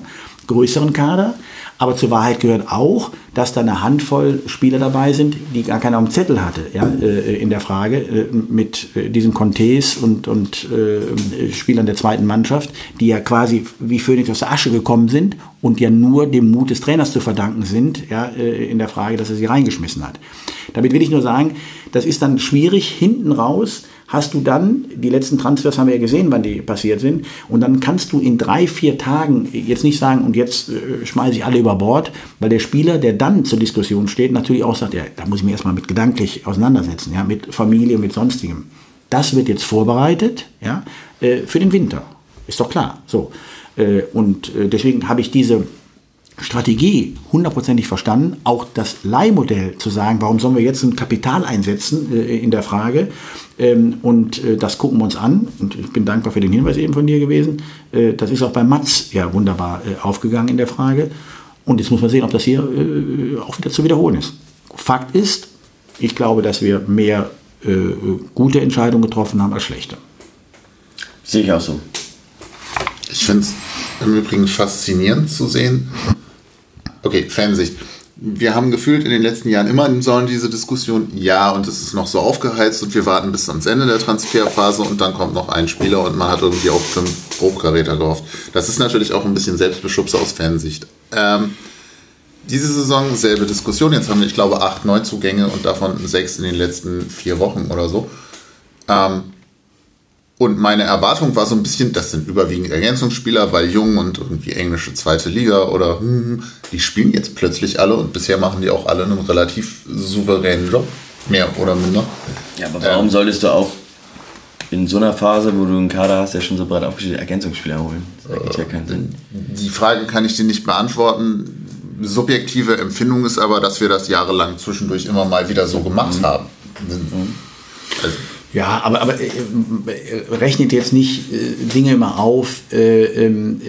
größeren Kader, aber zur Wahrheit gehört auch, dass da eine Handvoll Spieler dabei sind, die gar keiner auf dem Zettel hatte, ja, äh, in der Frage äh, mit äh, diesen Contes und, und äh, Spielern der zweiten Mannschaft, die ja quasi wie Phönix aus der Asche gekommen sind und ja nur dem Mut des Trainers zu verdanken sind, ja, äh, in der Frage, dass er sie reingeschmissen hat. Damit will ich nur sagen, das ist dann schwierig, hinten raus hast du dann, die letzten Transfers haben wir ja gesehen, wann die passiert sind, und dann kannst du in drei, vier Tagen jetzt nicht sagen, und jetzt äh, schmeiße ich alle über Bord, weil der Spieler, der dann zur Diskussion steht, natürlich auch sagt, ja, da muss ich mir erstmal mit gedanklich auseinandersetzen, ja, mit Familie, mit Sonstigem. Das wird jetzt vorbereitet, ja, äh, für den Winter, ist doch klar. So. Äh, und äh, deswegen habe ich diese Strategie hundertprozentig verstanden, auch das Leihmodell zu sagen, warum sollen wir jetzt ein Kapital einsetzen äh, in der Frage, ähm, und äh, das gucken wir uns an, und ich bin dankbar für den Hinweis eben von dir gewesen, äh, das ist auch bei Mats ja wunderbar äh, aufgegangen in der Frage, und jetzt muss man sehen, ob das hier äh, auch wieder zu wiederholen ist. Fakt ist, ich glaube, dass wir mehr äh, gute Entscheidungen getroffen haben als schlechte. Sehe ich auch so. Ich finde es im Übrigen faszinierend zu sehen, okay, Fansicht. Wir haben gefühlt in den letzten Jahren immer in Säulen diese Diskussion, ja, und es ist noch so aufgeheizt und wir warten bis ans Ende der Transferphase und dann kommt noch ein Spieler und man hat irgendwie auf fünf Hochkaräter gehofft. Das ist natürlich auch ein bisschen Selbstbeschubs aus Fansicht. Ähm, diese Saison selbe Diskussion. Jetzt haben wir, ich glaube, acht Neuzugänge und davon sechs in den letzten vier Wochen oder so. Ähm, Und meine Erwartung war so ein bisschen, das sind überwiegend Ergänzungsspieler, weil jung und irgendwie englische zweite Liga oder hm, die spielen jetzt plötzlich alle und bisher machen die auch alle einen relativ souveränen Job. Mehr oder minder. Ja, aber warum ähm, solltest du auch in so einer Phase, wo du einen Kader hast, der schon so breit aufgestellt ist, Ergänzungsspieler holen? Das ergibt äh, ja keinen Sinn. Die Frage kann ich dir nicht beantworten. Subjektive Empfindung ist aber, dass wir das jahrelang zwischendurch immer mal wieder so gemacht mhm. haben. Mhm. Also, ja, aber, aber äh, rechnet jetzt nicht äh, Dinge immer auf, äh, äh,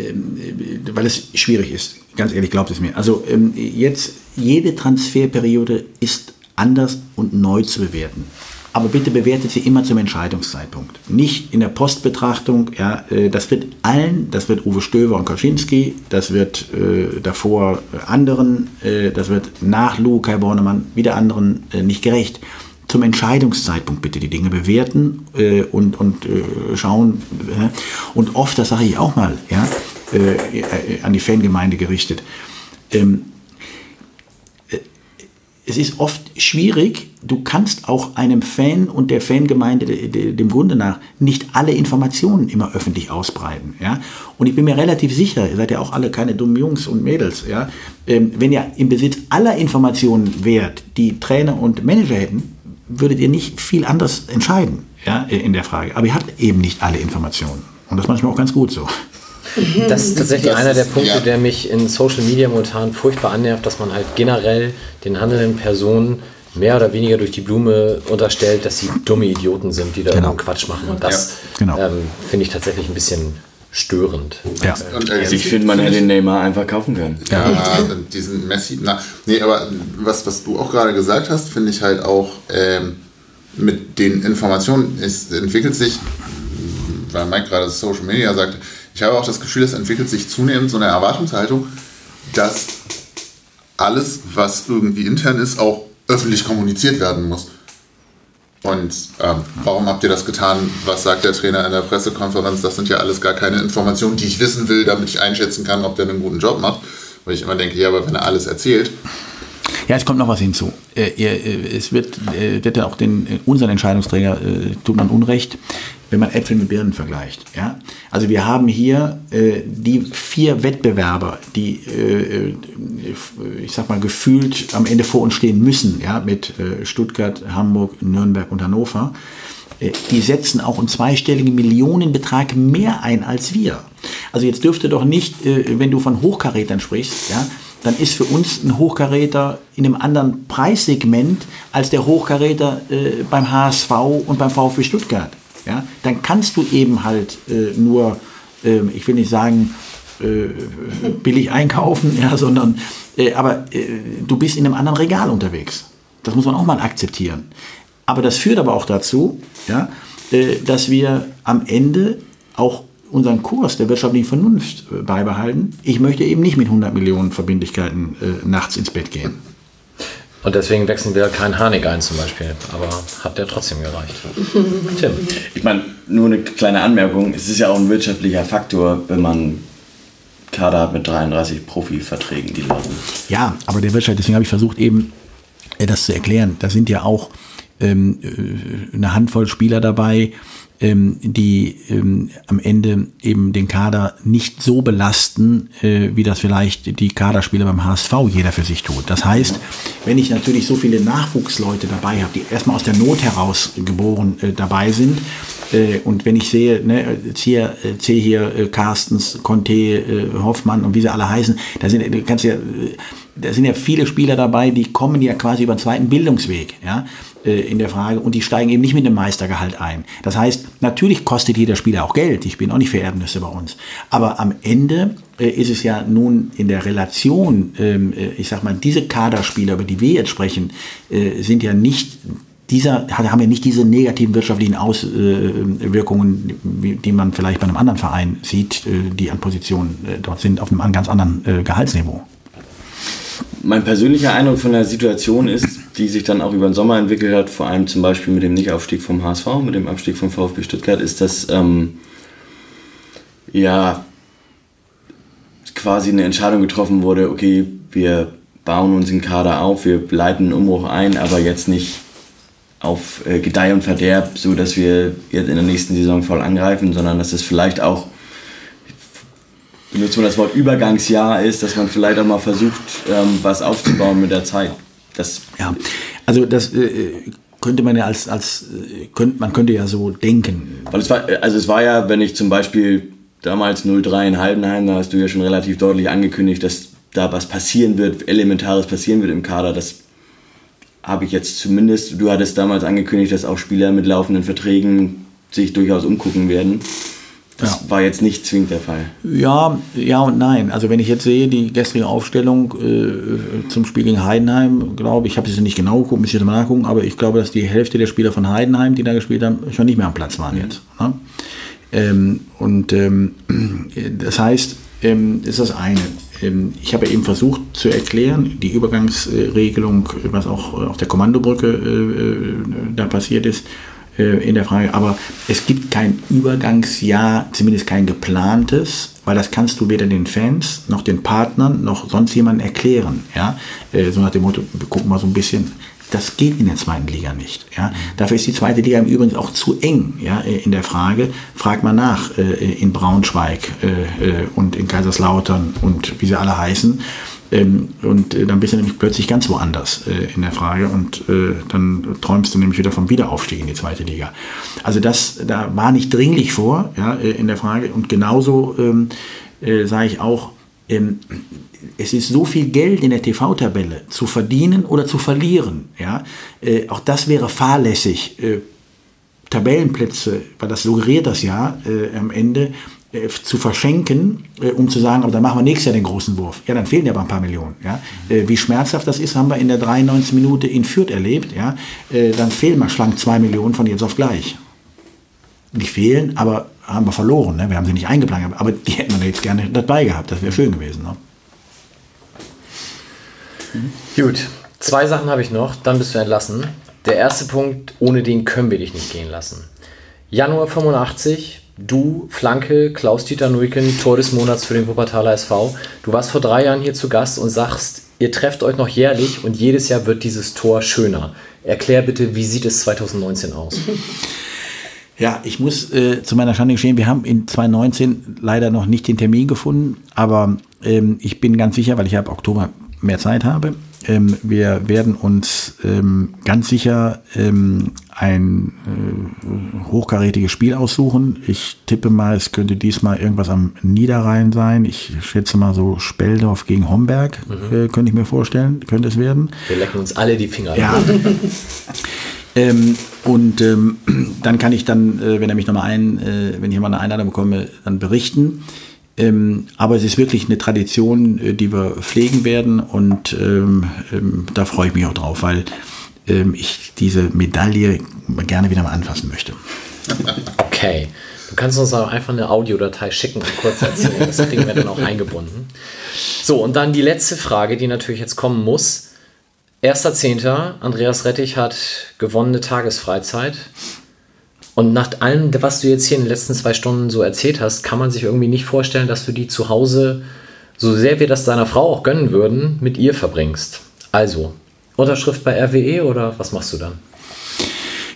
weil es schwierig ist. Ganz ehrlich, glaubt es mir. Also äh, jetzt, jede Transferperiode ist anders und neu zu bewerten. Aber bitte bewertet sie immer zum Entscheidungszeitpunkt. Nicht in der Postbetrachtung. Ja, das wird allen, das wird Uwe Stöver und Koschinski, das wird äh, davor anderen, äh, das wird nach Lukai Bornemann wieder anderen äh, nicht gerecht. Zum Entscheidungszeitpunkt bitte die Dinge bewerten äh, und, und äh, schauen. Äh, und oft, das sage ich auch mal, ja, äh, äh, an die Fangemeinde gerichtet, ähm, es ist oft schwierig, du kannst auch einem Fan und der Fangemeinde, dem Grunde nach, nicht alle Informationen immer öffentlich ausbreiten. Ja? Und ich bin mir relativ sicher, ihr seid ja auch alle keine dummen Jungs und Mädels, ja? Ähm, wenn ihr im Besitz aller Informationen wärt, die Trainer und Manager hätten, würdet ihr nicht viel anders entscheiden, ja, in der Frage. Aber ihr habt eben nicht alle Informationen. Und das ist manchmal auch ganz gut so. Das ist tatsächlich das einer der Punkte, ja. der mich in Social Media momentan furchtbar annervt, dass man halt generell den handelnden Personen mehr oder weniger durch die Blume unterstellt, dass sie dumme Idioten sind, die da genau. Quatsch machen. Und das ja. genau. ähm, finde ich tatsächlich ein bisschen störend. Ja. Und, äh, also ich finde, man hätte den Neymar einfach kaufen können. Ja, ja. diesen Messi. Na, nee, aber was, was du auch gerade gesagt hast, finde ich halt auch ähm, mit den Informationen, es entwickelt sich, weil Mike gerade Social Media sagte, ich habe auch das Gefühl, es entwickelt sich zunehmend so eine Erwartungshaltung, dass alles, was irgendwie intern ist, auch öffentlich kommuniziert werden muss. Und ähm, warum habt ihr das getan? Was sagt der Trainer in der Pressekonferenz? Das sind ja alles gar keine Informationen, die ich wissen will, damit ich einschätzen kann, ob der einen guten Job macht. Weil ich immer denke, ja, aber wenn er alles erzählt... Ja, es kommt noch was hinzu. Es wird, wird ja auch den, unseren Entscheidungsträger, tut man Unrecht, wenn man Äpfel mit Birnen vergleicht. Ja? Also wir haben hier äh, die vier Wettbewerber, die, äh, ich sag mal, gefühlt am Ende vor uns stehen müssen, ja? Mit äh, Stuttgart, Hamburg, Nürnberg und Hannover. Äh, die setzen auch einen zweistelligen Millionenbetrag mehr ein als wir. Also jetzt dürfte doch nicht, äh, wenn du von Hochkarätern sprichst, ja? Dann ist für uns ein Hochkaräter in einem anderen Preissegment als der Hochkaräter äh, beim H S V und beim VfB Stuttgart. Ja, dann kannst du eben halt äh, nur, äh, ich will nicht sagen, äh, billig einkaufen, ja, sondern, äh, aber äh, du bist in einem anderen Regal unterwegs. Das muss man auch mal akzeptieren. Aber das führt aber auch dazu, ja, äh, dass wir am Ende auch unseren Kurs der wirtschaftlichen Vernunft äh, beibehalten. Ich möchte eben nicht mit hundert Millionen Verbindlichkeiten äh, nachts ins Bett gehen. Und deswegen wechseln wir keinen Harnik ein zum Beispiel. Aber hat der trotzdem gereicht. Tim? Ich meine, nur eine kleine Anmerkung. Es ist ja auch ein wirtschaftlicher Faktor, wenn man Kader hat mit dreiunddreißig Profiverträgen, die laufen. Ja, aber der Wirtschaft, deswegen habe ich versucht eben, das zu erklären. Da sind ja auch ähm, eine Handvoll Spieler dabei, ähm, die ähm, am Ende eben den Kader nicht so belasten, äh, wie das vielleicht die Kaderspieler beim H S V jeder für sich tut. Das heißt, wenn ich natürlich so viele Nachwuchsleute dabei habe, die erstmal aus der Not heraus geboren äh, dabei sind, äh, und wenn ich sehe, ne, ziehe zieh hier äh, Carstens, Conte, äh, Hoffmann und wie sie alle heißen, da sind, du kannst ja, da sind ja viele Spieler dabei, die kommen ja quasi über den zweiten Bildungsweg, ja, in der Frage, und die steigen eben nicht mit einem Meistergehalt ein. Das heißt, natürlich kostet jeder Spieler auch Geld. Ich bin auch nicht für Erbnisse bei uns. Aber am Ende ist es ja nun in der Relation, ich sag mal, diese Kaderspieler, über die wir jetzt sprechen, sind ja nicht dieser, haben ja nicht diese negativen wirtschaftlichen Auswirkungen, die man vielleicht bei einem anderen Verein sieht, die an Positionen dort sind, auf einem ganz anderen Gehaltsniveau. Mein persönlicher Eindruck von der Situation ist, die sich dann auch über den Sommer entwickelt hat, vor allem zum Beispiel mit dem Nichtaufstieg vom H S V, mit dem Abstieg vom VfB Stuttgart, ist das ähm, ja quasi eine Entscheidung getroffen wurde, okay, wir bauen uns den Kader auf, wir leiten einen Umbruch ein, aber jetzt nicht auf äh, Gedeih und Verderb, so dass wir jetzt in der nächsten Saison voll angreifen, sondern dass es vielleicht auch, benutzt man das Wort Übergangsjahr ist, dass man vielleicht auch mal versucht, ähm, was aufzubauen mit der Zeit. Das ja, also das äh, könnte man ja als, als könnte, man könnte ja so denken. Weil es war, also es war ja, wenn ich zum Beispiel damals null drei in Heidenheim, da hast du ja schon relativ deutlich angekündigt, dass da was passieren wird, Elementares passieren wird im Kader. Das habe ich jetzt zumindest, du hattest damals angekündigt, dass auch Spieler mit laufenden Verträgen sich durchaus umgucken werden. Das ja. war jetzt nicht zwingend der Fall. Ja, ja und nein. Also wenn ich jetzt sehe, die gestrige Aufstellung äh, zum Spiel gegen Heidenheim, glaube ich, ich habe es nicht genau geguckt, muss ich jetzt mal nachgucken, aber ich glaube, dass die Hälfte der Spieler von Heidenheim, die da gespielt haben, schon nicht mehr am Platz waren mhm. jetzt. Ne? Ähm, und ähm, das heißt, ähm, ist das eine. Ähm, ich habe ja eben versucht zu erklären, die Übergangsregelung, was auch auf der Kommandobrücke äh, da passiert ist, in der Frage, aber es gibt kein Übergangsjahr, zumindest kein geplantes, weil das kannst du weder den Fans, noch den Partnern, noch sonst jemandem erklären. Ja? So nach dem Motto, wir gucken mal so ein bisschen, das geht in der zweiten Liga nicht. Ja? Dafür ist die zweite Liga im Übrigen auch zu eng ja? in der Frage, frag mal nach in Braunschweig und in Kaiserslautern und wie sie alle heißen. Ähm, und äh, dann bist du nämlich plötzlich ganz woanders äh, in der Frage und äh, dann träumst du nämlich wieder vom Wiederaufstieg in die zweite Liga. Also das, da war nicht dringlich vor ja, äh, in der Frage und genauso ähm, äh, sage ich auch, ähm, es ist so viel Geld in der T V-Tabelle zu verdienen oder zu verlieren. Ja? Äh, auch das wäre fahrlässig. Äh, Tabellenplätze, weil das suggeriert das ja äh, am Ende, zu verschenken, um zu sagen, aber dann machen wir nächstes Jahr den großen Wurf. Ja, dann fehlen ja aber ein paar Millionen. Ja. Wie schmerzhaft das ist, haben wir in der dreiundneunzigsten Minute in Fürth erlebt. Ja. Dann fehlen mal schlank zwei Millionen von jetzt auf gleich. Nicht fehlen, aber haben wir verloren. Ne? Wir haben sie nicht eingeplant, aber die hätten wir jetzt gerne dabei gehabt. Das wäre schön gewesen. Ne? Gut, zwei Sachen habe ich noch, dann bist du entlassen. Der erste Punkt, ohne den können wir dich nicht gehen lassen. Januar fünfundachtzig, du, Flanke, Klaus-Dieter Nuiken, Tor des Monats für den Wuppertaler S V. Du warst vor drei Jahren hier zu Gast und sagst, ihr trefft euch noch jährlich und jedes Jahr wird dieses Tor schöner. Erklär bitte, wie sieht es zweitausendneunzehn aus? Ja, ich muss äh, zu meiner Schande gestehen, wir haben in zweitausendneunzehn leider noch nicht den Termin gefunden, aber ähm, ich bin ganz sicher, weil ich ab Oktober mehr Zeit habe, ähm, wir werden uns ähm, ganz sicher ähm, ein äh, hochkarätiges Spiel aussuchen. Ich tippe mal, es könnte diesmal irgendwas am Niederrhein sein. Ich schätze mal so Speldorf gegen Homberg, mhm. äh, könnte ich mir vorstellen, könnte es werden. Wir lecken uns alle die Finger. Ja. ähm, und ähm, dann kann ich dann, äh, wenn er mich nochmal ein, äh, wenn ich mal eine Einladung bekomme, dann berichten. Ähm, aber es ist wirklich eine Tradition, äh, die wir pflegen werden und ähm, ähm, da freue ich mich auch drauf, weil ähm, ich diese Medaille gerne wieder mal anfassen möchte. Okay, du kannst uns auch einfach eine Audiodatei schicken und kurz erzählen, das kriegen wir dann auch eingebunden. So, und dann die letzte Frage, die natürlich jetzt kommen muss. erster Zehnter, Andreas Rettich hat gewonnene Tagesfreizeit. Und nach allem, was du jetzt hier in den letzten zwei Stunden so erzählt hast, kann man sich irgendwie nicht vorstellen, dass du die zu Hause, so sehr wir das deiner Frau auch gönnen würden, mit ihr verbringst. Also, Unterschrift bei R W E oder was machst du dann?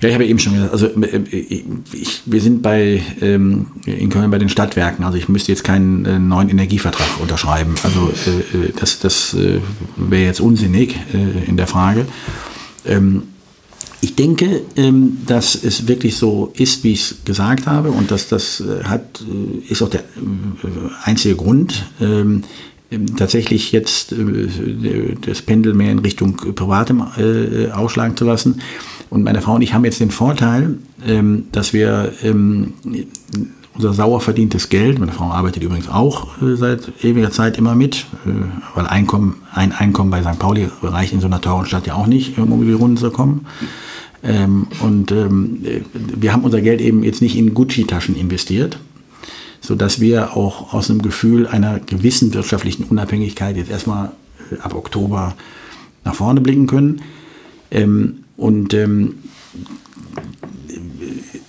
Ja, ich habe eben schon gesagt, also ich, wir sind bei, ähm, in Köln bei den Stadtwerken, also ich müsste jetzt keinen äh, neuen Energievertrag unterschreiben. Also äh, das, das äh, wäre jetzt unsinnig äh, in der Frage. Ähm, Ich denke, dass es wirklich so ist, wie ich es gesagt habe und dass das hat, ist auch der einzige Grund, tatsächlich jetzt das Pendel mehr in Richtung Privatem ausschlagen zu lassen. Und meine Frau und ich haben jetzt den Vorteil, dass wir unser sauer verdientes Geld, meine Frau arbeitet übrigens auch seit ewiger Zeit immer mit, weil Einkommen, ein Einkommen bei Sankt Pauli reicht in so einer teuren Stadt ja auch nicht, um über die Runden zu kommen. Und wir haben unser Geld eben jetzt nicht in Gucci-Taschen investiert, sodass wir auch aus einem Gefühl einer gewissen wirtschaftlichen Unabhängigkeit jetzt erstmal ab Oktober nach vorne blicken können. Und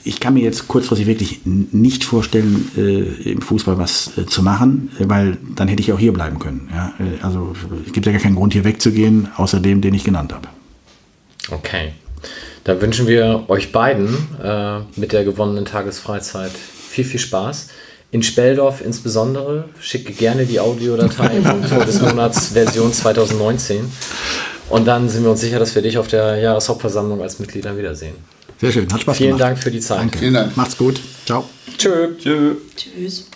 ich kann mir jetzt kurzfristig wirklich nicht vorstellen, äh, im Fußball was äh, zu machen, weil dann hätte ich auch hier bleiben können. Ja? Also es gibt ja gar keinen Grund, hier wegzugehen, außer dem, den ich genannt habe. Okay, dann wünschen wir euch beiden äh, mit der gewonnenen Tagesfreizeit viel, viel Spaß. In Speldorf insbesondere, schicke gerne die Audiodatei vom Tor des Monats Version zweitausendneunzehn. Und dann sind wir uns sicher, dass wir dich auf der Jahreshauptversammlung als Mitglied dann wiedersehen. Sehr schön, hat Spaß Vielen gemacht. Vielen Dank für die Zeit. Danke. Vielen Dank. Macht's gut. Ciao. Tschö. Tschö. Tschüss.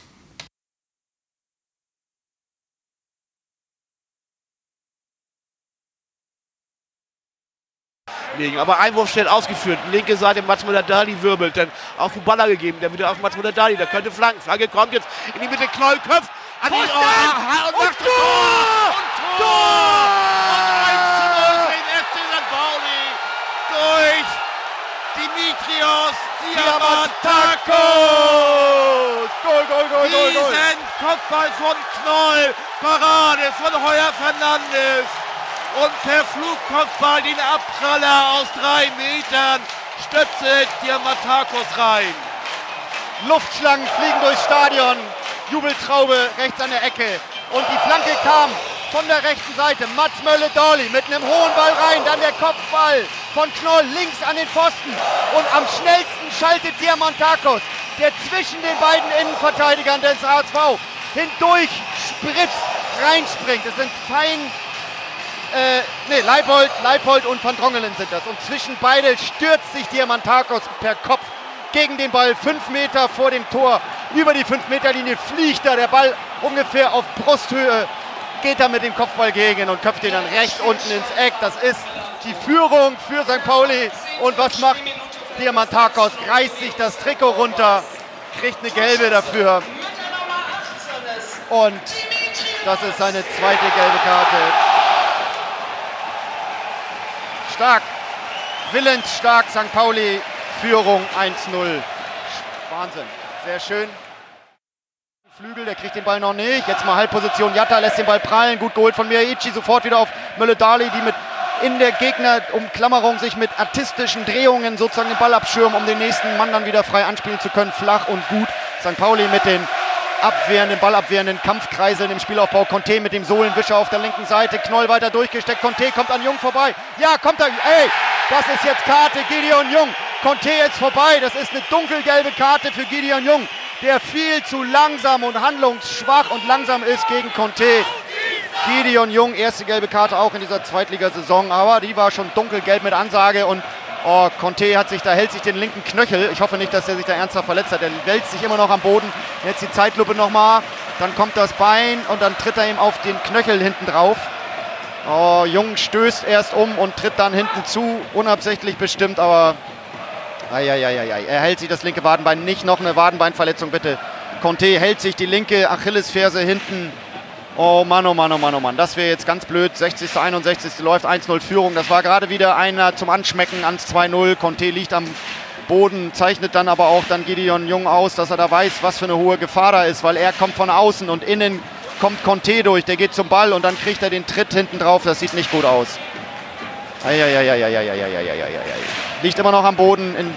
Aber Einwurf schnell ausgeführt. Linke Seite, Mats Moladali wirbelt. Dann auf den Baller gegeben. Dann wieder auf Mats Moladali. Der könnte flanken. Flanke kommt jetzt in die Mitte. Knollköpf. An den Ohr. Und, und, und Tor! Und Tor! Und eins zu null für den F C Sankt Pauli. Durch Dimitrios Diamantakos. Goal, goal, goal, goal, goal. Riesen Kopfball von Knoll. Parade von Heuer Fernandes. Und per Flugkopfball den Abpraller aus drei Metern stöpselt Diamantakos rein. Luftschlangen fliegen durchs Stadion. Jubeltraube rechts an der Ecke. Und die Flanke kam von der rechten Seite. Mats Möller-Dorli mit einem hohen Ball rein. Dann der Kopfball von Knoll links an den Pfosten. Und am schnellsten schaltet Diamantakos, der zwischen den beiden Innenverteidigern des H S V hindurch spritzt, reinspringt. Es sind fein... Äh, nee, Leipold, Leipold und Van Drongelen sind das. Und zwischen beide stürzt sich Diamantakos per Kopf gegen den Ball. Fünf Meter vor dem Tor. Über die fünf Meter Linie fliegt da der Ball ungefähr auf Brusthöhe. Geht er mit dem Kopfball gegen und köpft ihn dann rechts unten ins Eck. Das ist die Führung für Sankt Pauli. Und was macht Diamantakos? Reißt sich das Trikot runter, kriegt eine gelbe dafür. Und das ist seine zweite gelbe Karte. Stark, willensstark, Sankt Pauli, Führung eins zu null. Wahnsinn, sehr schön. Flügel, der kriegt den Ball noch nicht. Jetzt mal Halbposition, Jatta lässt den Ball prallen, gut geholt von Miyagichi. Sofort wieder auf Möller-Daly, die mit in der Gegnerumklammerung sich mit artistischen Drehungen sozusagen den Ball abschirmen, um den nächsten Mann dann wieder frei anspielen zu können. Flach und gut, Sankt Pauli mit den abwehrenden, ballabwehrenden Kampfkreiseln im Spielaufbau. Conte mit dem Sohlenwischer auf der linken Seite. Knoll weiter durchgesteckt. Conte kommt an Jung vorbei. Ja, kommt er. Ey, das ist jetzt Karte. Gideon Jung. Conte ist vorbei. Das ist eine dunkelgelbe Karte für Gideon Jung, der viel zu langsam und handlungsschwach und langsam ist gegen Conte. Gideon Jung, erste gelbe Karte auch in dieser Zweitligasaison. Aber die war schon dunkelgelb mit Ansage. Und oh, Conte hat sich, da hält sich den linken Knöchel. Ich hoffe nicht, dass er sich da ernsthaft verletzt hat. Er wälzt sich immer noch am Boden. Jetzt die Zeitlupe nochmal. Dann kommt das Bein und dann tritt er ihm auf den Knöchel hinten drauf. Oh, Jung stößt erst um und tritt dann hinten zu. Unabsichtlich bestimmt, aber... Eieieiei. Er hält sich das linke Wadenbein. Nicht noch eine Wadenbeinverletzung, bitte. Conte hält sich die linke Achillesferse hinten. Oh Mann, oh Mann, oh Mann, oh Mann, das wäre jetzt ganz blöd. sechzigste einundsechzigste läuft eins zu null Führung. Das war gerade wieder einer zum Anschmecken ans zwei null. Conte liegt am Boden, zeichnet dann aber auch dann Gideon Jung aus, dass er da weiß, was für eine hohe Gefahr da ist, weil er kommt von außen und innen kommt Conte durch. Der geht zum Ball und dann kriegt er den Tritt hinten drauf. Das sieht nicht gut aus. Liegt immer noch am Boden. In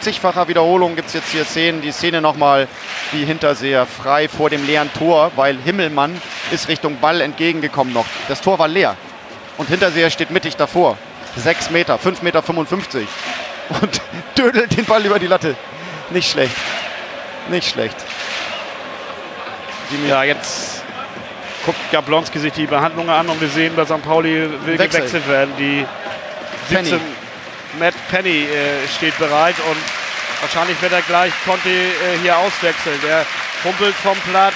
zigfacher Wiederholung gibt es jetzt hier Szenen. Die Szene nochmal, die Hinterseher frei vor dem leeren Tor, weil Himmelmann ist Richtung Ball entgegengekommen noch. Das Tor war leer und Hinterseher steht mittig davor. sechs Meter, fünf Meter fünfundfünfzig und dödelt den Ball über die Latte. Nicht schlecht, nicht schlecht. Ja, jetzt guckt Gablonski sich die Behandlungen an und wir sehen, bei Sankt Pauli will Wechsel. gewechselt werden. Die siebzehn Matt Penny äh, steht bereit und wahrscheinlich wird er gleich Conte äh, hier auswechseln. Der humpelt vom Platz,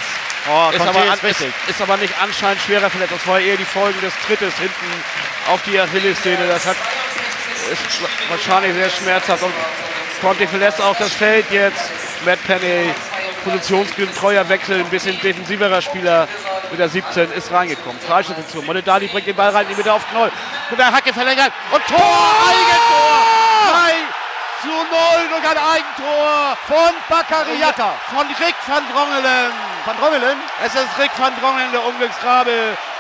oh, ist, aber an, ist, ist aber nicht anscheinend schwerer verletzt. Das war eher die Folgen des Trittes hinten auf die Achillessehne. Das hat, ist wahrscheinlich sehr schmerzhaft. Und Conte verlässt auch das Feld jetzt. Matt Penny, positionsgetreuer Wechsel, ein bisschen defensiverer Spieler mit der siebzehn ist reingekommen. Freistoßposition. Moladali bringt den Ball rein, die Mitte auf Knoll. Mit der Hacke verlängert und Tor! Eigentor! drei zu null, sogar ein Eigentor von Bakary Jatta. Von Rick van Drongelen. Van Drongelen? Es ist Rick van Drongelen, der Unglücksgrabe,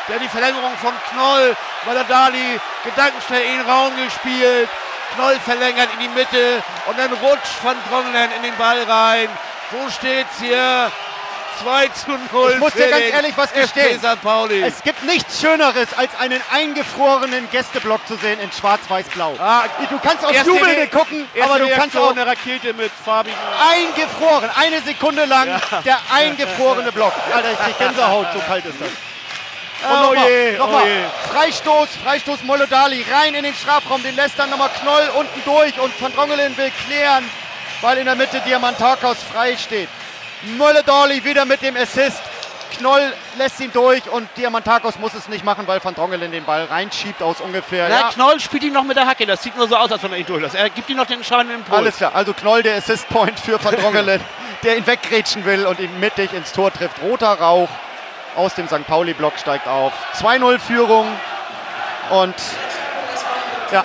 der die Verlängerung von Knoll. Moladali gedankenschnell in den Raum gespielt. Knoll verlängert in die Mitte und dann rutscht van Drongelen in den Ball rein. Wo steht's hier? zwei zu null. Ich muss dir ganz ehrlich was gestehen. Es gibt nichts Schöneres, als einen eingefrorenen Gästeblock zu sehen in Schwarz-Weiß-Blau. Ah, du kannst auf Jubelnde gucken, aber du kannst auch eine Rakete mit farbigen. Eingefroren, eine Sekunde lang, ja. Der eingefrorene Block. Alter, ich krieg Gänsehaut, so kalt ist das. Oh je, nochmal. Freistoß, Freistoß Molodali rein in den Strafraum, den lässt dann nochmal Knoll unten durch und Van Drongelen will klären, weil in der Mitte Diamantakos frei steht. Molodali wieder mit dem Assist. Knoll lässt ihn durch und Diamantakos muss es nicht machen, weil Van Drongelen den Ball reinschiebt aus ungefähr. Ja, ja. Knoll spielt ihn noch mit der Hacke, das sieht nur so aus, als wenn er ihn durchlässt. Er gibt ihm noch den entscheidenden Impuls. Alles klar, also Knoll der Assist-Point für Van Drongelen, der ihn weggrätschen will und ihn mittig ins Tor trifft. Roter Rauch aus dem Sankt Pauli-Block steigt auf. zwei null Führung und ja,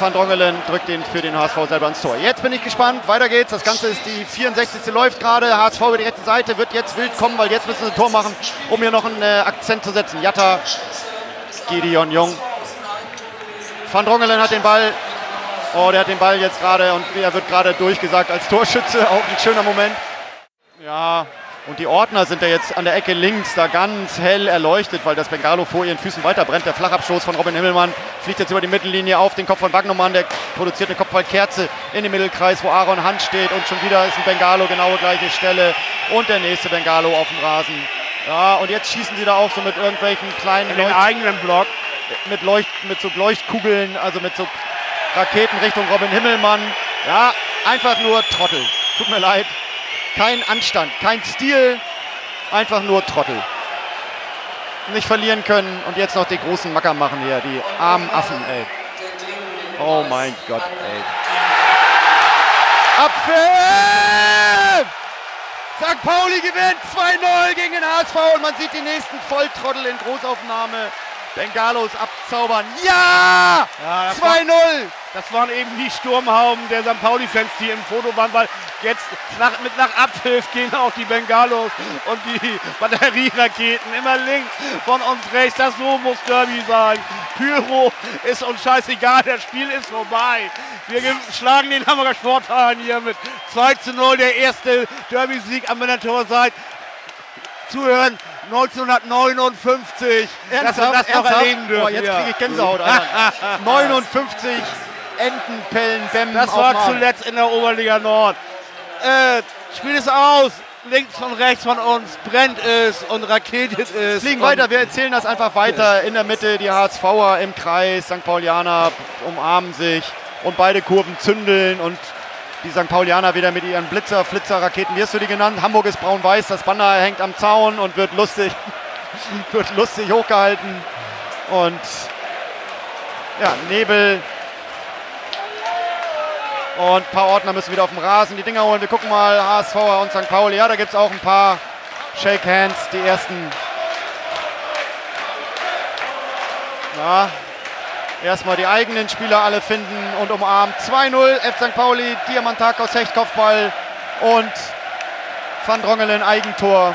Van Drongelen drückt den für den H S V selber ins Tor. Jetzt bin ich gespannt, weiter geht's. Das Ganze ist die vierundsechzigste läuft gerade. H S V über die rechte Seite wird jetzt wild kommen, weil jetzt müssen sie ein Tor machen, um hier noch einen äh, Akzent zu setzen. Jatta, Gideon Jung. Van Drongelen hat den Ball. Oh, der hat den Ball jetzt gerade und er wird gerade durchgesagt als Torschütze. Auch ein schöner Moment. Ja, und die Ordner sind da jetzt an der Ecke links da ganz hell erleuchtet, weil das Bengalo vor ihren Füßen weiter brennt. Der Flachabstoß von Robin Himmelmann fliegt jetzt über die Mittellinie auf den Kopf von Wagnermann. Der produziert eine Kopfballkerze in den Mittelkreis, wo Aaron Hand steht. Und schon wieder ist ein Bengalo, genau gleiche Stelle. Und der nächste Bengalo auf dem Rasen. Ja, und jetzt schießen sie da auch so mit irgendwelchen kleinen... In den Leucht eigenen Block. Mit, Leucht mit so Leuchtkugeln, also mit so Raketen Richtung Robin Himmelmann. Ja, einfach nur Trottel. Tut mir leid. Kein Anstand, kein Stil, einfach nur Trottel. Nicht verlieren können und jetzt noch die großen Macker machen hier, die armen Affen, ey. Oh mein Gott, ey. Abpfiff! Sankt Pauli gewinnt zwei null gegen den H S V und man sieht die nächsten Volltrottel in Großaufnahme. Bengalos abzaubern. Ja! Ja, zwei null! Das waren eben die Sturmhauben der Sankt Pauli-Fans, die im Foto waren, weil jetzt nach, mit nach Abpfiff gehen auch die Bengalos und die Batterieraketen immer links von uns rechts. Das so muss Derby sein. Pyro ist uns scheißegal, das Spiel ist vorbei. Wir schlagen den Hamburger Sportverein hier mit zwei zu null, der erste Derby-Sieg am Männertor seit Zuhören neunzehnhundertneunundfünfzig. Ernsthaft, dass wir das ernsthaft noch erleben dürfen. Oh, jetzt kriege ich Gänsehaut. neunundfünfzig Enten, Pellen, Bämmen. Das war zuletzt in der Oberliga Nord. Äh, Spiel ist aus. Links und rechts von uns brennt es und raketet es. Fliegen weiter, wir erzählen das einfach weiter. In der Mitte die HSVer im Kreis, Sankt Paulianer umarmen sich und beide Kurven zündeln und die Sankt Paulianer wieder mit ihren Blitzer, Flitzer, Raketen, wie hast du die genannt? Hamburg ist braun-weiß, das Banner hängt am Zaun und wird lustig, wird lustig hochgehalten. Und ja, Nebel. Und ein paar Ordner müssen wieder auf dem Rasen die Dinger holen. Wir gucken mal, H S V und Sankt Pauli. Ja, da gibt es auch ein paar Shake Hands, die ersten. Ja. Erstmal die eigenen Spieler alle finden und umarmen. zwei null, F. Sankt Pauli, Diamantakos, Hecht, Kopfball und Van Drongelen, Eigentor.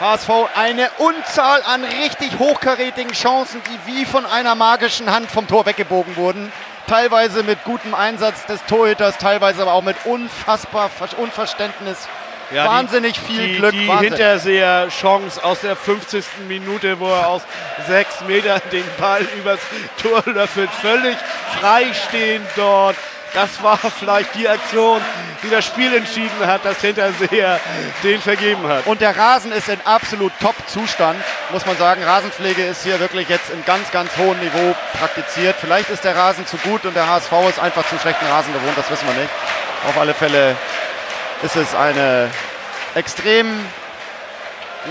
H S V eine Unzahl an richtig hochkarätigen Chancen, die wie von einer magischen Hand vom Tor weggebogen wurden. Teilweise mit gutem Einsatz des Torhüters, teilweise aber auch mit unfassbar Unverständnis. Ja, wahnsinnig die, viel die, Glück. Die Hinterseher-Chance aus der fünfzigsten Minute, wo er aus sechs Metern den Ball übers Tor löffelt. Völlig freistehend dort. Das war vielleicht die Aktion, die das Spiel entschieden hat, dass Hinterseher den vergeben hat. Und der Rasen ist in absolut Top-Zustand, muss man sagen. Rasenpflege ist hier wirklich jetzt im ganz, ganz hohen Niveau praktiziert. Vielleicht ist der Rasen zu gut und der H S V ist einfach zu schlechten Rasen gewohnt, das wissen wir nicht. Auf alle Fälle... ist es eine extrem...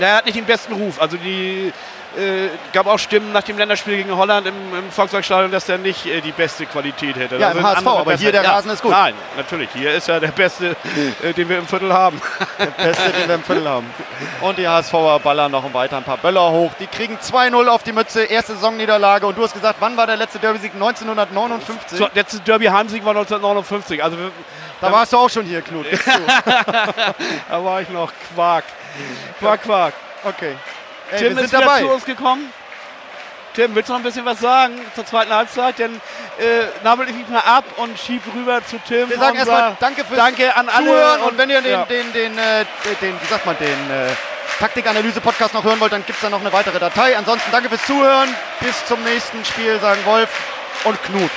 Er hat nicht den besten Ruf. Also die äh, gab auch Stimmen nach dem Länderspiel gegen Holland im, im Volkswagenstadion, dass er nicht äh, die beste Qualität hätte. Ja, im H S V, aber hier der Rasen ist gut. Nein, natürlich. Hier ist ja der beste, äh, den wir im Viertel haben. Der beste, den wir im Viertel haben. Und die HSVer ballern noch weiter ein paar Böller hoch. Die kriegen zwei null auf die Mütze. Erste Saisonniederlage. Und du hast gesagt, wann war der letzte Derby-Sieg? neunzehnhundertneunundfünfzig. Der letzte Derby-Heimsieg war neunzehnhundertneunundfünfzig. Also da warst du auch schon hier, Knut. Da war ich noch. Quark. Quark, Quark. Okay. Ey, Tim wir ist sind wieder dabei. Zu uns gekommen. Tim, willst du noch ein bisschen was sagen zur zweiten Halbzeit? Denn äh, nabel ich mich mal ab und schieb rüber zu Tim. Wir sagen erstmal Danke fürs Danke an alle Zuhören. Und, und wenn ihr den, ja. den, den, den, äh, den, wie sagt man, den äh, Taktikanalyse-Podcast noch hören wollt, dann gibt es da noch eine weitere Datei. Ansonsten danke fürs Zuhören. Bis zum nächsten Spiel, sagen Wolf und Knut.